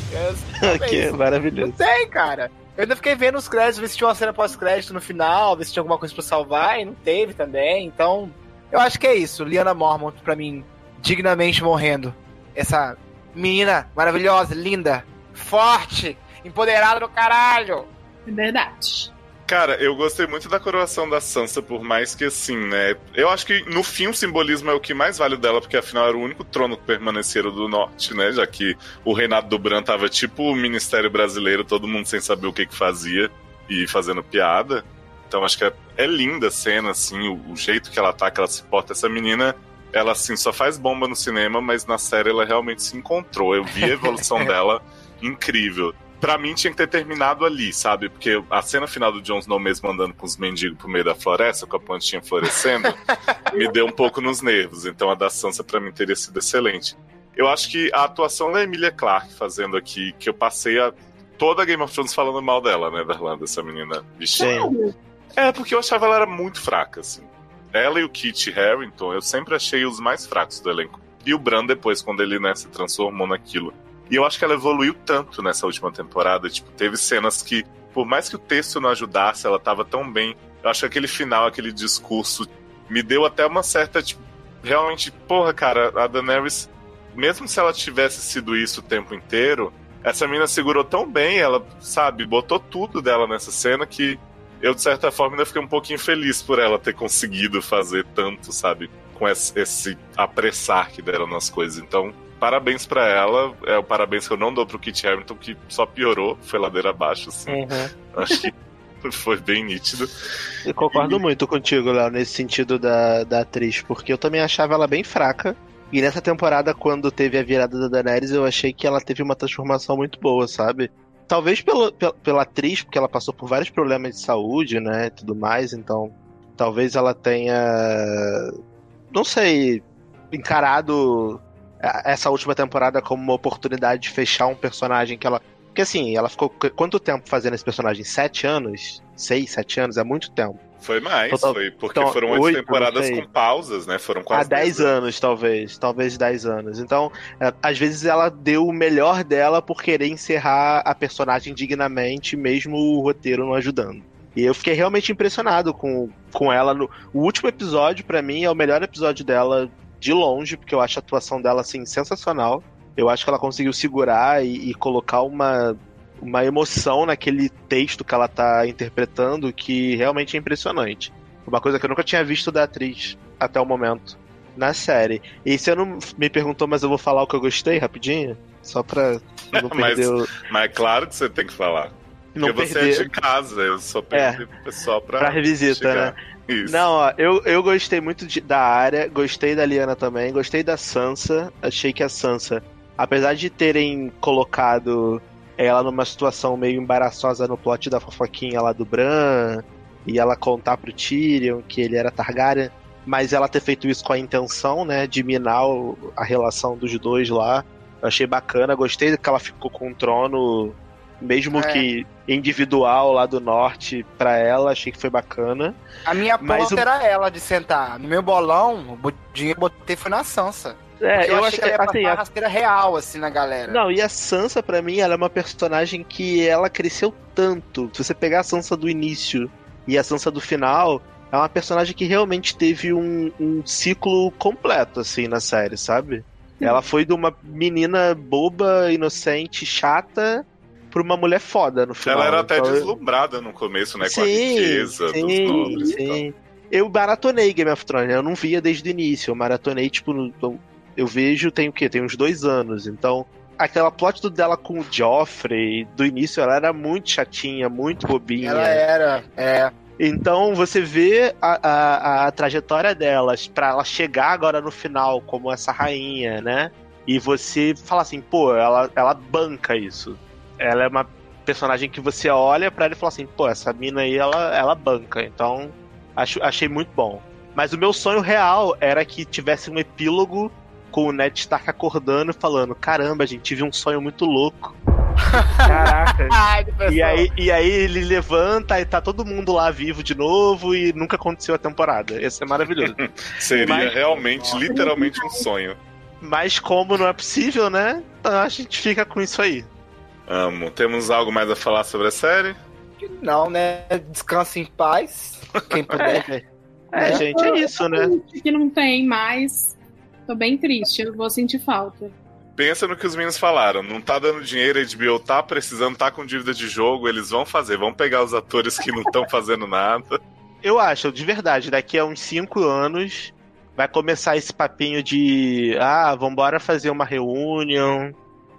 Que é maravilhoso. Não tem, cara. Eu ainda fiquei vendo os créditos, ver se tinha uma cena pós-crédito no final, ver se tinha alguma coisa pra salvar, e não teve também. Então, eu acho que é isso. Lyanna Mormont, pra mim... dignamente morrendo. Essa menina maravilhosa, linda, forte, empoderada do caralho. Verdade. Cara, eu gostei muito da coroação da Sansa, por mais que assim, né? Eu acho que no fim o simbolismo é o que mais vale dela, porque afinal era o único trono que permaneceram do norte, né? Já que o reinado do Bran tava tipo o Ministério Brasileiro, todo mundo sem saber o que que fazia e fazendo piada. Então acho que é, é linda a cena, assim, o, o jeito que ela tá, que ela se porta. Essa menina... ela, assim, só faz bomba no cinema, mas na série ela realmente se encontrou. Eu vi a evolução dela incrível. Pra mim, tinha que ter terminado ali, sabe? Porque a cena final do Jon Snow mesmo andando com os mendigos pro meio da floresta, com a plantinha florescendo, me deu um pouco nos nervos. Então a da Sansa, pra mim, teria sido excelente. Eu acho que a atuação da Emilia Clarke fazendo aqui, que eu passei a toda a Game of Thrones falando mal dela, né, Darlan, essa menina bichinha. É, porque eu achava ela era muito fraca, assim. Ela e o Kit Harington, eu sempre achei os mais fracos do elenco. E o Bran depois, quando ele, né, se transformou naquilo. E eu acho que ela evoluiu tanto nessa última temporada. Tipo, teve cenas que, por mais que o texto não ajudasse, ela tava tão bem. Eu acho que aquele final, aquele discurso, me deu até uma certa, tipo, realmente, porra, cara, a Daenerys, mesmo se ela tivesse sido isso o tempo inteiro, essa mina segurou tão bem, ela, sabe, botou tudo dela nessa cena que... eu, de certa forma, ainda fiquei um pouquinho feliz por ela ter conseguido fazer tanto, sabe? Com esse, esse apressar que deram nas coisas. Então, parabéns pra ela. É o parabéns que eu não dou pro Kit Harington, que só piorou. Foi ladeira abaixo, assim. Uhum. Acho que foi bem nítido. Eu concordo e... muito contigo, Léo, nesse sentido da, da atriz. Porque eu também achava ela bem fraca. E nessa temporada, quando teve a virada da Daenerys, eu achei que ela teve uma transformação muito boa, sabe? Talvez pela, pela, pela atriz, porque ela passou por vários problemas de saúde, né, e tudo mais, então talvez ela tenha, não sei, encarado essa última temporada como uma oportunidade de fechar um personagem que ela... Porque assim, ela ficou quanto tempo fazendo esse personagem? Sete anos? Seis, sete anos? É muito tempo. Foi mais, Total... foi porque então, foram oito temporadas com pausas, né? Foram quase... Há dez anos, anos, talvez. Talvez dez anos. Então, às vezes ela deu o melhor dela por querer encerrar a personagem dignamente, mesmo o roteiro não ajudando. E eu fiquei realmente impressionado com, com ela. No... O último episódio, pra mim, é o melhor episódio dela de longe, porque eu acho a atuação dela, assim, sensacional. Eu acho que ela conseguiu segurar e, e colocar uma, uma emoção naquele texto que ela tá interpretando, que realmente é impressionante. Uma coisa que eu nunca tinha visto da atriz até o momento na série. E você não me perguntou, mas eu vou falar o que eu gostei rapidinho? Só pra não perder o... Mas é claro que você tem que falar. Não Porque perder. Você é de casa, eu só perdi é, pro pessoal pra... Pra revisita, chegar. Né? Isso. Não, ó, eu, eu gostei muito de, da Arya, gostei da Lyanna também, gostei da Sansa. Achei que a Sansa, apesar de terem colocado ela numa situação meio embaraçosa no plot da fofoquinha lá do Bran, e ela contar pro Tyrion que ele era Targaryen, mas ela ter feito isso com a intenção, né, de minar a relação dos dois lá. Eu achei bacana, gostei que ela ficou com o trono... Mesmo é. que individual lá do norte pra ela, achei que foi bacana. A minha aposta o... era ela de sentar. No meu bolão, o dinheiro que botei foi na Sansa. É, eu, eu achei que ela assim, ia passar a rasteira real, assim, na galera. Não, e a Sansa, pra mim, ela é uma personagem que ela cresceu tanto. Se você pegar a Sansa do início e a Sansa do final, é uma personagem que realmente teve um, um ciclo completo, assim, na série, sabe? Hum. Ela foi de uma menina boba, inocente, chata... Por uma mulher foda no final. Ela era até então, deslumbrada no começo, né? Sim, com a riqueza sim, dos nobres sim. e tal. Eu maratonei Game of Thrones, né? Eu não via desde o início. Eu maratonei, tipo, no, eu vejo, tem o quê? Tem uns dois anos. Então, aquela plot dela com o Joffrey, do início, ela era muito chatinha, muito bobinha. Ela era, é. Então, você vê a, a, a trajetória delas pra ela chegar agora no final como essa rainha, né? E você fala assim, pô, ela, ela banca isso. Ela é uma personagem que você olha pra ela e fala assim, pô, essa mina aí, ela, ela banca. Então, acho, achei muito bom. Mas o meu sonho real era que tivesse um epílogo com o Ned Stark acordando e falando, caramba, a gente tive um sonho muito louco. Caraca. Ai, e, aí, e aí ele levanta e tá todo mundo lá vivo de novo e nunca aconteceu a temporada. Isso é maravilhoso. Seria Mas... realmente, Nossa. literalmente um sonho. Mas como não é possível, né? Então a gente fica com isso aí. Amo. Temos algo mais a falar sobre a série? Não, né? Descanse em paz, quem puder. É, é, é gente, é isso, né? Que não tem mais. Tô bem triste, eu vou sentir falta. Pensa no que os meninos falaram. Não tá dando dinheiro, a H B O tá precisando, tá com dívida de jogo, eles vão fazer. Vão pegar os atores que não estão fazendo nada. Eu acho, de verdade, daqui a uns cinco anos vai começar esse papinho de ah, vambora fazer uma reunião.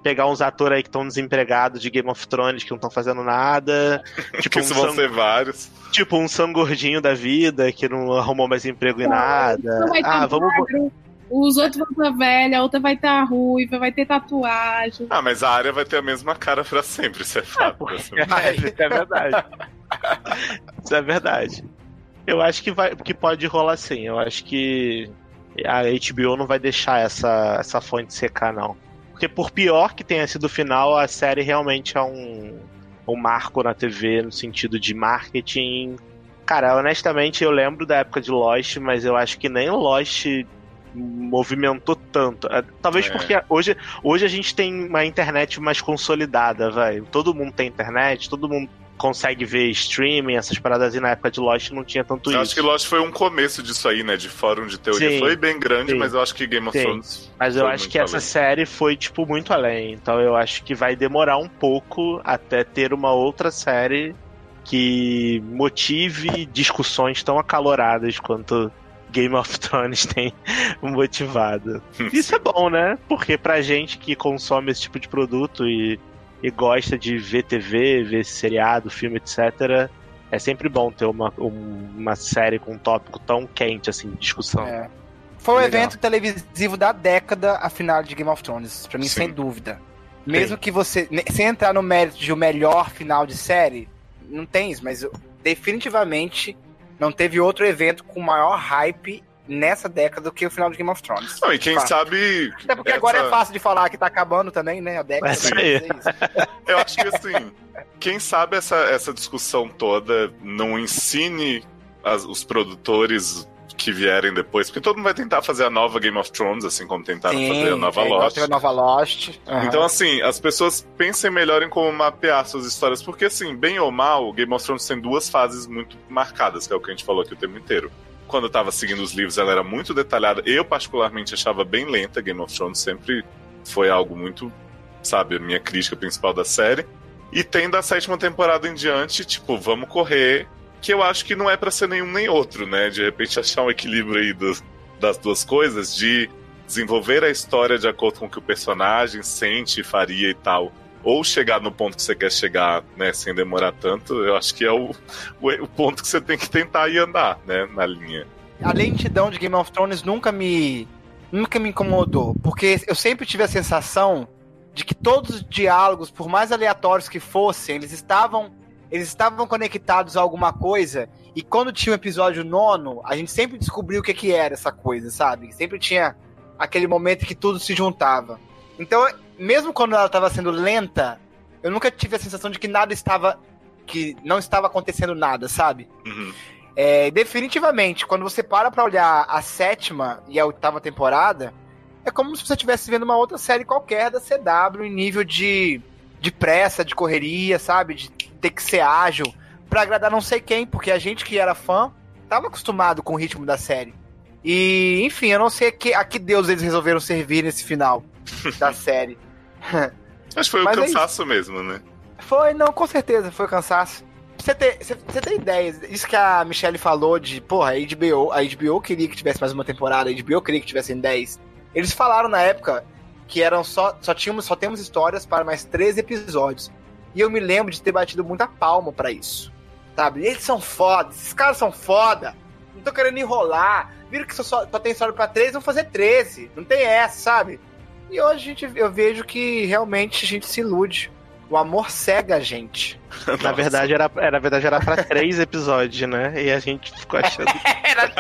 Pegar uns atores aí que estão desempregados de Game of Thrones, que não estão fazendo nada. Tipo, isso um vão san... ser vários. Tipo, um Sam Gordinho da vida, que não arrumou mais emprego em nada. Vai ah, tá vamos... Magro. Os outros vão estar tá velha, a outra vai estar tá ruiva, vai ter tatuagem. Ah, mas a Arya vai ter a mesma cara pra sempre, isso é fato. Ah, assim. é, isso é verdade. Isso é verdade. Eu acho que, vai... que pode rolar sim. Eu acho que a H B O não vai deixar essa, essa fonte secar, não. Porque por pior que tenha sido o final, a série realmente é um, um marco na T V, no sentido de marketing. Cara, honestamente, eu lembro da época de Lost, mas eu acho que nem Lost movimentou tanto. Talvez é. porque hoje, hoje a gente tem uma internet mais consolidada, velho. Todo mundo tem internet, todo mundo consegue ver streaming, essas paradas, e na época de Lost não tinha tanto eu isso. Eu acho que Lost foi um começo disso aí, né, de fórum de teoria. Sim, foi bem grande, sim. Mas eu acho que Game of sim. Thrones... Mas eu acho que além. Essa série foi, tipo, muito além. Então eu acho que vai demorar um pouco até ter uma outra série que motive discussões tão acaloradas quanto Game of Thrones tem motivado. Isso é bom, né? Porque pra gente que consome esse tipo de produto e... e gosta de ver T V, ver seriado, filme, etcétera. É sempre bom ter uma, uma série com um tópico tão quente, assim, de discussão. É. Foi o um evento televisivo da década, a final de Game of Thrones, pra mim, Sim. sem dúvida. Mesmo Sim. que você... Sem entrar no mérito de o melhor final de série, não tem isso, mas definitivamente não teve outro evento com maior hype nessa década do que o final de Game of Thrones. Não, e quem Fato. sabe... Até porque essa... agora é fácil de falar que tá acabando também, né? A década é também isso. Eu acho que, assim, quem sabe essa, essa discussão toda não ensine as, os produtores que vierem depois, porque todo mundo vai tentar fazer a nova Game of Thrones, assim como tentaram Sim, fazer a nova é, Lost. A nova Lost. Uhum. Então, assim, as pessoas pensem melhor em como mapear suas histórias, porque, assim, bem ou mal, Game of Thrones tem duas fases muito marcadas, que é o que a gente falou aqui o tempo inteiro. Quando eu tava seguindo os livros, ela era muito detalhada. Eu, particularmente, achava bem lenta. Game of Thrones sempre foi algo muito, sabe, a minha crítica principal da série. E tem da sétima temporada em diante, tipo, vamos correr, que eu acho que não é pra ser nenhum nem outro, né? De repente achar um equilíbrio aí do, das duas coisas, de desenvolver a história de acordo com o que o personagem sente, faria e tal, ou chegar no ponto que você quer chegar, né, sem demorar tanto. Eu acho que é o, o, o ponto que você tem que tentar ir andar, né, na linha. A lentidão de Game of Thrones nunca me, nunca me incomodou, porque eu sempre tive a sensação de que todos os diálogos, por mais aleatórios que fossem, eles estavam, eles estavam conectados a alguma coisa, e quando tinha o episódio nono, a gente sempre descobriu o que, que era essa coisa, sabe? Sempre tinha aquele momento que tudo se juntava. Então, mesmo quando ela estava sendo lenta, eu nunca tive a sensação de que nada estava... que não estava acontecendo nada, sabe? Uhum. É, definitivamente, quando você para pra olhar a sétima e a oitava temporada, é como se você estivesse vendo uma outra série qualquer da C W, em nível de, de pressa, de correria, sabe? De ter que ser ágil pra agradar não sei quem, porque a gente que era fã tava acostumado com o ritmo da série. E, enfim, eu não sei a que, a que Deus eles resolveram servir nesse final da série. Acho que foi o Mas cansaço é mesmo, né? Foi, não, com certeza, foi o cansaço. Você tem, você, você tem ideia, isso que a Michelle falou de, porra, a H B O, a H B O queria que tivesse mais uma temporada, a H B O queria que tivessem dez. Eles falaram na época que eram só, só, tínhamos, só temos histórias para mais treze episódios. E eu me lembro de ter batido muita palma pra isso, sabe? Eles são foda, esses caras são foda, não tô querendo enrolar, viram que só, só tem história pra treze, vão fazer treze, não tem essa, sabe? E hoje a gente, eu vejo que realmente a gente se ilude. O amor cega a gente. Na verdade era, era, na verdade era pra três episódios, né? E a gente ficou achando... era...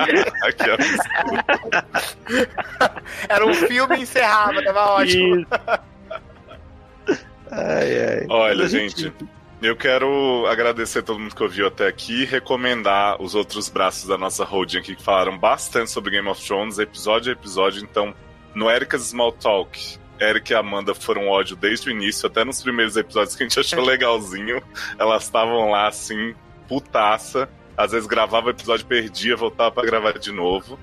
era um filme e encerrava, tava ótimo. Ai, ai. Olha, gente, eu quero agradecer a todo mundo que ouviu até aqui e recomendar os outros braços da nossa holding aqui, que falaram bastante sobre Game of Thrones, episódio a episódio, então... No Erika's Small Talk, Erika e Amanda foram ódio desde o início, até nos primeiros episódios que a gente achou legalzinho. Elas estavam lá, assim, putaça. Às vezes gravava o episódio, perdia, voltava pra gravar de novo.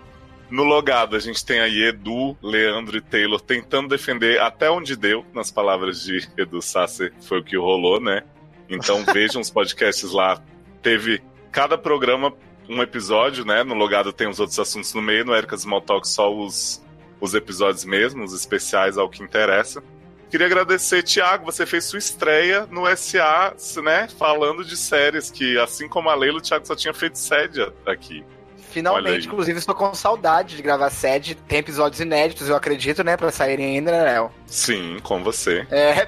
No Logado, a gente tem aí Edu, Leandro e Taylor tentando defender até onde deu, nas palavras de Edu Sasser, foi o que rolou, né? Então vejam os podcasts lá. Teve cada programa um episódio, né? No Logado tem os outros assuntos no meio, no Erika's Small Talk só os... os episódios mesmo, os especiais ao que interessa. Queria agradecer, Thiago, você fez sua estreia no S A, né, falando de séries, que assim como a Leila, o Thiago só tinha feito sede aqui. Finalmente, inclusive, estou com saudade de gravar sede, tem episódios inéditos, eu acredito, né, pra saírem ainda, né, Léo? Sim, com você. É,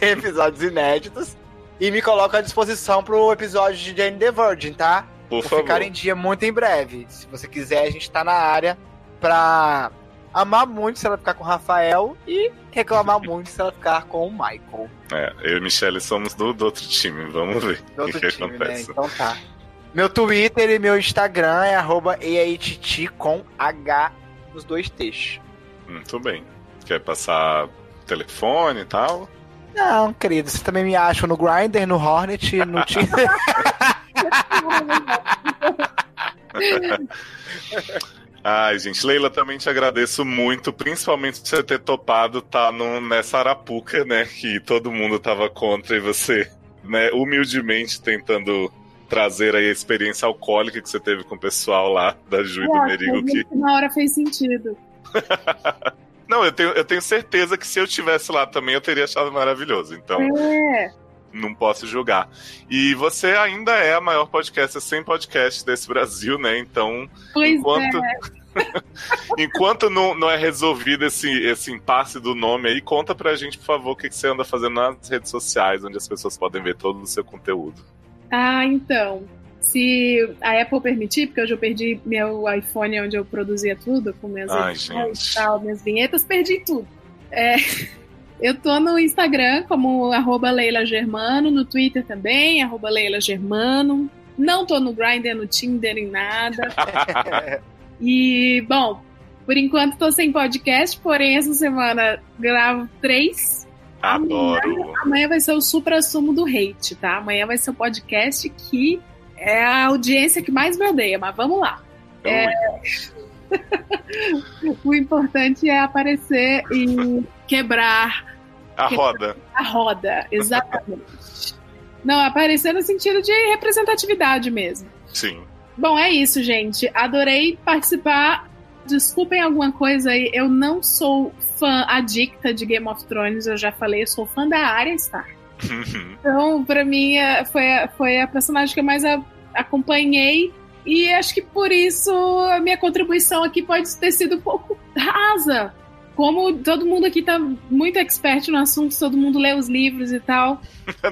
tem episódios inéditos, e me coloco à disposição pro episódio de Jane the Virgin, tá? Por favor. Vou ficar em dia muito em breve, se você quiser, a gente tá na área pra... amar muito se ela ficar com o Rafael e reclamar muito se ela ficar com o Michael. É, eu e Michelle somos do, do outro time, vamos ver o que, que acontece. Né? Então tá. Meu Twitter e meu Instagram é arroba eaititi com H nos dois T's. Muito bem. Quer passar telefone e tal? Não, querido, você também me acha no Grindr, no Hornet, no Tinder. Ai, gente, Leila, também te agradeço muito, principalmente por você ter topado tá no, nessa arapuca, né, que todo mundo tava contra e você, né, humildemente tentando trazer aí a experiência alcoólica que você teve com o pessoal lá da Ju e do Merigo. Que... na hora fez sentido. Não, eu tenho, eu tenho certeza que se eu estivesse lá também eu teria achado maravilhoso, então... é... não posso julgar. E você ainda é a maior podcaster sem podcast desse Brasil, né? Então, pois enquanto, é. Enquanto não, não é resolvido esse, esse impasse do nome aí, conta pra gente, por favor, o que, que você anda fazendo nas redes sociais, onde as pessoas podem ver todo o seu conteúdo. Ah, então. se a Apple permitir, porque hoje eu perdi meu iPhone onde eu produzia tudo, com minhas Ai, edições, tal, minhas vinhetas, perdi tudo. É, eu tô no Instagram como arroba Leila Germano, no Twitter também, arroba Leila Germano. Não tô no Grindr, no Tinder, em nada. E, bom, por enquanto tô sem podcast, porém essa semana gravo três. Adoro! Amanhã, amanhã vai ser o supra-sumo do hate, tá? Amanhã vai ser o podcast que é a audiência que mais me odeia, mas vamos lá. É... O importante é aparecer e quebrar... A quebrar roda. A roda, exatamente. Não, aparecer no sentido de representatividade mesmo. Sim. Bom, é isso, gente. Adorei participar. Desculpem alguma coisa aí. Eu não sou fã adicta de Game of Thrones. Eu já falei, eu sou fã da Arya Stark. Uhum. Então, pra mim, foi a, foi a personagem que eu mais a, acompanhei. E acho que por isso a minha contribuição aqui pode ter sido um pouco rasa. Como todo mundo aqui tá muito expert no assunto, todo mundo lê os livros e tal.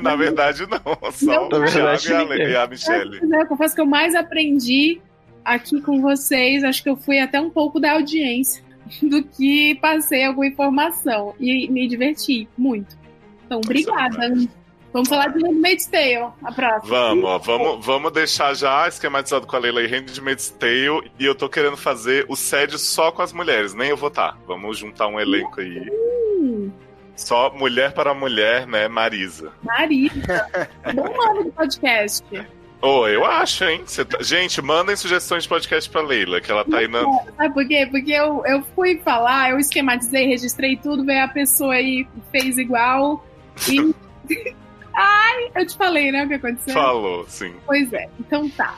Na verdade, não. Só o Thiago e a Michelle. Eu confesso que eu mais aprendi aqui com vocês. Acho que eu fui até um pouco da audiência do que passei alguma informação. E me diverti muito. Então, obrigada. Vamos falar de Handmaid's Tale, a próxima. Vamos, ó, vamos, vamos deixar já esquematizado com a Leila e Handmaid's Tale. E eu tô querendo fazer o sede só com as mulheres, nem eu vou estar. Vamos juntar um elenco aí. Uhum. Só mulher para mulher, né? Marisa. Marisa. Bom nome do podcast. Oh, eu acho, hein? Cê tá... Gente, mandem sugestões de podcast pra Leila, que ela tá aí na... Sabe por quê? Porque eu, eu fui falar, eu esquematizei, registrei tudo, veio a pessoa aí, fez igual e... Ai, eu te falei, né, o que aconteceu? Falou, sim. Pois é, então tá.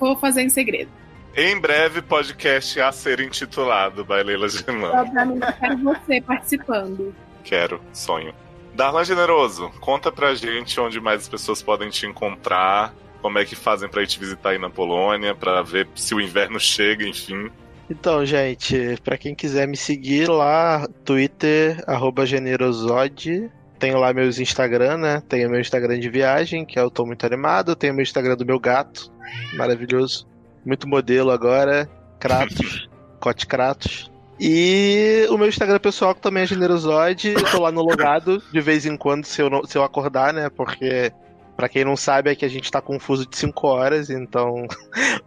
Vou fazer em segredo. Em breve, podcast a ser intitulado by Leila Germano. Eu quero você participando. Quero, sonho. Darlan Generoso, conta pra gente onde mais as pessoas podem te encontrar, como é que fazem pra ir te visitar aí na Polônia, pra ver se o inverno chega, enfim. Então, gente, pra quem quiser me seguir lá, Twitter, arroba generosode. Tenho lá meus Instagram, né? Tenho meu Instagram de viagem, que eu tô muito animado. Tenho meu Instagram do meu gato, maravilhoso. Muito modelo agora, Kratos, Cote Kratos. E o meu Instagram pessoal, que também é generosoide. Eu tô lá no logado, de vez em quando, se eu, não, se eu acordar, né? Porque, pra quem não sabe, é que a gente tá confuso de cinco horas, então...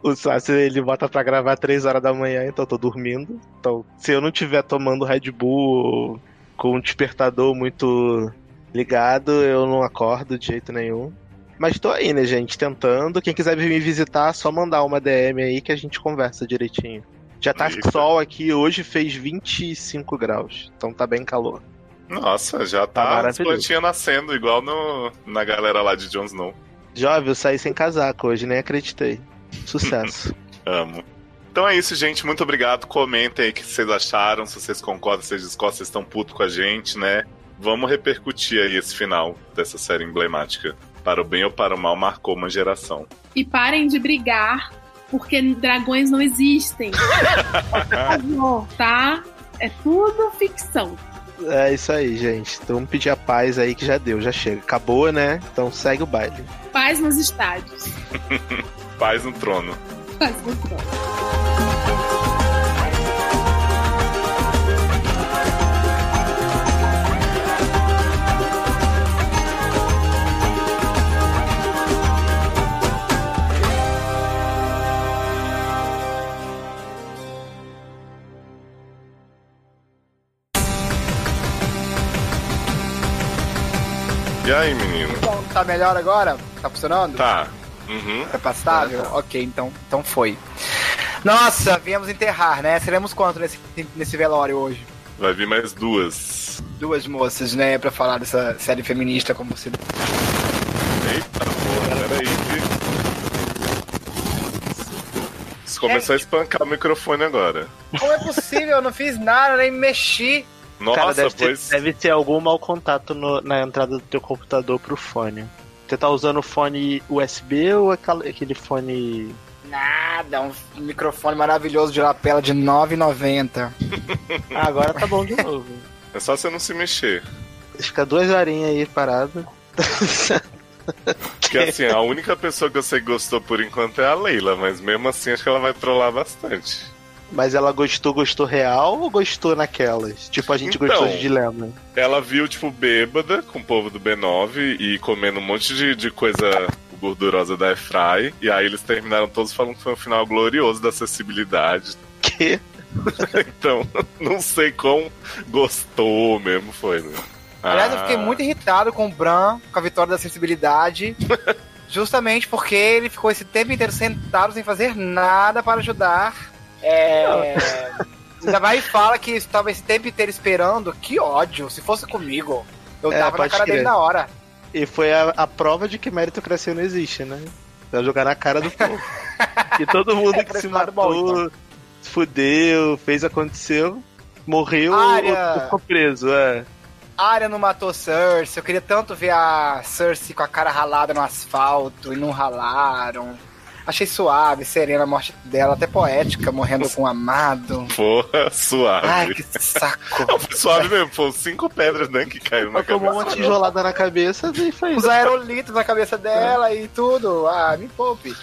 O Sassi, ele bota pra gravar três horas da manhã, então eu tô dormindo. Então, se eu não tiver tomando Red Bull com um despertador muito... ligado, eu não acordo de jeito nenhum. Mas tô aí, né, gente? Tentando. Quem quiser vir me visitar, só mandar uma D M aí que a gente conversa direitinho. Já tá Eita. Sol aqui, hoje fez vinte e cinco graus. Então tá bem calor. Nossa, já tá, tá as plantinhas nascendo, igual no, na galera lá de Jon Snow. Jovem, eu saí sem casaco hoje, nem acreditei. Sucesso. Amo. Então é isso, gente. Muito obrigado. Comentem aí o que vocês acharam. Se vocês concordam, se vocês discordam, vocês estão putos com a gente, né? Vamos repercutir aí esse final dessa série emblemática. Para o bem ou para o mal, marcou uma geração. E parem de brigar, porque dragões não existem. Por favor, tá? É tudo ficção. É isso aí, gente. Então vamos pedir a paz aí que já deu, já chega. Acabou, né? Então segue o baile. Paz nos estádios. Paz no trono. Paz no trono. E aí, menino? Então, tá melhor agora? Tá funcionando? Tá. Uhum. É passável? Tá, tá. Ok, então, então foi. Nossa, viemos enterrar, né? Seremos quanto nesse, nesse velório hoje? Vai vir mais duas. Duas moças, né? Pra falar dessa série feminista, como você... Eita, porra, peraí. Você começou é, a espancar que... o microfone agora. Como é possível? Eu não fiz nada, nem mexi. Nossa, cara, deve, pois... ter, deve ter algum mau contato no, na entrada do teu computador pro fone. Você tá usando o fone U S B ou aquele fone... Nada, um microfone maravilhoso de lapela de nove e noventa. Ah, agora tá bom de novo. É só você não se mexer. Fica duas horinhas aí parado. Que assim, a única pessoa que eu sei que gostou por enquanto é a Leila, mas mesmo assim acho que ela vai trollar bastante. Mas ela gostou, gostou real ou gostou naquelas? Tipo, a gente então, gostou de dilema. Ela viu, tipo, bêbada com o povo do B nove e comendo um monte de, de coisa gordurosa da Efraim. E aí eles terminaram todos falando que foi um final glorioso da acessibilidade. Que? Então, não sei como gostou mesmo foi, né? Aliás, ah. eu fiquei muito irritado com o Bran, com a vitória da acessibilidade. Justamente porque ele ficou esse tempo inteiro sentado sem fazer nada para ajudar. É... Ainda vai e fala que estava esse tempo inteiro esperando. Que ódio, se fosse comigo eu dava é, na cara crer. dele na hora. E foi a, a prova de que meritocracia não existe, né? Pra jogar na cara do povo. E todo mundo é, que se matou bom, então. Fudeu, fez, aconteceu. Morreu, Arya... ficou preso, é. A Arya não matou Cersei. Eu queria tanto ver a Cersei com a cara ralada no asfalto. E não ralaram. Achei suave, serena a morte dela, até poética, morrendo com um amado. Porra, suave. Ai, que saco. Não, foi suave mesmo, foram cinco pedras, né, que caíram na cabeça. Ela tomou uma tijolada na cabeça e foi isso. Os aerolitos na cabeça dela é. e tudo. Ah, me poupe.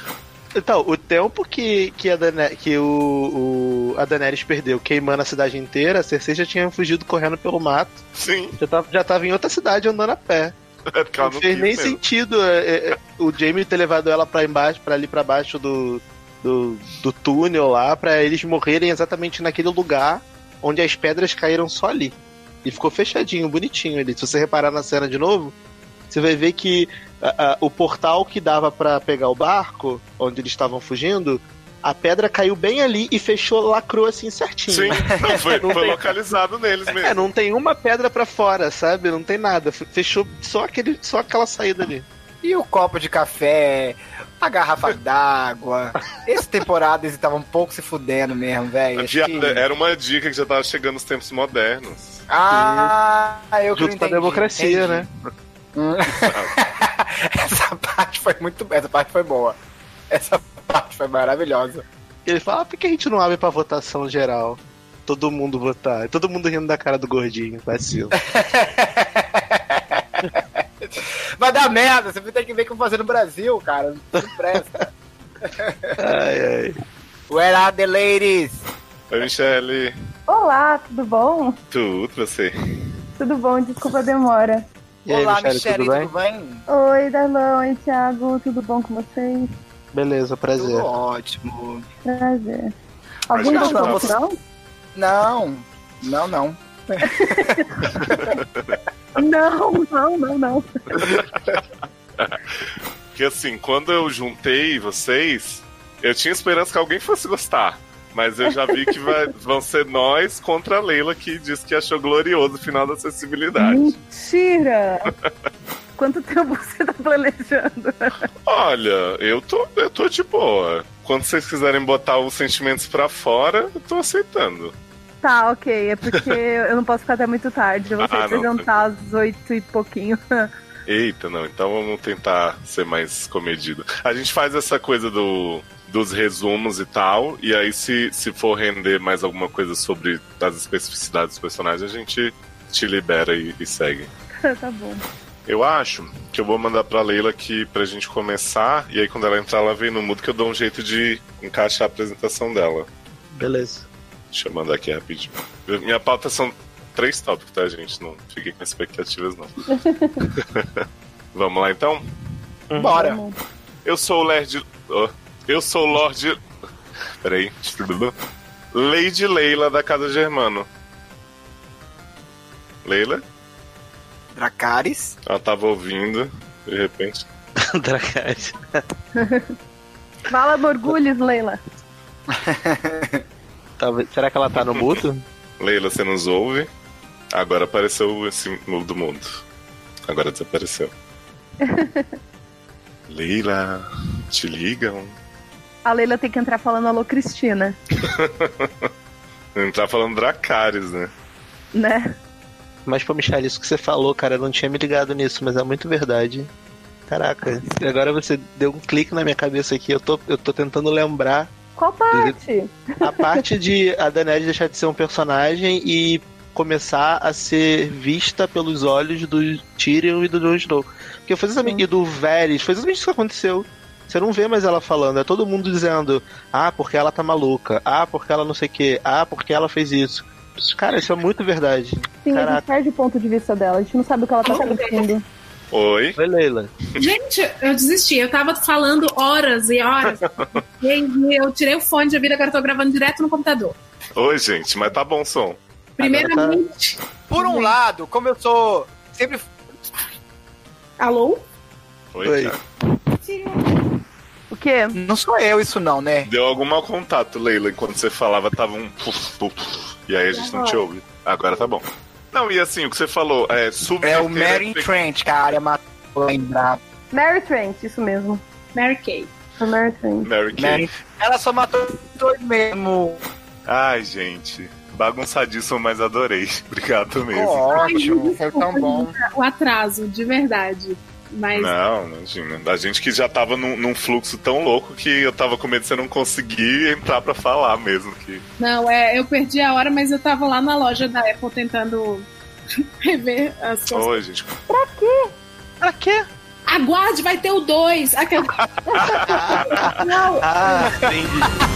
Então, o tempo que, que, a, Daener- que o, o, a Daenerys perdeu queimando a cidade inteira, a Cersei já tinha fugido correndo pelo mato. Sim. Já tava, já tava em outra cidade andando a pé. É, não fez nem mesmo. sentido é, é, o Jamie ter levado ela pra embaixo, pra ali pra baixo do, do, do túnel lá, pra eles morrerem exatamente naquele lugar onde as pedras caíram só ali. E ficou fechadinho, bonitinho ali. Se você reparar na cena de novo, você vai ver que a, a, o portal que dava pra pegar o barco, onde eles estavam fugindo, a pedra caiu bem ali e fechou, lacrou assim certinho. Sim, não, foi, não foi tem... localizado neles mesmo. É, não tem uma pedra pra fora, sabe? Não tem nada. Fechou só, aquele, só aquela saída ali. E o copo de café, a garrafa d'água. Essa temporada eles estavam um pouco se fudendo mesmo, velho. Que... Era uma dica que já tava chegando nos tempos modernos. Ah, e... eu que Junto não entendi. Junto com a democracia, entendi. né? Hum. Essa parte foi muito... Essa parte foi boa. Essa parte foi maravilhosa. Ele fala, ah, por que a gente não abre pra votação geral? Todo mundo votar. Todo mundo rindo da cara do gordinho, vacilo. Vai dar merda, você vai ter que ver o que eu vou fazer no Brasil, cara. Não presta. Ai, ai. Where are the ladies? Oi, Michelle. Olá, tudo bom? Tudo, você? Tudo bom, desculpa a demora. E Olá, aí, Michelle, tudo, tudo bem? bem? Oi, Darlan, oi, Thiago, tudo bom com vocês? Beleza, prazer. Tudo ótimo. Prazer. Algum da promoção? Não, não, não. não, não, não, não. Porque assim, quando eu juntei vocês, eu tinha esperança que alguém fosse gostar. Mas eu já vi que vai, vão ser nós contra a Leila, que disse que achou glorioso o final da acessibilidade. Mentira! Quanto tempo você tá planejando? Olha, eu tô, eu tô de boa. Quando vocês quiserem botar os sentimentos pra fora, eu tô aceitando. Tá, ok. É porque eu não posso ficar até muito tarde. Eu vou ah, apresentar às oito e pouquinho. Eita, não. Então vamos tentar ser mais comedido. A gente faz essa coisa do, dos resumos e tal. E aí se, se for render mais alguma coisa sobre as especificidades dos personagens, a gente te libera e, e segue. Tá bom. Eu acho que eu vou mandar pra Leila aqui pra gente começar, e aí quando ela entrar, ela vem no mudo que eu dou um jeito de encaixar a apresentação dela. Beleza. Deixa eu mandar aqui rapidinho. Minha pauta são três tópicos, tá, gente? Não fiquei com expectativas, não. Vamos lá, então? Uhum. Bora! Eu sou o Lorde... Oh, eu sou o Lorde... Peraí. Lady Leila da Casa Germano. Leila? Dracarys. Ela tava ouvindo, de repente. Dracarys. Fala, Morgulhos, Leila. Será que ela tá no mudo? Leila, você nos ouve? Agora apareceu esse mundo do mundo. Agora desapareceu. Leila, te ligam? A Leila tem que entrar falando alô, Cristina. Entrar falando Dracarys, né? Né? Mas, pô, Michel, isso que você falou, cara, eu não tinha me ligado nisso, mas é muito verdade. Caraca, agora você deu um clique na minha cabeça aqui, eu tô, eu tô tentando lembrar... Qual parte? A parte de a Daenerys deixar de ser um personagem e começar a ser vista pelos olhos do Tyrion e do Jon Snow. Porque foi exatamente, e do Varys, foi exatamente isso que aconteceu. Você não vê mais ela falando, é todo mundo dizendo, ah, porque ela tá maluca, ah, porque ela não sei o quê, ah, porque ela fez isso. Cara, isso é muito verdade. Sim, a gente perde o ponto de vista dela, a gente não sabe o que ela tá sentindo. Oi. Oi, Leila. Gente, eu desisti, eu tava falando horas e horas, e eu tirei o fone de ouvido, agora eu tô gravando direto no computador. Oi, gente, mas tá bom o som. Primeiramente... Tá... Por um lado, como eu sou... Sempre... Alô? Oi, Oi. O quê? Não sou eu isso não, né? Deu algum mau contato, Leila, enquanto você falava, tava um... E aí a gente não te ouve. Agora tá bom. Não, e assim, o que você falou é... É o Meereen a... Trent que a Arya matou em bravo. Meereen Trent, isso mesmo. Mary Kay. Mary Trent. Mary Kay. Mary... Ela só matou dois mesmo. Ai, gente. Bagunçadíssimo, mas adorei. Obrigado mesmo. Oh, ótimo, foi tão bom. O atraso, de verdade. Mas... Não, imagina. A gente que já tava num, num fluxo tão louco que eu tava com medo de você não conseguir entrar pra falar mesmo. Que... Não, é, eu perdi a hora, mas eu tava lá na loja da Apple tentando rever as coisas. Oi, gente. Pra quê? Pra quê? Aguarde, vai ter o dois. Aquela... Não. Ah, entendi.